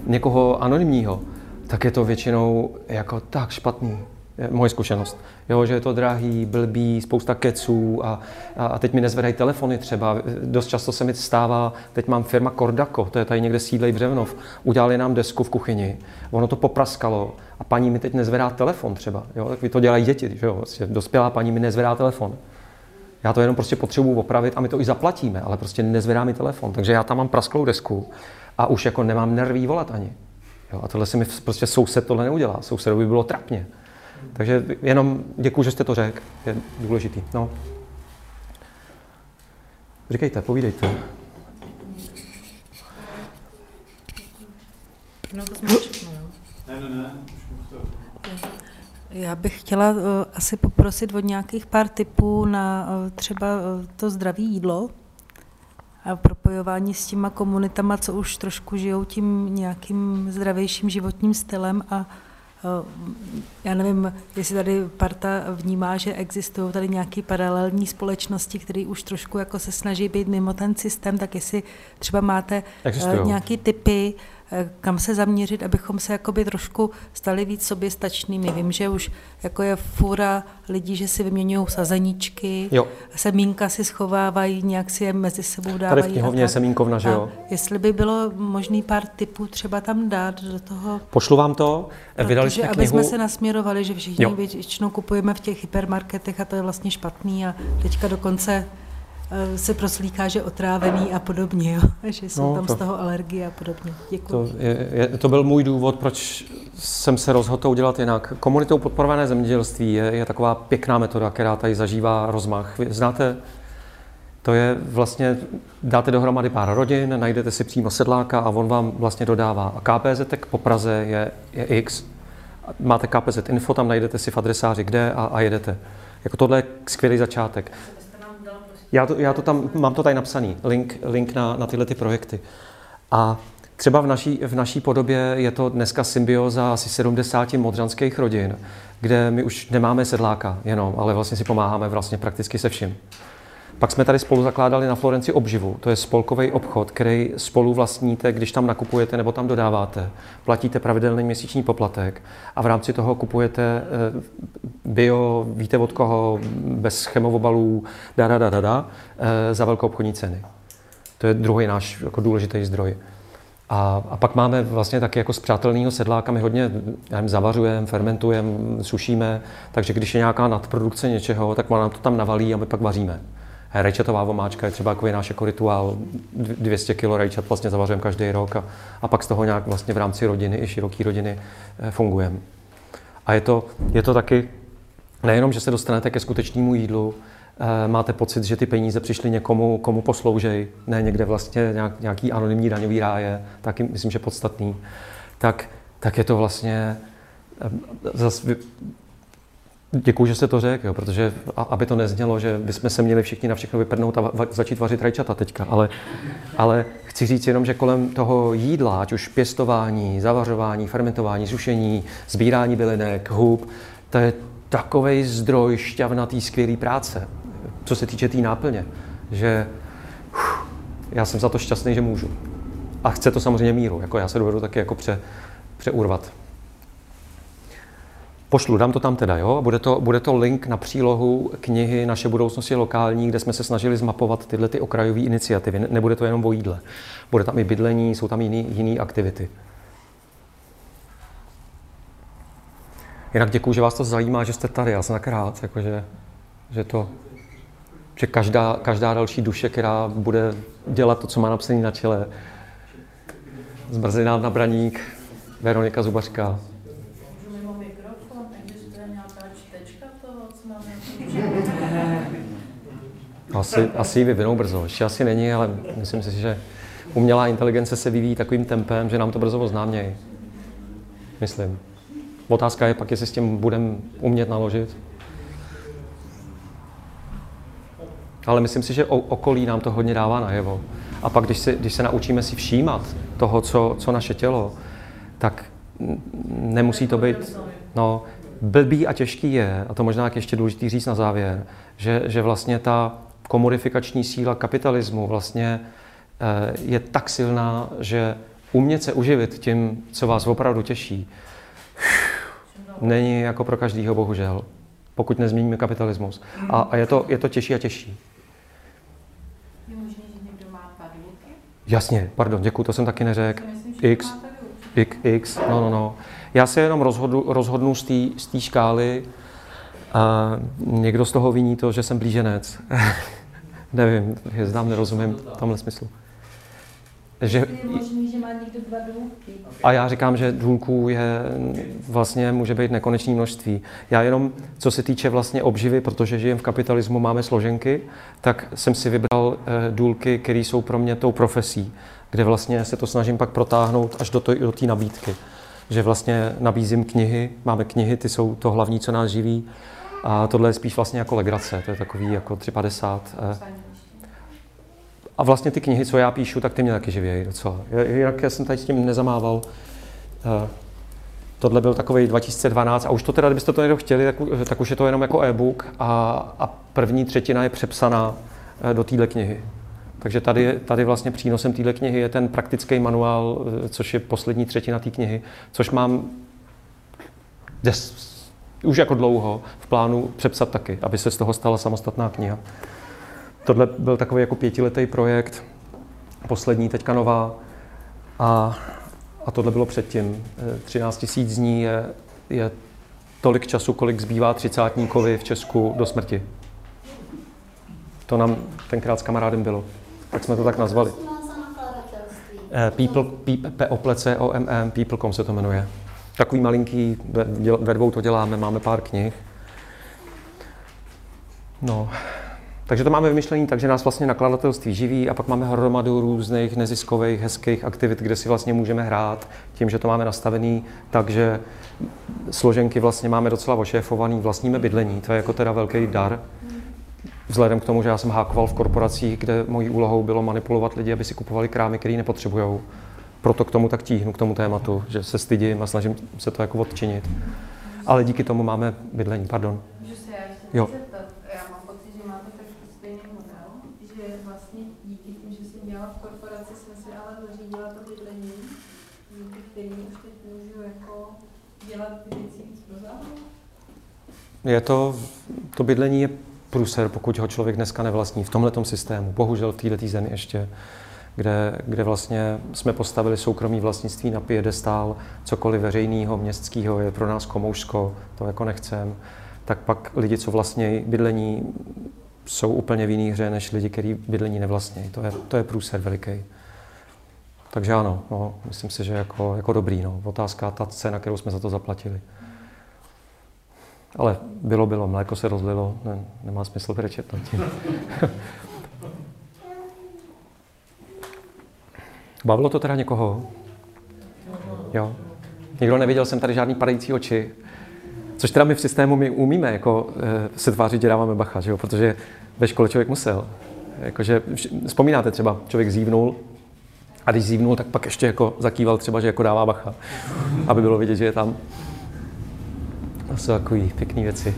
někoho anonymního, tak je to většinou jako tak špatný. Je moje zkušenost. Jo, že je to drahý, blbý, spousta keců a teď mi nezvedají telefony třeba. Dost často se mi stává, teď mám firma Kordako, to je tady někde sídlej Břevnov, udělali nám desku v kuchyni, ono to popraskalo a paní mi teď nezvedá telefon třeba. Jo, tak to dělají děti, že jo, dospělá paní mi nezvedá telefon. Já to jenom prostě potřebuji opravit a my to i zaplatíme, ale prostě nezvedá mi telefon. Takže já tam mám prasklou desku a už jako nemám nerví volat ani. Jo, a tohle si mi prostě soused tohle neudělá. Sousedovi by bylo trapně. Takže jenom děkuji, že jste to řekl. Je důležitý. No. Říkejte, povídejte. No, to jsme všechno, jo? Ne. Já bych chtěla asi poprosit od nějakých pár tipů na třeba to zdravé jídlo a propojování s těma komunitama, co už trošku žijou tím nějakým zdravějším životním stylem a já nevím, jestli tady parta vnímá, že existují tady nějaké paralelní společnosti, které už trošku jako se snaží být mimo ten systém, tak jestli třeba máte nějaké tipy, kam se zaměřit, abychom se jakoby trošku stali víc soběstačnými. Vím, že už jako je fůra lidí, že si vyměňují sazeníčky, jo. Semínka si schovávají, nějak si je mezi sebou dávají. Tady v knihovně je semínkovna, že jo? Jestli by bylo možný pár tipů třeba tam dát do toho. Pošlu vám to, vydali jsme knihu. Aby jsme se nasměrovali, že všichni většinou kupujeme v těch hypermarketech a to je vlastně špatný a teďka dokonce se proslýchá, že otrávený a podobně, jo? Že jsou tam z toho alergie a podobně. Děkuji. To byl můj důvod, proč jsem se rozhodl to udělat jinak. Komunitou podporované zemědělství je taková pěkná metoda, která tady zažívá rozmach. Vy znáte, to je vlastně, dáte dohromady pár rodin, najdete si přímo sedláka a on vám vlastně dodává. A KPZ po Praze je X, máte KPZ-info, tam najdete si v adresáři kde a jedete. Jako tohle je skvělý začátek. Já to tam, mám to tady napsaný, link na tyhle ty projekty. A třeba v naší podobě je to dneska symbioza asi 70 modřanských rodin, kde my už nemáme sedláka jenom, ale vlastně si pomáháme vlastně prakticky se vším. Pak jsme tady spolu zakládali na Florenci Obživu, to je spolkový obchod, který spolu vlastníte, když tam nakupujete nebo tam dodáváte. Platíte pravidelný měsíční poplatek a v rámci toho kupujete bio, víte od koho, bez chemovobalů, za velkou obchodní ceny. To je druhý náš jako důležitý zdroj. A pak máme vlastně taky jako spřátelného sedláka, my hodně zavařujeme, fermentujeme, sušíme, takže když je nějaká nadprodukce něčeho, tak nám to tam navalí a my pak vaříme. Rajčatová vomáčka je třeba jako náš jako rituál, 200 kg rajčat vlastně zavařujeme každý rok a pak z toho nějak vlastně v rámci rodiny i široký rodiny fungujeme. A je to taky, nejenom, že se dostanete ke skutečnému jídlu, máte pocit, že ty peníze přišly někomu, komu posloužej, ne někde vlastně nějaký anonymní daňový ráje, taky myslím, že podstatný, tak je to vlastně zase. Děkuju, že jste to řekl, protože aby to neznělo, že bychom se měli všichni na všechno vyprdnout a začít vařit rajčata teďka, ale chci říct jenom, že kolem toho jídla, ať už pěstování, zavařování, fermentování, sušení, sbírání bylinek, hub, to je takovej zdroj šťavnatý skvělý práce, co se týče té náplně, že já jsem za to šťastný, že můžu. A chce to samozřejmě míru, jako já se dovedu taky jako přeurvat. Pošlu, dám to tam teda, jo? Bude to link na přílohu knihy Naše budoucnosti lokální, kde jsme se snažili zmapovat tyhle ty okrajové iniciativy. Nebude to jenom o jídle. Bude tam i bydlení, jsou tam jiné aktivity. Jinak děkuju, že vás to zajímá, že jste tady. Já jsem tak rád, jakože, že každá další duše, která bude dělat to, co má napsané na čele. Zmrzlina na braník, Veronika Zubařka. Asi ji vyvinou brzo, ještě asi není, ale myslím si, že umělá inteligence se vyvíjí takovým tempem, že nám to brzo oznámějí. Myslím. Otázka je pak, jestli s tím budeme umět naložit. Ale myslím si, že okolí nám to hodně dává najevo. A pak, když se naučíme si všímat toho, co naše tělo, tak nemusí to být... No, blbý a těžký je, a to možná ještě důležitý říct na závěr, že vlastně ta komodifikační síla kapitalismu vlastně je tak silná, že umět se uživit tím, co vás opravdu těší, není jako pro každýho, bohužel, pokud nezměníme kapitalismus. A je to těžší a těžší. Je možné, že někdo má padlíky? Jasně, pardon, děkuji, to jsem taky neřekl. X, no. Já se jenom rozhodnu z té škály a někdo z toho viní to, že jsem blíženec. Nevím, hvězdám nerozumím v tomhle smyslu. Že je možný, že má někdo 2 důlky. A já říkám, že důlků je vlastně může být nekonečné množství. Já jenom, co se týče vlastně obživy, protože žijeme v kapitalismu, máme složenky, tak jsem si vybral důlky, které jsou pro mě tou profesí, kde vlastně se to snažím pak protáhnout až do té nabídky. Že vlastně nabízím knihy, máme knihy, ty jsou to hlavní, co nás živí. A tohle je spíš vlastně jako legrace, to je takový jako 350. A vlastně ty knihy, co já píšu, tak ty mě taky živějí docela. Jinak já jsem tady s tím nezamával. Tohle byl takový 2012 a už to teda, kdybyste to někdo chtěli, tak už je to jenom jako e-book a první třetina je přepsaná do téhle knihy. Takže tady vlastně přínosem téhle knihy je ten praktický manuál, což je poslední třetina té knihy, což mám už jako dlouho v plánu přepsat taky, aby se z toho stala samostatná kniha. Tohle byl takový jako 5letý projekt, poslední teďka nová, a tohle bylo předtím. 13 000 dní je tolik času, kolik zbývá 30tníkovi v Česku do smrti. To nám tenkrát s kamarádem bylo, tak jsme to tak nazvali. People.com se to jmenuje. Takový malinký, ve 2 to děláme, máme pár knih. No. Takže to máme vymyšlené, takže nás vlastně nakladatelství živí a pak máme hromadu různých neziskových, hezkých aktivit, kde si vlastně můžeme hrát tím, že to máme nastavený, takže složenky vlastně máme docela ošéfovaný, vlastníme bydlení, to je jako teda velký dar. Vzhledem k tomu, že já jsem hákoval v korporacích, kde mojí úlohou bylo manipulovat lidi, aby si kupovali krámy, které nepotřebujou. Proto k tomu tak tíhnu, k tomu tématu, že se stydím a snažím se to jako odčinit. Ale díky tomu máme bydlení, pardon. Jo. To bydlení je průser, pokud ho člověk dneska nevlastní v tomhletom systému. Bohužel v této zemi ještě, kde vlastně jsme postavili soukromý vlastnictví na piedestál, cokoliv veřejného, městského je pro nás komouško, to jako nechcem. Tak pak lidi, co vlastní bydlení, jsou úplně v jiný hře, než lidi, kteří bydlení nevlastní. To je průser veliký. Takže ano, no, myslím si, že jako dobrý. No. Otázka ta cena, kterou jsme za to zaplatili. Ale bylo, mléko se rozlilo, ne, nemá smysl brečet nad tím. Bavilo to teda někoho? Jo. Nikdo neviděl jsem tady žádný padající oči. Což teda my v systému my umíme jako, se tvářit, že dáváme bacha, že jo? Protože ve škole člověk musel. Jakože, vzpomínáte třeba, člověk zívnul a když zívnul, tak pak ještě jako zakýval třeba, že jako dává bacha, aby bylo vidět, že je tam. To jsou takový pěkný věci.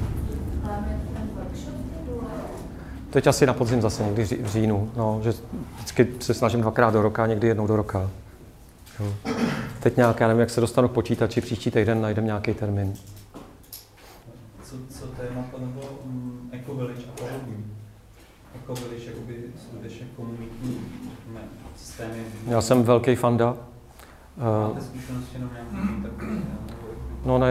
Teď asi na podzim zase někdy v říjnu, no, že vždycky se snažím 2krát do roka, někdy 1 do roka. Jo. Teď nějak, já nevím, jak se dostanu k počítači, příští týden najdem nějaký termín. Co témata nebo eco-village a podobně? Eco-village jakoby skutečně komunitní systémy. Já jsem velký fanda. Máte zkušenost jenom nějaký takový? No, ne,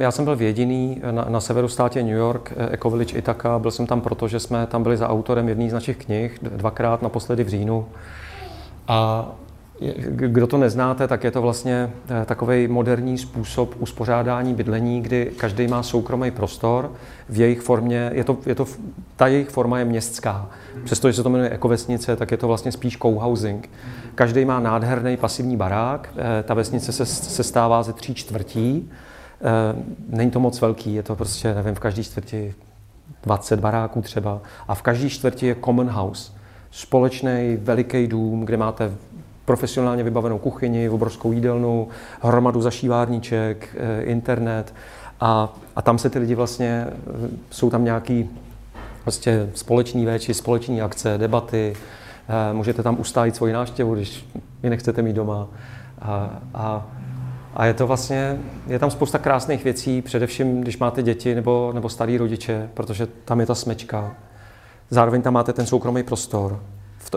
já jsem byl v jediný na severu státě New York, Eco-Village Ithaca. Byl jsem tam proto, že jsme tam byli za autorem jedné z našich knih, 2krát, naposledy v říjnu. A kdo to neznáte, tak je to vlastně takovej moderní způsob uspořádání bydlení, kdy každý má soukromý prostor. V jejich formě, ta jejich forma je městská. Přestože se to jmenuje ekovesnice, tak je to vlastně spíš co-housing. Každý má nádherný pasivní barák, ta vesnice se stává ze 3 čtvrtí. Není to moc velký, je to prostě, nevím, v každý čtvrti 20 baráků třeba. A v každý čtvrti je common house, společný veliký dům, kde máte profesionálně vybavenou kuchyni, obrovskou jídelnu, hromadu zašívárníček, internet a tam se ty lidi vlastně, jsou tam nějaký vlastně společný véči, společný akce, debaty, můžete tam ustájit svoji návštěvu, když ji nechcete mít doma a je to vlastně, je tam spousta krásných věcí, především když máte děti nebo starý rodiče, protože tam je ta smečka, zároveň tam máte ten soukromý prostor.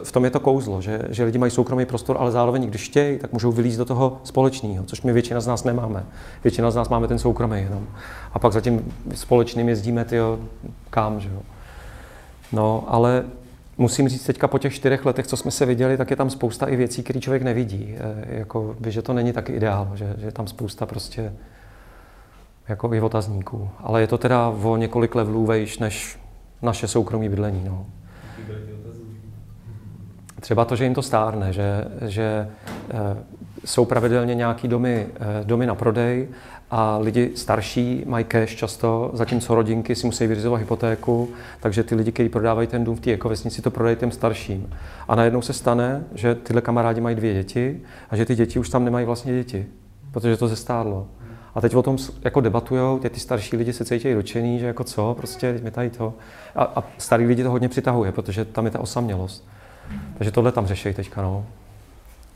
V tom je to kouzlo, že lidi mají soukromý prostor, ale zároveň, když chtějí, tak můžou vylízt do toho společného, což my většina z nás nemáme. Většina z nás máme ten soukromý jenom. A pak za tím společným jezdíme, kam, že jo. No, ale musím říct teďka po těch 4 letech, co jsme se viděli, tak je tam spousta i věcí, které člověk nevidí. Jako, že to není tak ideál, že je tam spousta prostě jako i otazníků. Ale je to teda o několik levelů vejš než naše soukromé bydlení. No. Třeba to, že jim to stárne, že jsou pravidelně nějaký domy na prodej a lidi starší mají cash často, zatímco rodinky si musí vyřizovat hypotéku, takže ty lidi, kteří prodávají ten dům v té ekovesnici, to prodají těm starším. A najednou se stane, že tyhle kamarádi mají 2 děti a že ty děti už tam nemají vlastně děti, protože to zestárlo. A teď o tom jako debatujou, ty starší lidi se cítí dočený, že jako co, prostě my tady to. A starý lidi to hodně přitahuje, protože tam je ta osamělost. Takže tohle tam řeší teďka, no.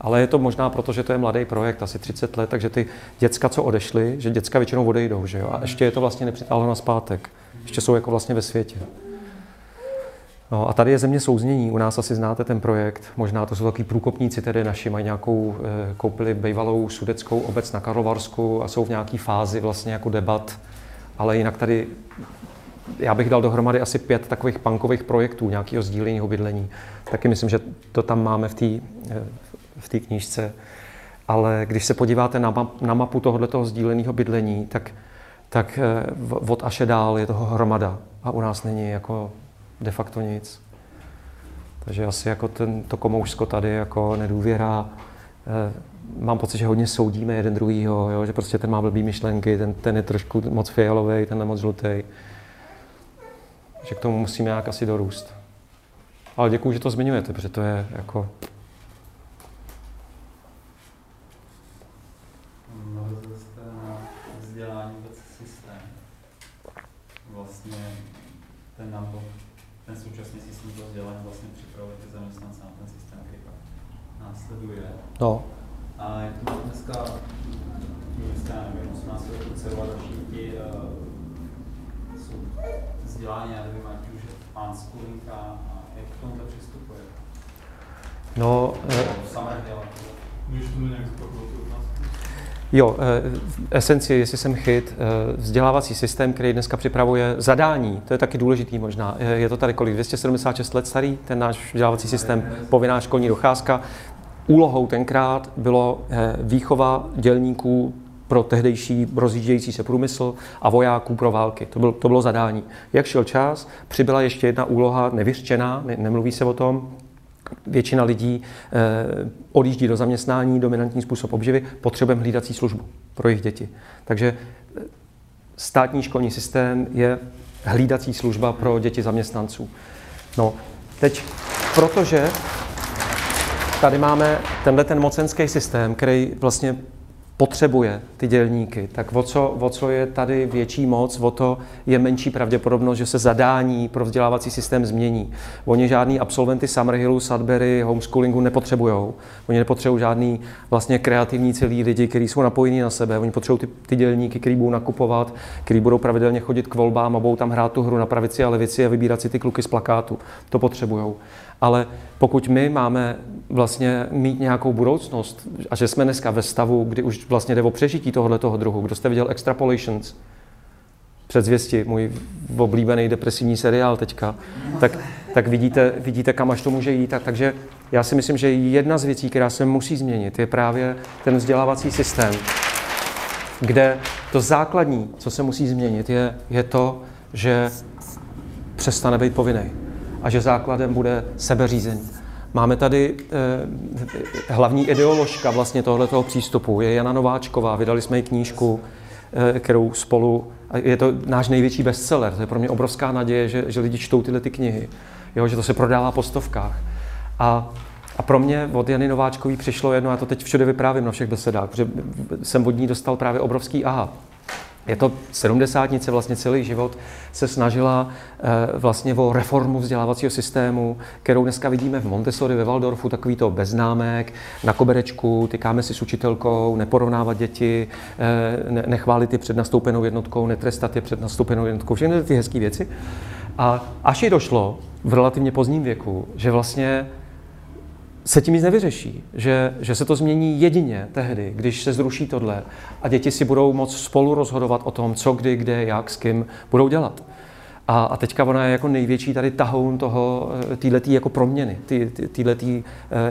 Ale je to možná proto, že to je mladý projekt, asi 30 let, takže ty děcka, co odešly, že děcka většinou odejdou, že jo? A ještě je to vlastně nepřitáhlo nazpátek. Ještě jsou jako vlastně ve světě. No a tady je Země souznění, u nás asi znáte ten projekt, možná to jsou takový průkopníci, tedy naši mají nějakou, koupili bývalou sudeckou obec na Karlovarsku a jsou v nějaký fázi vlastně jako debat, ale jinak tady já bych dal dohromady asi 5 takových punkových projektů nějakého sdíleného bydlení. Taky myslím, že to tam máme v té knížce. Ale když se podíváte na mapu tohoto sdíleného bydlení, tak od až dál je toho hromada. A u nás není jako de facto nic. Takže asi jako to komoušsko tady jako nedůvěra. Mám pocit, že hodně soudíme jeden druhýho, jo? Že prostě ten má blbý myšlenky, ten je trošku moc fialovej, ten je moc žlutej. Že k tomu musíme nějak asi dorůst. Ale děkuju, že to zmiňujete, protože to je jako... Mluvil jste na vzdělání vůbec systém. Vlastně ten současný systém to vzdělání vlastně připravuje ty zaměstnance na ten systém, který pak následuje. No. A jak to máte dneska, nevím, 18 let celá další ti vzdělání, já nevím, ať už unschooling a jak k tomu to přistupuje? No, můžeš to nějak zopakovat? Jo, esenci, jestli jsem chyt, vzdělávací systém, který dneska připravuje zadání, to je taky důležitý možná, je to tady kolik, 276 let starý, ten náš vzdělávací systém, povinná školní docházka. Úlohou tenkrát bylo výchova dělníků pro tehdejší rozjíždějící se průmysl a vojáků pro války. To bylo zadání. Jak šel čas, přibyla ještě jedna úloha nevyřčená, nemluví se o tom. Většina lidí odjíždí do zaměstnání, dominantní způsob obživy, potřebujeme hlídací službu pro jejich děti. Takže státní školní systém je hlídací služba pro děti zaměstnanců. No, teď, protože tady máme tenhle ten mocenský systém, který vlastně potřebuje ty dělníky, tak o co je tady větší moc, o to je menší pravděpodobnost, že se zadání pro vzdělávací systém změní. Oni žádný absolventy Summerhillu, Sudbury, homeschoolingu nepotřebujou. Oni nepotřebují žádný vlastně kreativní celý lidi, kteří jsou napojení na sebe. Oni potřebují ty dělníky, kteří budou nakupovat, kteří budou pravidelně chodit k volbám a budou tam hrát tu hru na pravici a levici a vybírat si ty kluky z plakátu. To potřebujou. Ale pokud my máme vlastně mít nějakou budoucnost a že jsme dneska ve stavu, kdy už vlastně jde o přežití tohoto druhu. Kdo jste viděl Extrapolations? Předzvěsti, můj oblíbený depresivní seriál teďka. Tak vidíte, kam až to může jít. Takže já si myslím, že jedna z věcí, která se musí změnit, je právě ten vzdělávací systém, kde to základní, co se musí změnit, je to, že přestane být povinnej. A že základem bude sebeřízení. Máme tady hlavní ideoložka vlastně tohoto přístupu, je Jana Nováčková, vydali jsme jí knížku, kterou spolu, je to náš největší bestseller, to je pro mě obrovská naděje, že lidi čtou tyhle ty knihy, jo, že to se prodává po stovkách. A pro mě od Jany Nováčkový přišlo jedno, já to teď všude vyprávím na všech besedách, protože jsem od ní dostal právě obrovský aha. Je to sedmdesátnice, vlastně celý život se snažila vlastně o reformu vzdělávacího systému, kterou dneska vidíme v Montessori, ve Waldorfu, takový to bez známek, na koberečku, tykáme si s učitelkou, neporovnávat děti, nechválit je před nastoupenou jednotkou, netrestat je před nastoupenou jednotkou, všechny ty hezké věci. A až jí došlo v relativně pozdním věku, že vlastně se tím nic nevyřeší, že se to změní jedině tehdy, když se zruší tohle a děti si budou moct spolu rozhodovat o tom, co, kdy, kde, jak, s kým budou dělat. A teďka ona je jako největší tady tahoun toho, týhletý jako proměny, týhletý,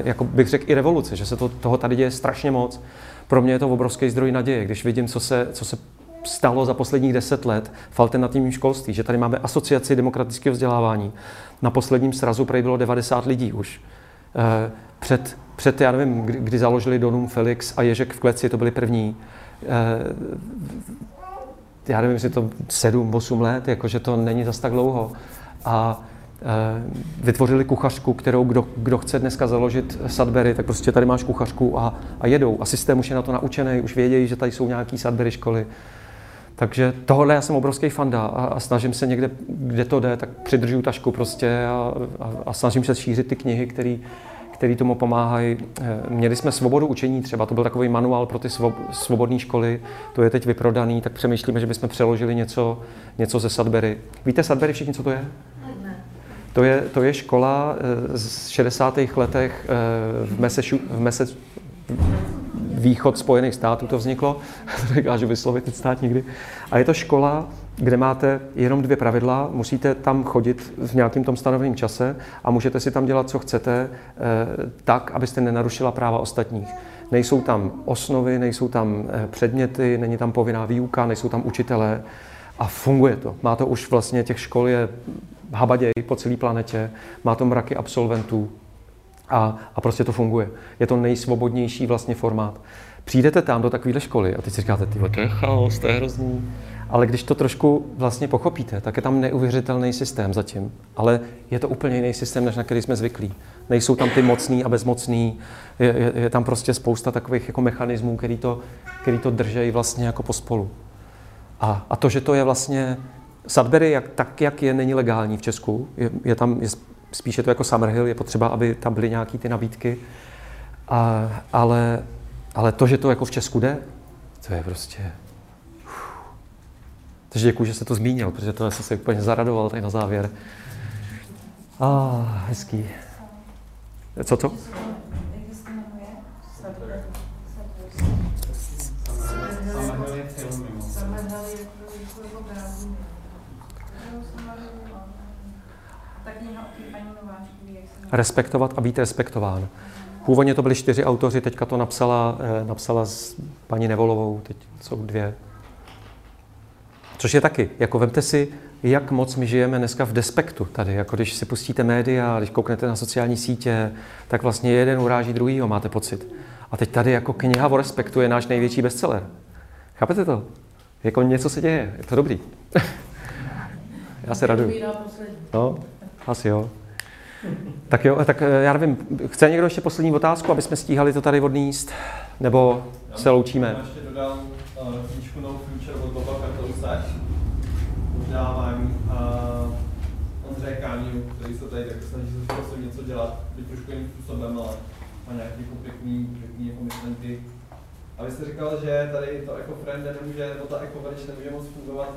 jako bych řekl, i revoluce, že se toho tady děje strašně moc. Pro mě je to obrovský zdroj naděje, když vidím, co se stalo za posledních 10 let v alternativním školství, že tady máme asociaci demokratického vzdělávání. Na posledním srazu prej bylo 90 lidí už. Před já nevím, kdy založili Donum, Felix a Ježek v kleci, to byli první. Já nevím, jestli to 7-8 let, jakože to není zas tak dlouho. A vytvořili kuchařku, kterou kdo chce dneska založit Sudbury, tak prostě tady máš kuchařku a jedou. A systém už je na to naučený, už vědějí, že tady jsou nějaký Sudbury školy. Takže tohle já jsem obrovský fanda a snažím se někde, kde to jde, tak přidržuju tašku prostě a snažím se šířit ty knihy, které tomu pomáhají. Měli jsme Svobodu učení třeba, to byl takový manuál pro ty svobodné školy, to je teď vyprodaný, tak přemýšlíme, že bychom přeložili něco ze Sudbury. Víte Sudbury všichni, co to je? To je škola z 60. letech východ Spojených států to vzniklo, to dokážu vyslovit ten stát nikdy. A je to škola, kde máte jenom 2 pravidla, musíte tam chodit v nějakým tom stanoveném čase a můžete si tam dělat, co chcete, tak, abyste nenarušila práva ostatních. Nejsou tam osnovy, nejsou tam předměty, není tam povinná výuka, nejsou tam učitelé a funguje to. Má to už vlastně, těch škol je habaděj po celé planetě, má to mraky absolventů a prostě to funguje. Je to nejsvobodnější vlastně formát. Přijdete tam do takovéhle školy a teď si říkáte, tyhle, to je chaos, to je hrozný. Ale když to trošku vlastně pochopíte, tak je tam neuvěřitelný systém zatím. Ale je to úplně jiný systém, než na který jsme zvyklí. Nejsou tam ty mocný a bezmocný, je tam prostě spousta takových jako mechanismů, který to držejí vlastně jako pospolu. A to, že to je vlastně Sudbury, jak je, není legální v Česku. Je tam spíše to jako Summerhill, je potřeba, aby tam byly nějaké ty nabídky. Ale to, že to jako v Česku jde, to je prostě... Takže děkuji, že jste to zmínil, protože to jsem se úplně zaradoval tady na závěr. Hezký. Co to? Jak se to jmenuje? Sudbury. Respektovat a být respektován. Původně to byli 4 autoři, teďka to napsala s paní Nevolovou, teď jsou 2. Což je taky, jako vemte si, jak moc my žijeme dneska v despektu tady, jako když si pustíte média, když kouknete na sociální sítě, tak vlastně jeden uráží druhýho, máte pocit. A teď tady jako kniha o respektu je náš největší bestseller. Chápete to? Jako něco se děje, je to dobrý. Já se raduju. No, asi jo. Tak jo, tak já nevím, chce někdo ještě poslední otázku, aby jsme stíhali to tady odníst? Nebo se loučíme? Já ještě dodal knížku No Future od Boba Katousač, udávání Ondřeje Káňů, který se tady tak snaží způsobem něco dělat, byť trošku jiným způsobem, ale má nějaký pěkný jako myšlenky. A vy jste říkal, že tady to eco-friend nemůže, nebo ta eco-verč nemůže moc fungovat.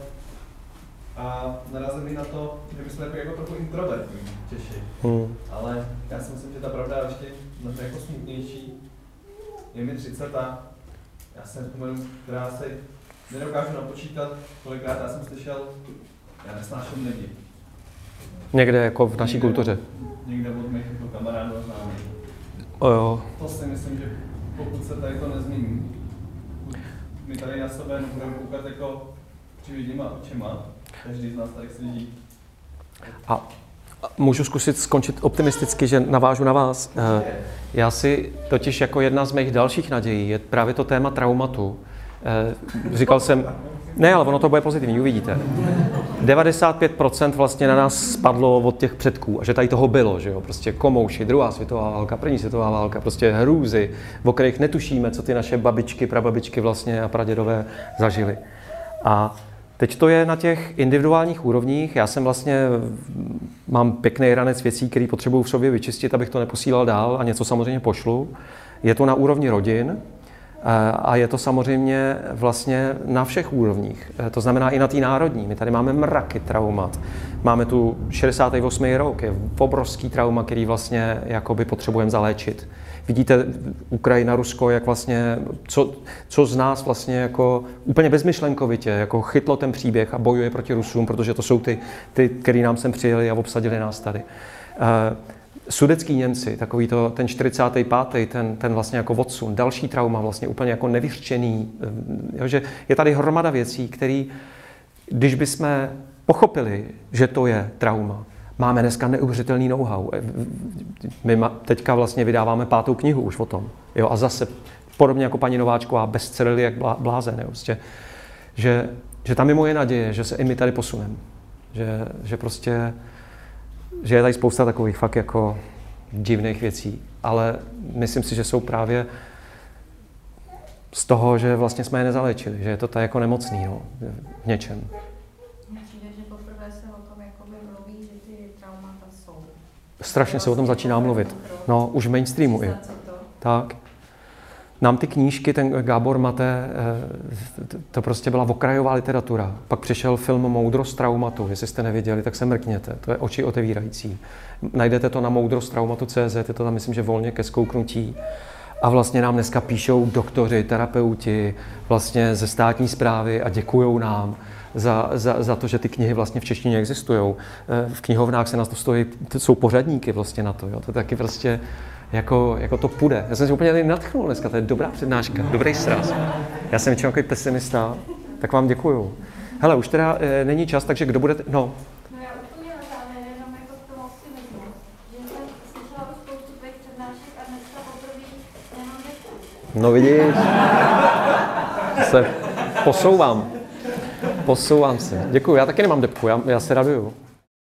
A narazili na to, že my jsme jako trochu introvertní Češi, ale já si myslím, že ta pravda je ještě mnohem jako smutnější. Je mi 30 a já se vzpomenu, která si nedokážu napočítat, kolikrát já jsem slyšel, já nesnáším lidi. Někde jako v naší kultuře? Někde od mých kamarádů známých. To si myslím, že pokud se tady to nezmění, pokud my tady na sebe nebudeme koukat jako přivědníma očima, každý z nás tady chce žít. A můžu zkusit skončit optimisticky, že navážu na vás. Já si totiž jako jedna z mých dalších nadějí je právě to téma traumatu. Říkal jsem, ne, ale ono to bude pozitivní, uvidíte. 95% vlastně na nás spadlo od těch předků a že tady toho bylo, že jo, prostě komouši, 2. světová válka, 1. světová válka, prostě hrůzy, o kterých netušíme, co ty naše babičky, prababičky vlastně a pradědové zažili. A teď to je na těch individuálních úrovních. Já jsem vlastně, mám pěkný ranec věcí, které potřebuju v sobě vyčistit, abych to neposílal dál a něco samozřejmě pošlu. Je to na úrovni rodin. A je to samozřejmě vlastně na všech úrovních. To znamená i na té národní. My tady máme mraky traumat. Máme tu 68. rok, je obrovský trauma, který vlastně jakoby potřebujeme zaléčit. Vidíte Ukrajina, Rusko, jak vlastně, co z nás vlastně jako úplně bezmyšlenkovitě jako chytlo ten příběh a bojuje proti Rusům, protože to jsou ty který nám sem přijeli a obsadili nás tady. Sudetský Němci, takový to, ten 45. ten vlastně jako odsun, další trauma vlastně úplně jako nevyřčený. Jo, že je tady hromada věcí, které, když bychom pochopili, že to je trauma, máme dneska neuvěřitelný know-how. My teďka vlastně vydáváme 5. knihu už o tom. Jo, a zase, podobně jako paní Nováčková, bestsellery jak blázen. Jo, prostě, že tam je moje naděje, že se i my tady posuneme. Že prostě... že je tady spousta takových fakt jako divných věcí, ale myslím si, že jsou právě z toho, že vlastně jsme je nezaléčili, že je to tak jako nemocný, no, v něčem. Mně přijde, že poprvé se o tom jakoby mluví, že ty traumata jsou. Strašně se o tom začíná mluvit, no, už v mainstreamu i. Tak. Nám ty knížky, ten Gábor Maté, to prostě byla okrajová literatura. Pak přišel film Moudrost traumatu, jestli jste neviděli, tak se mrkněte, to je oči otevírající. Najdete to na moudrosttraumatu.cz, je to tam, myslím, že volně ke zkouknutí. A vlastně nám dneska píšou doktoři, terapeuti vlastně ze státní správy a děkujou nám za to, že ty knihy vlastně v češtině existují. V knihovnách se nás to stojí, jsou pořadníky vlastně na to, jo? To taky prostě... Jako to půjde. Já jsem si úplně tady nadchnul dneska, to je dobrá přednáška, dobrý sraz. Já jsem většinou takový pesimista, tak vám děkuju. Hele, už teda není čas, takže kdo bude... No. No já už to měla závěr, jenom jako k tomu optimismu, že jsem slyšela už spoustu tvých přednášek a dneska poprvé nemám děkuju. No vidíš, se posouvám se. Děkuju, já taky nemám depku, já se raduju.